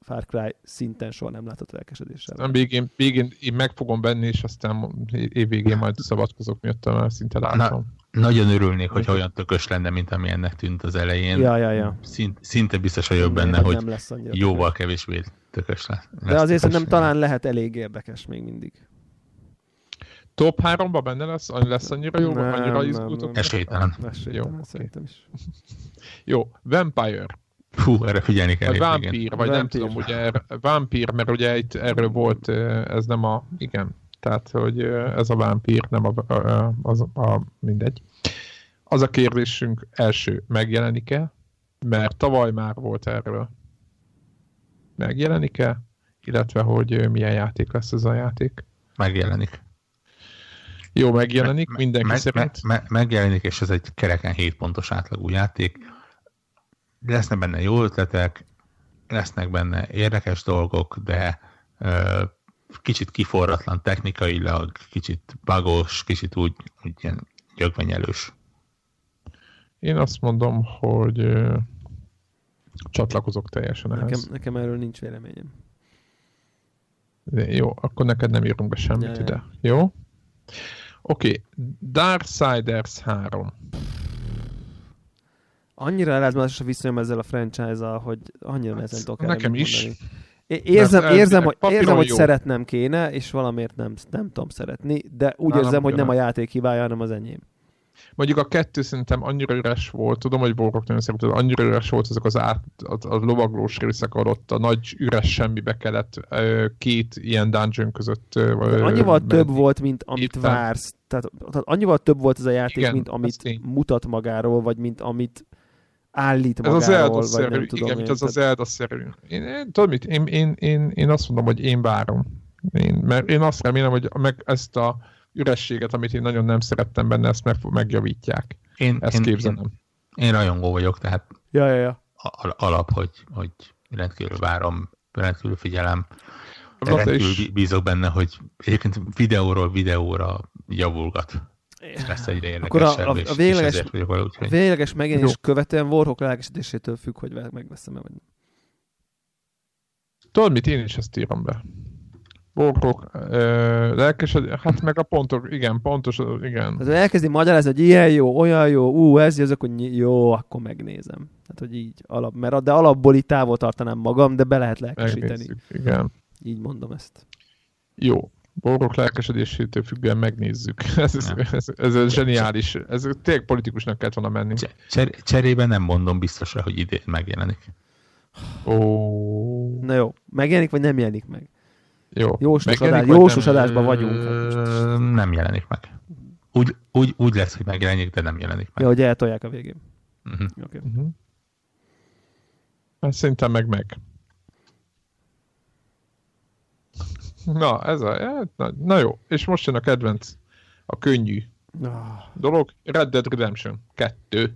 Far Cry szinten soha nem látott lelkesedéssel. Végén, végén én meg fogom venni, és aztán évvégén majd szabadkozok miattam, mert szinte látom. Na, nagyon örülnék, hogyha olyan tökös lenne, mint ami ennek tűnt az elején. Ja, ja, ja. Szint, szinte biztos vagyok benne, hogy jóval kevésbé tökös lesz. De azért szerintem talán lehet elég érdekes még mindig. Top háromba benne lesz? Lesz annyira jó? Nem, annyira izgultok? Esélytelen. Esélytelen, szerintem is. Jó, Vampire. Hú, erre figyelni kell. Vampír, igen. Vagy Vampír. Nem tudom, ugye er, Vampír, mert ugye itt erről volt, ez nem a, igen, tehát, hogy ez a Vampír, nem a, a, a, a mindegy. Az a kérdésünk első, megjelenik-e? Mert tavaly már volt erről. Megjelenik-e? Illetve, hogy milyen játék lesz ez a játék? Megjelenik. Jó, megjelenik, me, mindenki me, szerint. Me, me, megjelenik, és ez egy kereken hét pontos átlagú játék. Lesznek benne jó ötletek, lesznek benne érdekes dolgok, de ö, kicsit kiforratlan technikailag, kicsit bugos, kicsit úgy, úgy ilyen gyökmenyelős. Én azt mondom, hogy ö, csatlakozok teljesen nekem, ehhez. Nekem erről nincs véleményem. De jó, akkor neked nem írunk be semmit ja, ide. Ja. Jó? Oké, okay. Darksiders három. Annyira ellentmondásos a viszonyom ezzel a franchise-al, hogy annyira nehezen tudok erre nekem is mondani. Érzem, nem, érzem, hogy, érzem hogy szeretnem kéne, és valamiért nem, nem tudom szeretni, de úgy nálam érzem, hogy nem a játék hibája, hanem az enyém. Mondjuk a kettő szerintem annyira üres volt, tudom, hogy borok nagyon szeretem, annyira üres volt ezek az át, a, a lovaglós részek alatt, a nagy üres semmibe kellett két ilyen dungeon között menni. Annyival menni. Több volt, mint amit Éppen. Vársz. Tehát, tehát annyival több volt ez a játék, igen, mint amit mutat magáról, vagy mint amit állít magáról, ez az Elda-szerű, vagy nem tudom. Igen, mint ez az Elda-szerű. Én, tudod mit? Én, én, én, én azt mondom, hogy én várom. Én, mert én azt remélem, hogy meg ezt a ürességet, amit én nagyon nem szerettem benne, ezt meg, megjavítják. Én, ezt én, képzelem. Én, én rajongó vagyok, tehát ja, ja, ja. Al- alap, hogy, hogy rendkívül várom, rendkívül figyelem. Rendkívül is... bízok benne, hogy egyébként videóról videóra javulgat. És lesz egyre érdekesebb. Akkor a, a, a végleges, hogy... végleges megjelenés követően Warhawk lelkesedésétől függ, hogy megveszem-e vagy nem. Tudod mit, én is ezt írom be. Warhawk lelkesedés, hát meg a pontok, igen, pontos, igen. Tehát elkezdi magyarázni, hogy ilyen jó, olyan jó, ú, ez jó, akkor jó, akkor megnézem. Hát, hogy így alap, mert de alapból így távol tartanám magam, de be lehet lelkesíteni. Megnézzük, igen. Így mondom ezt. Jó. Borok lelkesedésétől függően megnézzük. Ez, ez, ez, ez, ez zseniális. Ez tényleg politikusnak kellett volna menni. Cser- cserébe nem mondom biztosra, hogy idén megjelenik. Oh. Na jó. Megjelenik, vagy nem jelenik meg? Jó. Jósos, megjelenik, adás, jósos nem... adásban vagyunk. Nem jelenik meg. Úgy, úgy, úgy lesz, hogy megjelenik, de nem jelenik meg. Jó, hogy eltolják a végén. Uh-huh. Okay. Uh-huh. Hát szerintem meg meg. Na, ez a... Na, na jó, és most jön a kedvenc, a könnyű oh. dolog, Red Dead Redemption kettő.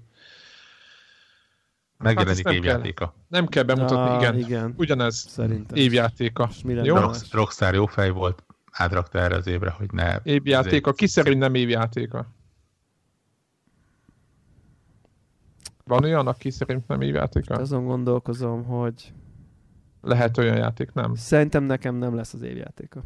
Megjelenik hát évjátéka. Kell, nem kell bemutatni, ah, igen. igen. Ugyanez szerintem. Évjátéka. Jó? Rocks, Rockstar jó fej volt, átrakta erre az évre, hogy ne... Évjátéka, ki szerint nem évjátéka? Van olyan, aki szerint nem évjátéka? Most azon gondolkozom, hogy... Lehet olyan játék, nem? Szerintem nekem nem lesz az évjátéka.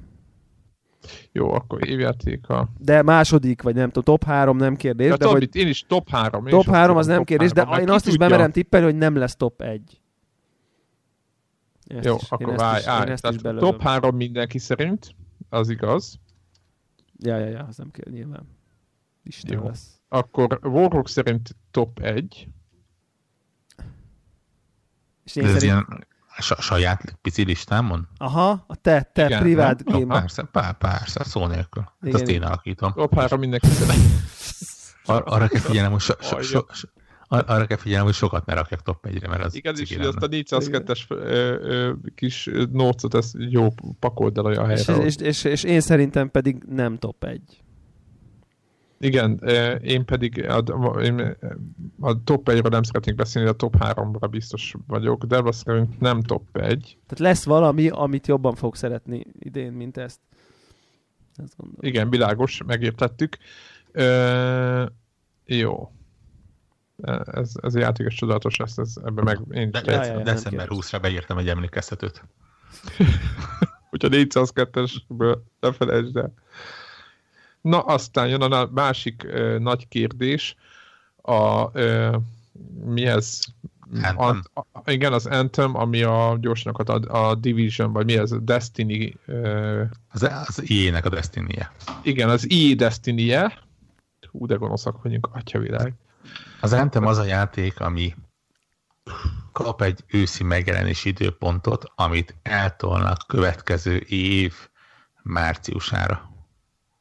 Jó, akkor évjátéka. De második, vagy nem tudom, top három nem kérdés. Ja, de Tobi, hogy... én is top három. Top három az nem kérdés, három, de én azt is bemerem tippelni, hogy nem lesz top egy. Ezt jó, is, akkor várj, állj. Top három mindenki szerint, az igaz. Ja, ja, ja, az nem kérdés, nyilván. Isten jó. Lesz. Akkor Warhawk szerint top egy. És én szerint... A saját pici listámon? Aha, a te, te igen, privát game. Persze, pár, persze, pár, szó nélkül. Hát igen, azt én alakítom. Jobbára mindenki szeret. Ar- arra kell figyelnem, hogy so- so- so- so- arra kell figyelnem, hogy sokat ne rakjak top egyre, mert az igen, ciki lenne. Azt a négyszázkettes ö, ö, kis nócot, ezt jó pakold el olyan helyre. És, és, és, és én szerintem pedig nem top egy. Igen, én pedig a, én a top egyről nem szeretnék beszélni, de a top háromra biztos vagyok, de azt szerint nem top egy. Tehát lesz valami, amit jobban fogok szeretni idén, mint ezt. ezt Igen, világos, megértettük. Ö, jó. Ez, ez a játékos csodálatos lesz, ez, ebben meg én de, jaj, jaj, december huszadikán beírtam egy emlékeztetőt. Hogyha négyszázkettesből ne felejtsd el. Na, aztán jön a másik ö, nagy kérdés, a, ö, mi ez? Anthem. A, a, igen, az Anthem, ami a gyorsanakat a, a Division, vagy mi ez? A Destiny. Ö, az az i á-nek a Destiny-je. Igen, az i á Destiny-je. Hú, de gonoszak vagyunk, atyavilág. Az Anthem az a játék, ami kap egy őszi megjelenési időpontot, amit eltolnak következő év márciusára.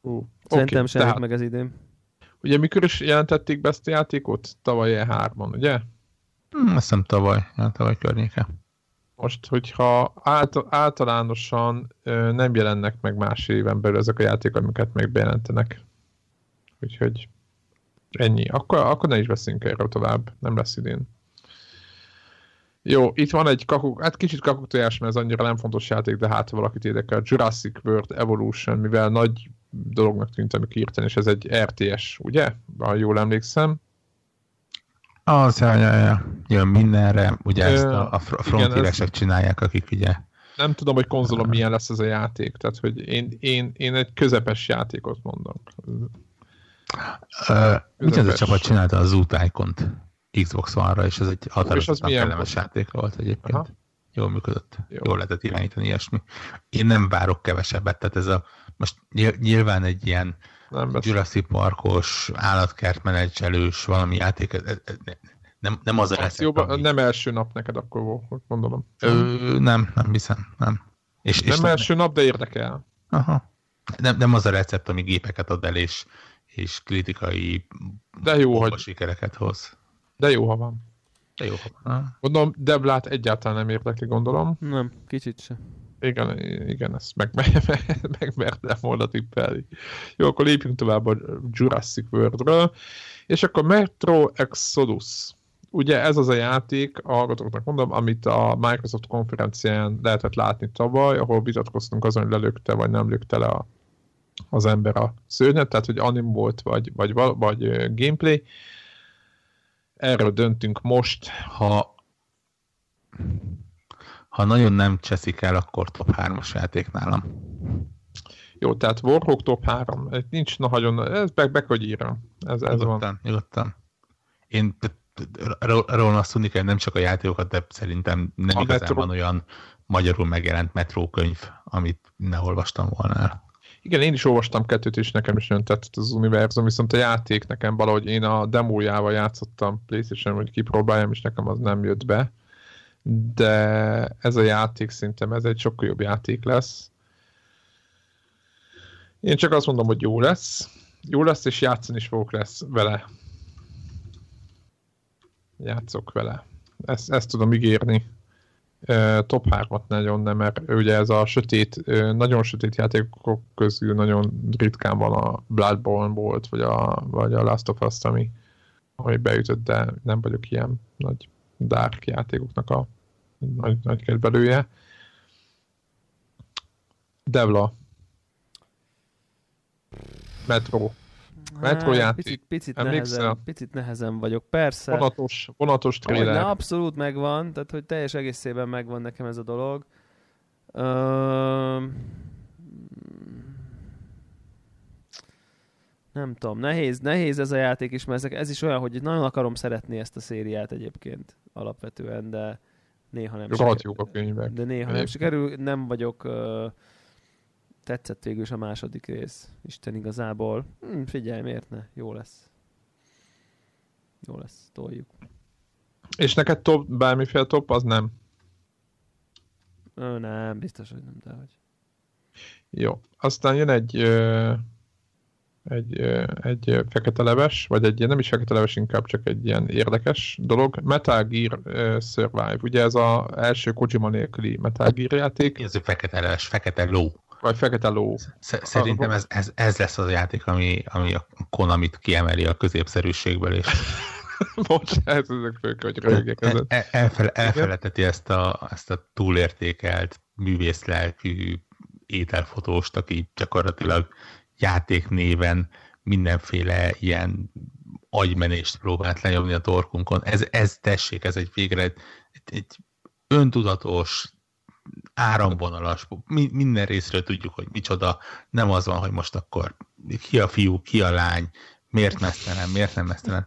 Hú. Szerintem okay, sem tehát, meg az idén. Ugye mikor is jelentették be ezt a játékot? Tavaly E hármon, ugye? Hmm, azt hiszem tavaly, nem tavaly környéke. Most, hogyha által, általánosan ö, nem jelennek meg más éven belül ezek a játékok, amiket még bejelentenek. Úgyhogy ennyi. Akkor, akkor ne is beszélünk erről tovább, nem lesz idén. Jó, itt van egy kakuk, hát kicsit kakuktojás, mert ez annyira nem fontos játék, de hát valakit érdekel. Jurassic World Evolution, mivel nagy dolognak tűnt, amik írtani, és ez egy er té es, ugye? Ha jól emlékszem. Az, jaj, jaj, jön mindenre, ugye ezt a, a frontieresek csinálják, akik ugye... Nem tudom, hogy konzolon milyen lesz ez a játék, tehát hogy én, én, én egy közepes játékot mondok. Mit ez a csapat csinálta az Zoot-Icont Xbox One-ra, és ez egy határozottan kellemes játék volt egyébként. Aha. Jól működött, jó. Jól lehetett irányítani ilyesmi. Én nem várok kevesebbet, tehát ez a most nyilván egy ilyen Jurassic Parkos, állatkertmenedzselős valami játék, ez, ez, ez, nem, nem az a ami... Nem első nap neked akkor volt, gondolom. Ö, nem, nem hiszem, nem. És, nem és első nem... nap, de érdekel. Aha. Nem, nem az a recept, ami gépeket ad el, és, és kritikai de jó, hogy... sikereket hoz. De jó, ha van. De jó, ha van. Gondolom, Deblát egyáltalán nem érdekli, gondolom. Nem, kicsit sem. Igen, igen, ezt megmertem volna tippelni. Jó, akkor lépjünk tovább a Jurassic Worldről. És akkor Metro Exodus. ugye ez az a játék, hallgatóknak mondom, amit a Microsoft konferencián lehetett látni tavaly, ahol vitatkoztunk azon, hogy lelökte vagy nem lökte le a, az ember a szörnyet, tehát hogy anim volt, vagy, vagy, vagy gameplay. Erről döntünk most, ha ha nagyon nem cseszik el, akkor top hármas játék nálam. Jó, tehát Warhawk top három. Nincs nagyon, ez be, be hogy írom. Ez, ez nyugodtan, van. Nyugodtan. Én róla azt tudni kell, nem csak a játékokat, de szerintem nem a igazán Metro... van olyan magyarul megjelent Metro könyv, amit ne olvastam volna el. Igen, én is olvastam kettőt, és nekem is jön tetszett az univerzum, viszont a játék nekem valahogy én a demójával játszottam PlayStation-on, hogy kipróbáljam, és nekem az nem jött be. De ez a játék szerintem ez egy sokkal jobb játék lesz. Én csak azt mondom, hogy jó lesz. Jó lesz, és játszani is fogok lesz vele. Játszok vele. Ezt, ezt tudom ígérni. top hármat nagyon nem, mert ugye ez a sötét, nagyon sötét játékok közül nagyon ritkán van a Bloodborne volt, vagy a, vagy a Last of Us, ami, ami beütött, de nem vagyok ilyen nagy dark játékoknak a nagy, nagy kedvelője. Devla. Metro. Metro játék. Picit, picit, nehezen, picit nehezen vagyok. Persze. Vonatos, vonatos trailer. Na, abszolút megvan, tehát hogy teljes egészében megvan nekem ez a dolog. Ö... Nem tudom, nehéz, nehéz ez a játék is, mert ez is olyan, hogy nagyon akarom szeretni ezt a szériát egyébként alapvetően, de néha nem sikerül. Jók a könyvek. De néha nem sikerül, nem vagyok... Tetszett végül is a második rész. Isten igazából. Hm, figyelj, miért ne? Jó lesz. Jó lesz, toljuk. És neked top, bármiféle top, az nem? Ö, nem, biztos, hogy nem, dehogy. Jó. Aztán jön egy... Ö... Egy, egy fekete leves, vagy egy nem is fekete leves, inkább csak egy ilyen érdekes dolog. Metal Gear uh, Survive, ugye ez az első Kojima nélküli Metal Gear játék. Ez a fekete leves, fekete ló. Vagy fekete ló. Szerintem ez, ez, ez lesz az a játék, ami, ami a Konamit kiemeli a középszerűségből. És... Most ez ezek fölkönyörögek. El, elfele, elfeleteti ezt a, ezt a túlértékelt, művészlelkű ételfotóst, aki gyakorlatilag játék néven mindenféle ilyen agymenést próbált lenyomni a torkunkon. Ez, ez tessék, ez egy végre egy, egy öntudatos, áramvonalas, minden részről tudjuk, hogy micsoda, nem az van, hogy most akkor ki a fiú, ki a lány, miért mesztelen, miért nem mesztelen.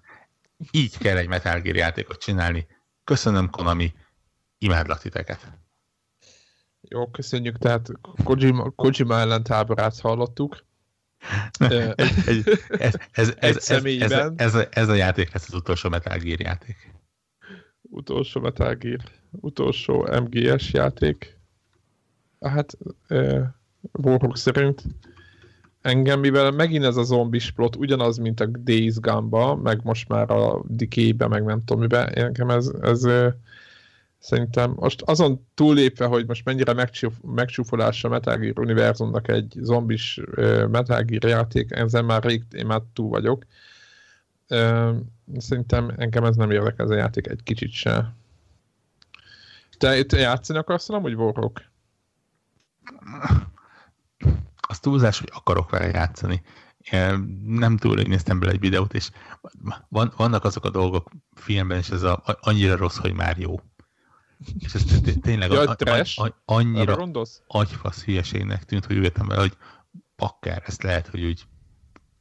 Így kell egy Metal Gear játékot csinálni. Köszönöm, Konami, imádlak titeket. Jó, köszönjük, tehát Kojima, Kojima ellentáborát hallottuk. ez, ez, ez, ez, ez, ez, ez a játék lesz az utolsó Metal Gear játék. Utolsó Metal Gear. Utolsó em gé es játék. Hát e, Warhawk szerint engem, mivel megint ez a zombis plot ugyanaz, mint a Days Gone-ban, meg most már a Decay-ben, meg nem tudom miben, engem ez, ez e, szerintem most azon túllépve, hogy most mennyire megcsúf, megcsúfolása a Metal Gear univerzumnak egy zombis uh, Metal Gear játék, ezzel már rég, én már túl vagyok. Uh, szerintem engem ez nem érdekel, ez a játék egy kicsit se. Te, te játszani akarsz, nem úgy Warhawk? Az túlzás, hogy akarok vele játszani. Nem túl, hogy néztem bele egy videót, és van, vannak azok a dolgok filmben, és ez a, annyira rossz, hogy már jó. És ez tényleg ja, a, a, a, annyira agyfasz hülyeségnek tűnt, hogy ügetem vele, hogy bakker, ezt lehet, hogy úgy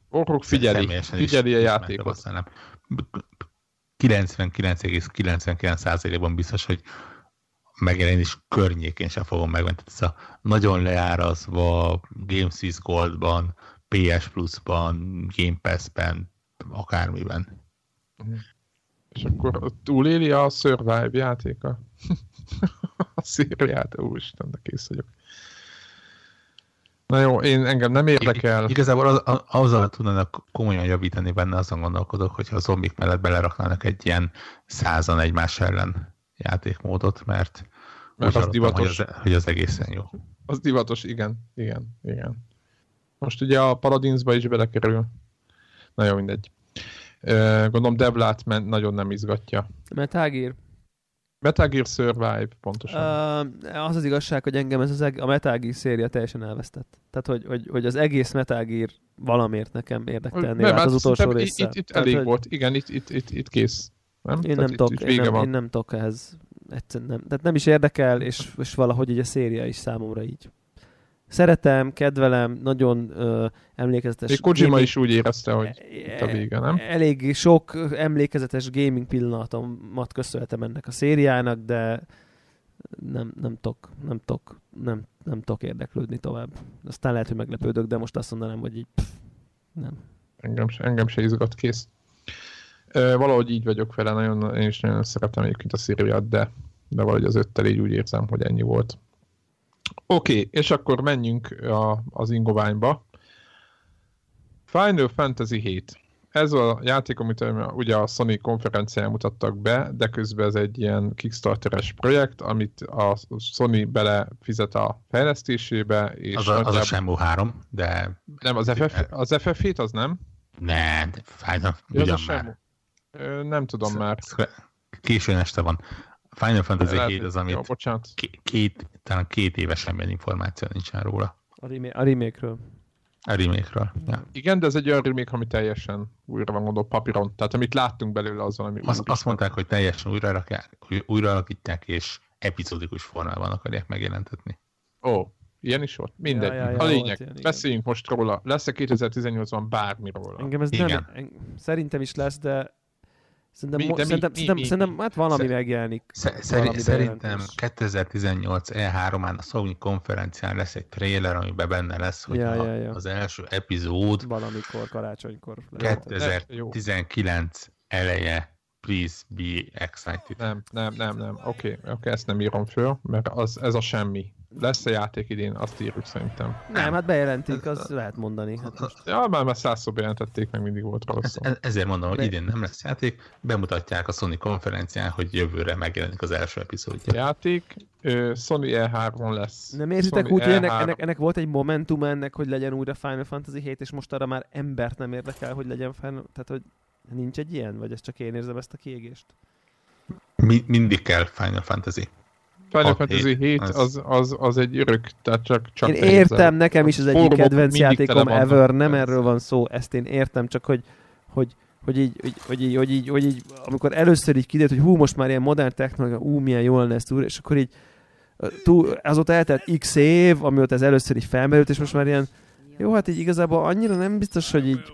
Orrok figyeli, figyeli a játékot. kilencvenkilenc egész kilencvenkilenc százalékban biztos, hogy megjelenés környékén sem fogom megvenni. Ez a nagyon leárazva GameSys Goldban, pé es Plus-ban, Game Pass-ben, akármiben. Mm. És akkor túléli a Survive játéka. A szériát, úristen, de kész vagyok. Na jó, én engem nem érdekel. I- igazából az, az, azzal tudnának komolyan javítani benne, azon gondolkodok, hogyha a zombik mellett beleraknának egy ilyen százan egymás ellen játékmódot, mert, mert az divatos, hogy az, hogy az egészen jó. Az divatos, igen, igen, igen. Most ugye a Paladins-ba is belekerül. Na jó, mindegy. Gondolom Devlát nagyon nem izgatja. Metal Gear. Metal Gear Survive, pontosan. Uh, az az igazság, hogy engem ez az eg- a Metal Gear széria teljesen elvesztett. Tehát, hogy, hogy, hogy az egész Metal Gear valamért nekem érdekelni vált az utolsó része. Itt, itt elég tehát, volt, igen, itt, itt, itt, itt kész. Nem? Én, nem tok, itt én, nem, én nem tok ehhez. Egyszerűen nem. Tehát nem is érdekel, és, és valahogy így a széria is számomra így. Szeretem, kedvelem, nagyon uh, emlékezetes... És Kojima gaming... is úgy érezte, hogy itt a vége, nem? Elég sok emlékezetes gaming pillanatomat köszönhetem ennek a szériának, de nem, nem tok, nem tok, nem, nem tok érdeklődni tovább. Aztán lehet, hogy meglepődök, de most azt mondanám, hogy így... Pff, nem. Engem, engem se izgat, kész. Ö, valahogy így vagyok vele, nagyon, én is nagyon szeretem egyébként a szériát, de, de valahogy az öttel így úgy érzem, hogy ennyi volt. Oké, okay, és akkor menjünk a, az ingoványba. Final Fantasy hét. Ez a játék, amit ugye a Sony konferencián mutattak be, de közben ez egy ilyen Kickstarteres projekt, amit a Sony belefizet a fejlesztésébe. És az a, az a Shenmue három, de... Nem, az, F F, az F F hét az nem? Nem, Final, ugyan már. Ö, nem tudom sz- már. Későn este van. Final Fantasy lehet, hét az, amit jó, k- két, talán két éves semmilyen információ nincsen róla. A, remé- a remake-ről. A remake-ről, ja. Igen, de ez egy olyan remake, ami teljesen újra van gondolva papíron. Tehát amit láttunk belőle, az valami az, azt mondták, hogy teljesen újra, rakják, újra alakítják, és epizódikus formában akarják megjelentetni. Ó, ilyen is volt? Mindegy. Ja, ja, ja, a lényeg, ilyen, beszéljünk igen. Most róla. Lesz-e kétezer-tizennyolcban bármi róla? Engem ez nem, en, szerintem is lesz, de... Szerintem, mi, mo- mi, szerintem, mi, mi, szerintem mi, hát valami szer- megjelenik. Szer- valami szerintem kétezer-tizennyolc E három-án a Sony konferencián lesz egy trailer, amiben benne lesz, hogy ja, a, ja, ja. az első epizód valamikor karácsonykor. kétezer-tizenkilenc eleje. Please be excited. Nem, nem, nem, nem. Oké, okay, okay, ezt nem írom föl, mert az, ez a semmi. Lesz a játék idén, azt írjuk szerintem. Nem, nem hát bejelentik, az a... lehet mondani. Hát most... Ja, már, már százszor bejelentették, meg mindig volt valószínű. Ez, ezért mondom, hogy idén nem lesz játék. Bemutatják a Sony konferencián, hogy jövőre megjelenik az első epizódja. Játék, Sony E három lesz. Nem érzitek úgy, hogy ennek, ennek, ennek volt egy momentum ennek, hogy legyen újra Final Fantasy hét, és most arra már embert nem érdekel, hogy legyen Final... Tehát, hogy nincs egy ilyen? Vagy ez csak én érzem ezt a kiégést? Mi, mindig kell Final Fantasy. Final Fantasy hét az, az, az, az egy örök, tehát csak, csak én értem, érzel. Nekem is az egyik kedvenc játékom ever, nem persze. Erről van szó, ezt én értem, csak hogy, hogy, hogy, így, hogy, hogy, így, hogy, így, hogy így, amikor először így kiderült, hogy hú, most már ilyen modern technológia, ú, milyen jól lenne ezt úr, és akkor így túl, azóta eltelt x év, amióta ez először így felmerült, és most már ilyen, jó, hát így igazából annyira nem biztos, hogy így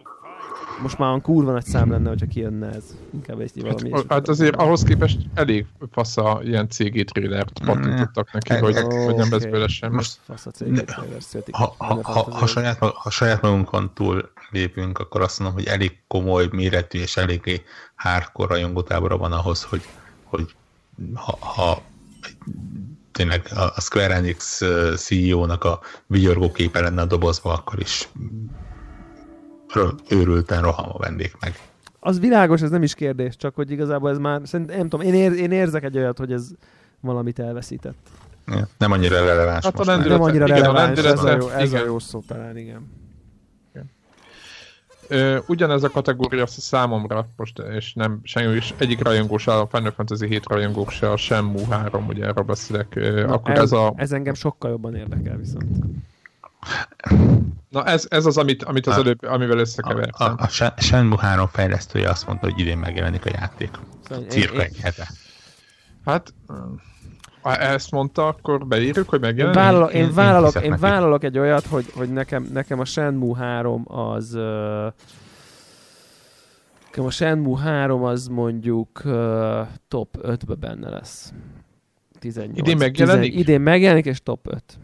most már kurva nagy szám lenne, hogyha kijönne ez. Inkább egy valami hát, is. Hát azért ahhoz képest elég fasz a ilyen cé gé trailert patintottak neki, hogy, oh, hogy nem lesz bőle semmi. Most fasz a cé gé trailer születik. Ha, ha, ha, ha, saját, ha saját magunkon túl lépünk, akkor azt mondom, hogy elég komoly méretű és eléggé hardcore rajongótábora van ahhoz, hogy, hogy ha, ha tényleg a Square Enix C E O-nak a vigyorgó képe lenne a dobozba, akkor is őrülten rohama vendék meg. Az világos, ez nem is kérdés, csak hogy igazából ez már, szerintem, nem tudom, én, ér, én érzek egy olyat, hogy ez valamit elveszített. Ja, nem annyira releváns hát most. Rendület, nem annyira igen, releváns, a ez, a jó, ez a jó szó talán, igen. igen. Ö, ugyanez a kategória számomra, most, és nem semmi, és egyik rajongó se, a Final Fantasy hét rajongók se, a Shenmue három, ugye erről beszélek. Na, akkor ez, ez, a... ez engem sokkal jobban érdekel viszont. Na ez, ez az, amit, amit az a, előbb, amivel összekevertem. A, a, a Shenmue három fejlesztője azt mondta, hogy idén megjelenik a játék. Szóval cirka egy hete. Hát, ha ezt mondta, akkor beírjuk, hogy megjelenik. Én vállalok, én vállalok, én én vállalok egy olyat, hogy, hogy nekem, nekem a Shenmue három az... Nekem a Shenmue három az mondjuk top ötbe benne lesz. tizennyolc Idén megjelenik? tizenegy idén megjelenik, és top öt.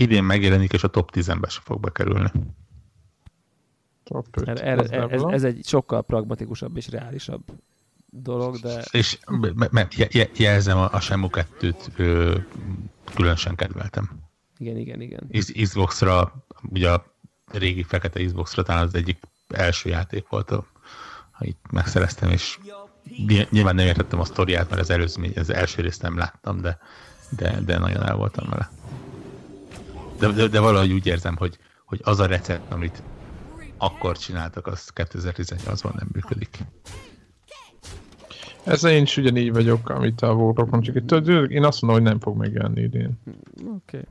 Idén megjelenik, és a top tízbe se fog bekerülni. öt, er, er, er, ez, ez egy sokkal pragmatikusabb és reálisabb dolog, de... És me, me, je, jelzem, a, a Shenmue kettőt ö, különösen kedveltem. Igen, igen, igen. Xboxra, ugye a régi fekete Xboxra talán az egyik első játék volt, amit megszereztem, és nyilván nem értettem a sztoriát, mert az, előzmény, az első részt nem láttam, de, de, de nagyon el voltam vele. De, de, de valahogy úgy érzem, hogy, hogy az a recept, amit akkor csináltak, azt kétezer-tizennyolcban nem működik. Ezzel én is ugyanígy vagyok, amit a Warcraft-on, csak itt, én azt mondom, hogy nem fog megjelenni idén. Oké. Okay.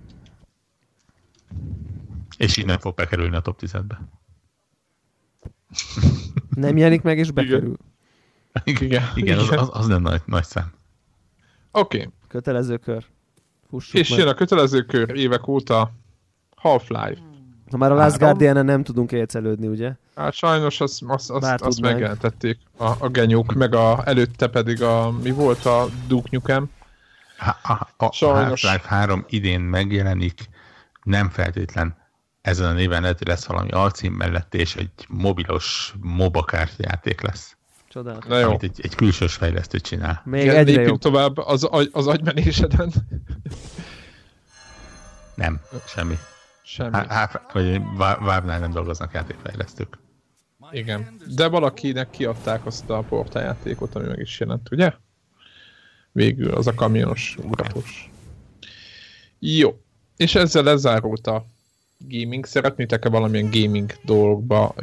És így nem fog bekerülni a top tízbe. Nem jelenik meg, és bekerül. Igen, igen, igen. Az, az, az nem nagy, nagy szám. Oké. Okay. Kötelező kör. Fussuk és meg. Jön a kötelező kör évek óta Half-Life. Ha már a Last Guardian-en nem tudunk éjcelődni, ugye? Hát sajnos azt, azt, azt, azt megjelentették a, a genyók, meg a, előtte pedig a, mi volt a Duke Nukem. A, a, a sajnos... Half-Life három idén megjelenik, nem feltétlen ezen a néven, lehet, hogy lesz valami alcím mellett, és egy mobilos moba kártyajáték lesz. Csodálatos. Amit egy, egy külsős fejlesztő csinál. Még igen, egyre jobb. Tovább az, agy, az agymenéseden. Nem, semmi. Semmi. Há, vagy Valve-nál nem dolgoznak játékfejlesztők. Igen. De valakinek kiadták azt a portáljátékot, ami meg is jelent, ugye? Végül az a kamionos ugratos. Jó. És ezzel lezárult a gaming. Szeretnétek-e valamilyen gaming dolgba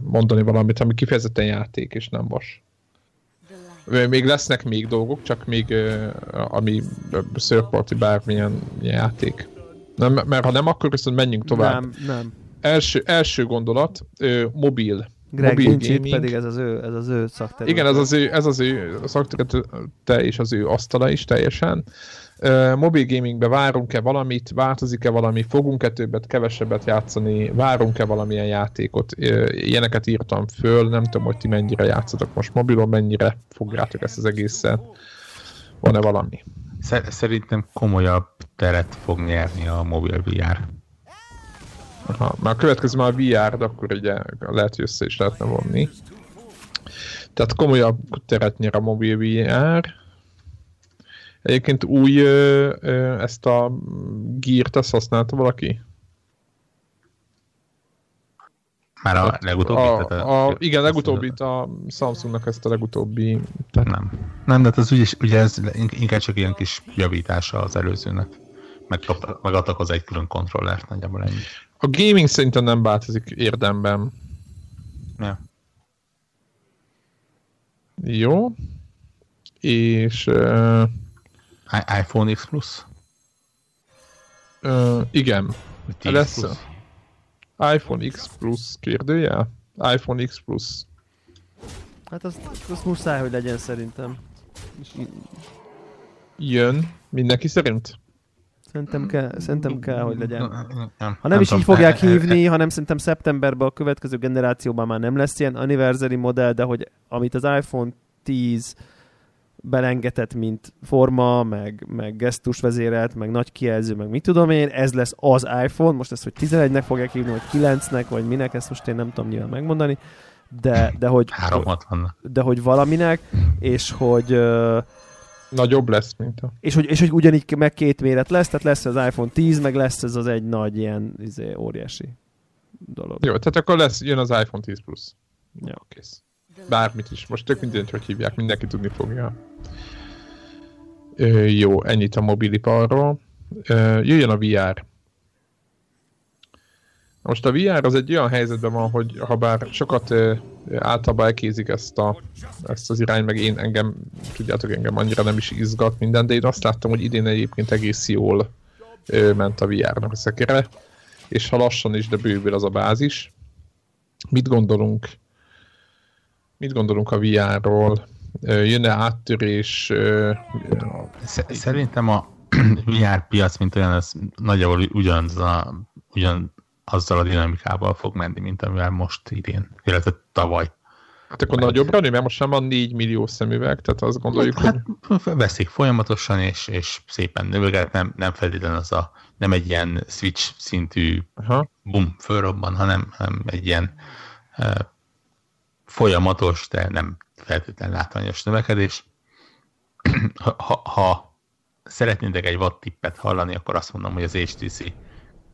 mondani valamit, ami kifejezetten játék és nem vas? Még lesznek még dolgok, csak még ami szörporti bármilyen játék. Nem, mert ha nem, akkor viszont menjünk tovább. Nem, nem. Első, első gondolat, ö, mobil. Greg mobil gaming. Pedig ez az ő, ez az ő szakterület. Igen, ez az ő, ez az ő szakterülete és az ő asztala is teljesen. Ö, mobil gamingbe várunk-e valamit, változik-e valami, fogunk-e többet, kevesebbet játszani, várunk-e valamilyen játékot? Ö, ilyeneket írtam föl, nem tudom, hogy ti mennyire játszatok most mobilon, mennyire fogjátok ezt az egészen. Van-e valami? Szerintem komolyabb teret fog nyerni a mobil vé er. Aha, már a következő már a vé er, de akkor ugye lehet, hogy össze is lehetne vonni. Tehát komolyabb teret nyer a mobil vé er. Egyébként új ö, ö, ezt a Gear-t, ezt használta valaki? Már a legutóbbi? A, a, igen, legutóbbi, a Samsungnak ezt a legutóbbi... Tehát... Nem. Nem, de az ügyes, ugye ez inkább csak ilyen kis javítása az előzőnek. Meg, meg adtak hozzá egy külön kontrollert, nagyjából ennyi. A gaming szerintem nem változik érdemben. Nem. Jó. És... Uh... iPhone X Plus? Uh, igen. Lesz plusz? iPhone X Plus kérdőjel? iPhone X Plus. Hát azt, azt muszáj, hogy legyen szerintem. Jön. Mindenki szerint? Szerintem kell, szerintem kell hogy legyen. Nem, nem, ha nem is így fogják hívni, hanem szerintem szeptemberben a következő generációban már nem lesz ilyen anniversary modell, de hogy amit az iPhone tíz belengetett, mint forma, meg, meg gesztusvezérelt, meg nagy kijelző, meg mit tudom én, ez lesz az iPhone, most ezt, hogy tizenegynek fogják hívni, vagy kilencnek, vagy minek, ezt most én nem tudom nyilván megmondani, de, de hogy... háromszázhatvannak. De hogy valaminek, és hogy... Uh, nagyobb lesz, mint a... És hogy, és hogy ugyanígy meg két méret lesz, tehát lesz az iPhone tíz, meg lesz ez az egy nagy ilyen izé, óriási dolog. Jó, tehát akkor lesz, jön az iPhone tíz Plus. Jó, kész. Bármit is. Most tök mindent, hogy hívják, mindenki tudni fogja. Ö, jó, ennyit a mobiliparról. Ö, jöjjön a vé er. Most a vé er az egy olyan helyzetben van, hogy ha bár sokat ö, általában elkézik ezt, a, ezt az irány, meg én engem, tudjátok, engem annyira nem is izgat minden, de én azt láttam, hogy idén egyébként egész jól ö, ment a vé er-nek a szekere, és ha lassan is, de bővül az a bázis. Mit gondolunk Mit gondolunk a vé er-ról? Jön-e áttörés? Szerintem a vé er piac, mint olyan, az nagyjából ugyanaz a, ugyanazzal a dinamikával fog menni, mint amivel most idén, illetve tavaly. Hát akkor nagyobbra nő, mert most sem van négy millió szemüveg, tehát azt gondoljuk, hát, hogy... Hát veszik folyamatosan, és, és szépen növöget, nem, nem feltétlenül az a... Nem egy ilyen switch szintű aha. bum, fölrobban, hanem, hanem egy ilyen... Uh, folyamatos, de nem feltétlenül látványos növekedés. Ha, ha, ha szeretnétek egy watt tippet hallani, akkor azt mondom, hogy az há té cé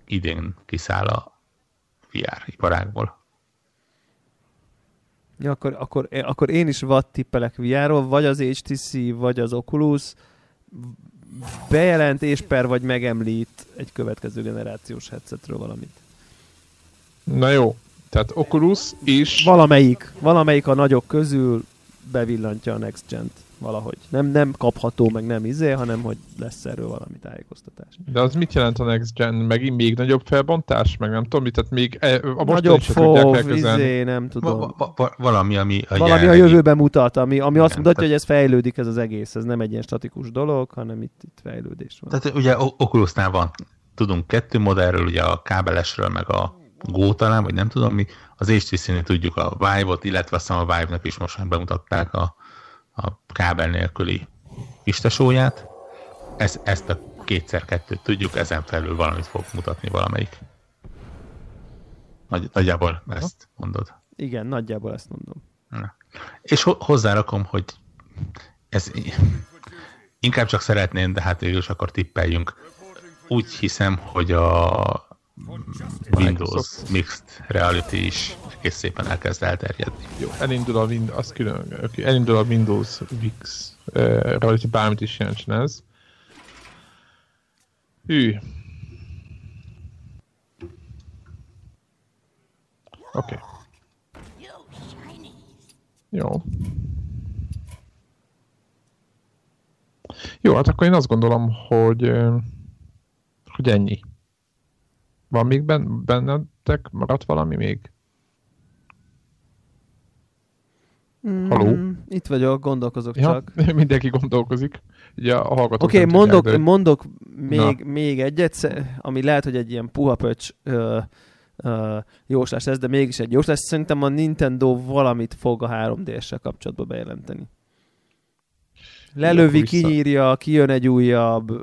idén kiszáll a vé er iparágból. Ja, akkor, akkor, akkor én is watt tippelek vé er-ról, vagy az há té cé, vagy az Oculus bejelent és per vagy megemlít egy következő generációs headsetről valamit. Na jó. Tehát Oculus és... Valamelyik, valamelyik a nagyok közül bevillantja a Next Gen-t valahogy. Nem, nem kapható, meg nem izé, hanem hogy lesz erről valami tájékoztatás. De az mit jelent a Next Gen? Megint még nagyobb felbontás? Meg nem tudom mit, tehát még e, a mostani se tudják elközelni. Izé, nem tudom. Va, va, va, valami, ami a valami jelenlegi... a jövőben mutat, ami, ami azt mutatja, tehát... hogy ez fejlődik ez az egész. Ez nem egy ilyen statikus dolog, hanem itt, itt fejlődés van. Tehát ugye Oculusnál van, tudunk kettő modellről, ugye a kábelesről, meg a Go talán, vagy nem tudom mi, az há té cé-nél tudjuk a Vive-ot, illetve aztán a Vive-nak is most már bemutatták a, a kábel nélküli istesóját. Ez, ezt a kétszer kettőt tudjuk, ezen felül valamit fog mutatni valamelyik. Nagy, nagyjából ezt mondod. Igen, nagyjából ezt mondom. Na. És ho- hozzárakom, hogy ez inkább csak szeretném, de hát végül is akkor tippeljünk. Úgy hiszem, hogy a Windows Mixed Reality is egész szépen elkezd elterjedni. Jó, elindul a, Win- az külön, okay. elindul a Windows Mixed uh, Reality, bármit is jelentsen ez. Hű. Oké. Okay. Jó. Jó, hát akkor én azt gondolom, hogy, hogy ennyi. Van még ben- bennetek maradt valami még? Mm, Haló? Itt vagyok, gondolkozok ja, csak. Mindenki gondolkozik. Ugye a hallgatók Oké, okay, mondok, tudják, de... mondok még, még egyet, ami lehet, hogy egy ilyen puha pöcs ö, ö, jóslás lesz, de mégis egy jóslás. Szerintem a Nintendo valamit fog a három dé es-sel kapcsolatban bejelenteni. Lelövi, kinyírja, kijön egy újabb...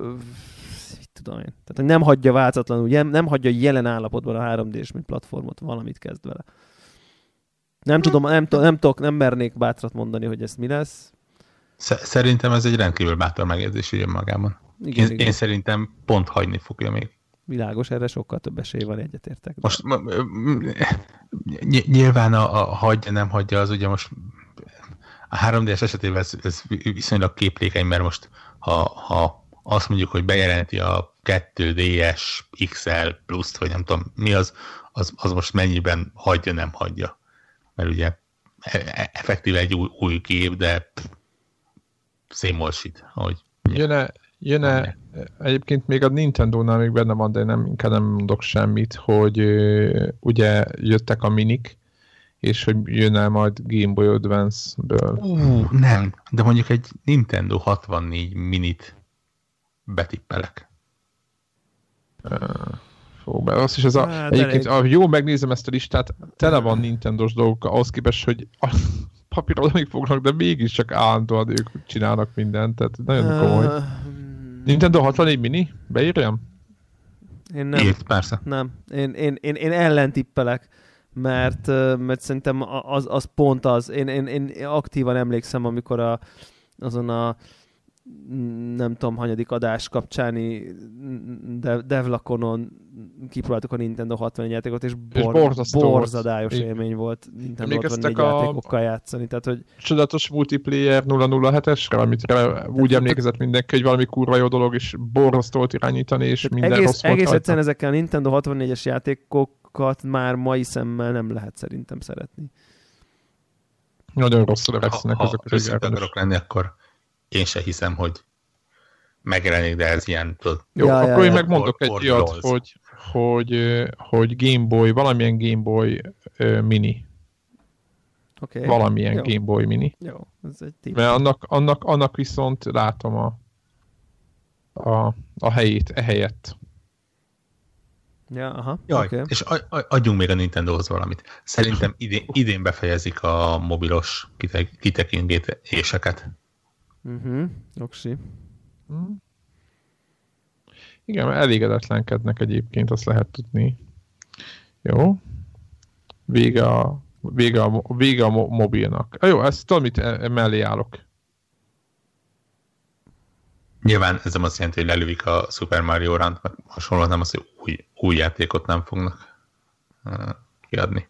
Tudom én. Tehát nem hagyja változatlanul, nem hagyja jelen állapotban a három dé-s mint platformot, valamit kezd vele. Nem tudom, nem, t- nem, t- nem mernék bátrat mondani, hogy ez mi lesz. Szerintem ez egy rendkívül bátor megjegyzés ugye magában. Igen, én, igen. én szerintem pont hagyni fogja még. Világos, erre sokkal több esély van, egyetértek. Most ny- nyilván a, a hagyja, nem hagyja, az ugye most a három dé-s esetében ez, ez viszonylag képlékeny, mert most ha, ha azt mondjuk, hogy bejelenti a kettő dé es iksz el pluszt, vagy nem tudom mi az, az, az most mennyiben hagyja, nem hagyja. Mert ugye effektíve egy új, új kép, de szémolsít. Jön-e, jön-e, egyébként még a Nintendónál még benne van, de nem, inkább nem mondok semmit, hogy ugye jöttek a minik, és hogy jön-e majd Game Boy Advance-ből. Ú, nem, de mondjuk egy Nintendo hatvannégy minit betippelek. Fog be. Azt is ez a, hát, egyébként, egy... a, jó, megnézem ezt a listát, tele van Nintendos dolgok, ahhoz képest, hogy a papírról még fognak, de mégiscsak állandóan ők csinálnak mindent, tehát nagyon komoly. Uh... Nintendo hatvannégy mini? Beírjam? Én nem. Írt, persze. Nem. Én, én, én, én ellen tippelek, mert, mert szerintem az, az pont az. Én, én, én aktívan emlékszem, amikor a, azon a nem tudom, hanyadik adás kapcsáni Dev- Devlaconon kipróbáltuk a Nintendo hatvannégy játékot, és, bor- és borzasztó borzadályos volt. Élmény volt Nintendo hatvannégy a... játékokkal játszani. Tehát, hogy... Csodatos multiplayer nulla nulla hetes-re, amit úgy emlékezett mindenki, hogy valami kurva jó dolog, és borzasztó volt irányítani, és minden egész, rossz volt. Egész egyszerűen ezekkel a Nintendo hatvannégyes játékokat már mai szemmel nem lehet szerintem szeretni. Nagyon rosszul lesznek ezek a játékok lenni, akkor én se hiszem, hogy megjelenik, de ez ilyen... Jó, ja, akkor ja, én ja. megmondok or, egy ilyet, hogy, hogy, hogy Game Boy, valamilyen Game Boy uh, mini. Okay. Valamilyen jó. Game Boy mini. Jó, ez egy típus. Mert annak, annak, annak viszont látom a, a, a helyét, ehelyett. Ja, aha. Jaj, okay. És adjunk még a Nintendohoz valamit. Szerintem idén, idén befejezik a mobilos kitek, kitekintéseket. Mhm, oksi. Mm. Igen, elégedetlenkednek egyébként, azt lehet tudni. Jó. Vége a, vége a, vége a mobilnak. Ah, jó, ezt tudom, mit mellé állok. Nyilván ez nem azt jelenti, hogy lelövik a Super Mario Run-t, meg hasonlóan nem az, hogy új, új játékot nem fognak kiadni.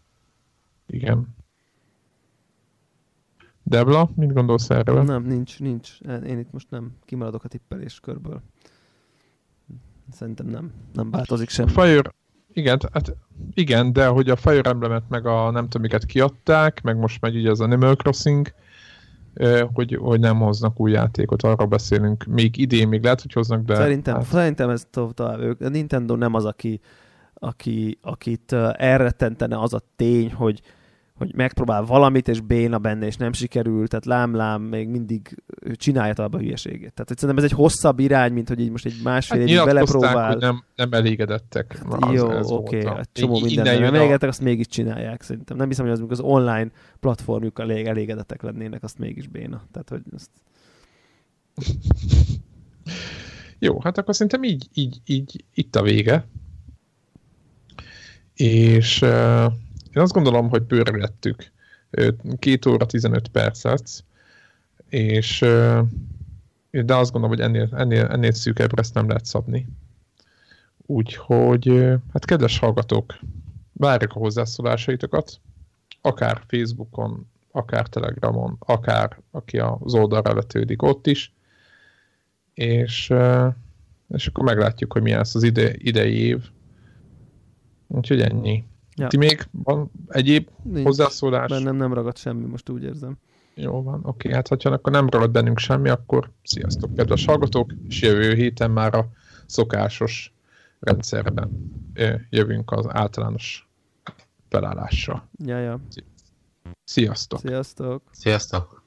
Igen. Debla, mit gondolsz erről? Nem, nincs, nincs. Én itt most nem kimaradok a tippelés körből. Szerintem nem. Nem változik semmi. A Fire, Igen, hát igen, de hogy a Fire Emblemet meg a nem tudom miket kiadták, meg most megy ugye az Animal Crossing, hogy, hogy nem hoznak új játékot, arra beszélünk. Még idén még lehet, hogy hoznak, de... Szerintem, hát... szerintem ez tovább. Ők, a Nintendo nem az, aki, aki, akit elrettentene az a tény, hogy, hogy megpróbál valamit, és béna benne, és nem sikerül, tehát lám-lám, még mindig csinálja talán a hülyeségét. Tehát szerintem ez egy hosszabb irány, mint hogy így most egy másfél hát évig belepróbál. Hogy nem, nem elégedettek. Hát jó, oké, okay, egy csomó mindenben nem elégedettek, a... azt mégis csinálják szerintem. Nem hiszem, hogy az, az online platformjuk elég elégedettek lennének, azt mégis béna. Tehát, hogy azt... Jó, hát akkor szerintem így, így, így itt a vége. És... Uh... Én azt gondolom, hogy bőrülettük két óra tizenöt percet, és de azt gondolom, hogy ennél, ennél, ennél szűkebbre ezt nem lehet szabni. Úgyhogy, hát kedves hallgatók, várjuk a hozzászólásaitokat, akár Facebookon, akár Telegramon, akár aki az oldalra vetődik ott is, és, és akkor meglátjuk, hogy milyen lesz az ide, idei év. Úgyhogy ennyi. Ja. Ti még van egyéb nincs hozzászólás? Bennem nem ragad semmi, most úgy érzem. Jó van, oké, hát ha akkor nem ragad bennünk semmi, akkor sziasztok, kedves hallgatók, és jövő héten már a szokásos rendszerben jövünk az általános felállással. Ja, ja. Sziasztok. Sziasztok. Sziasztok.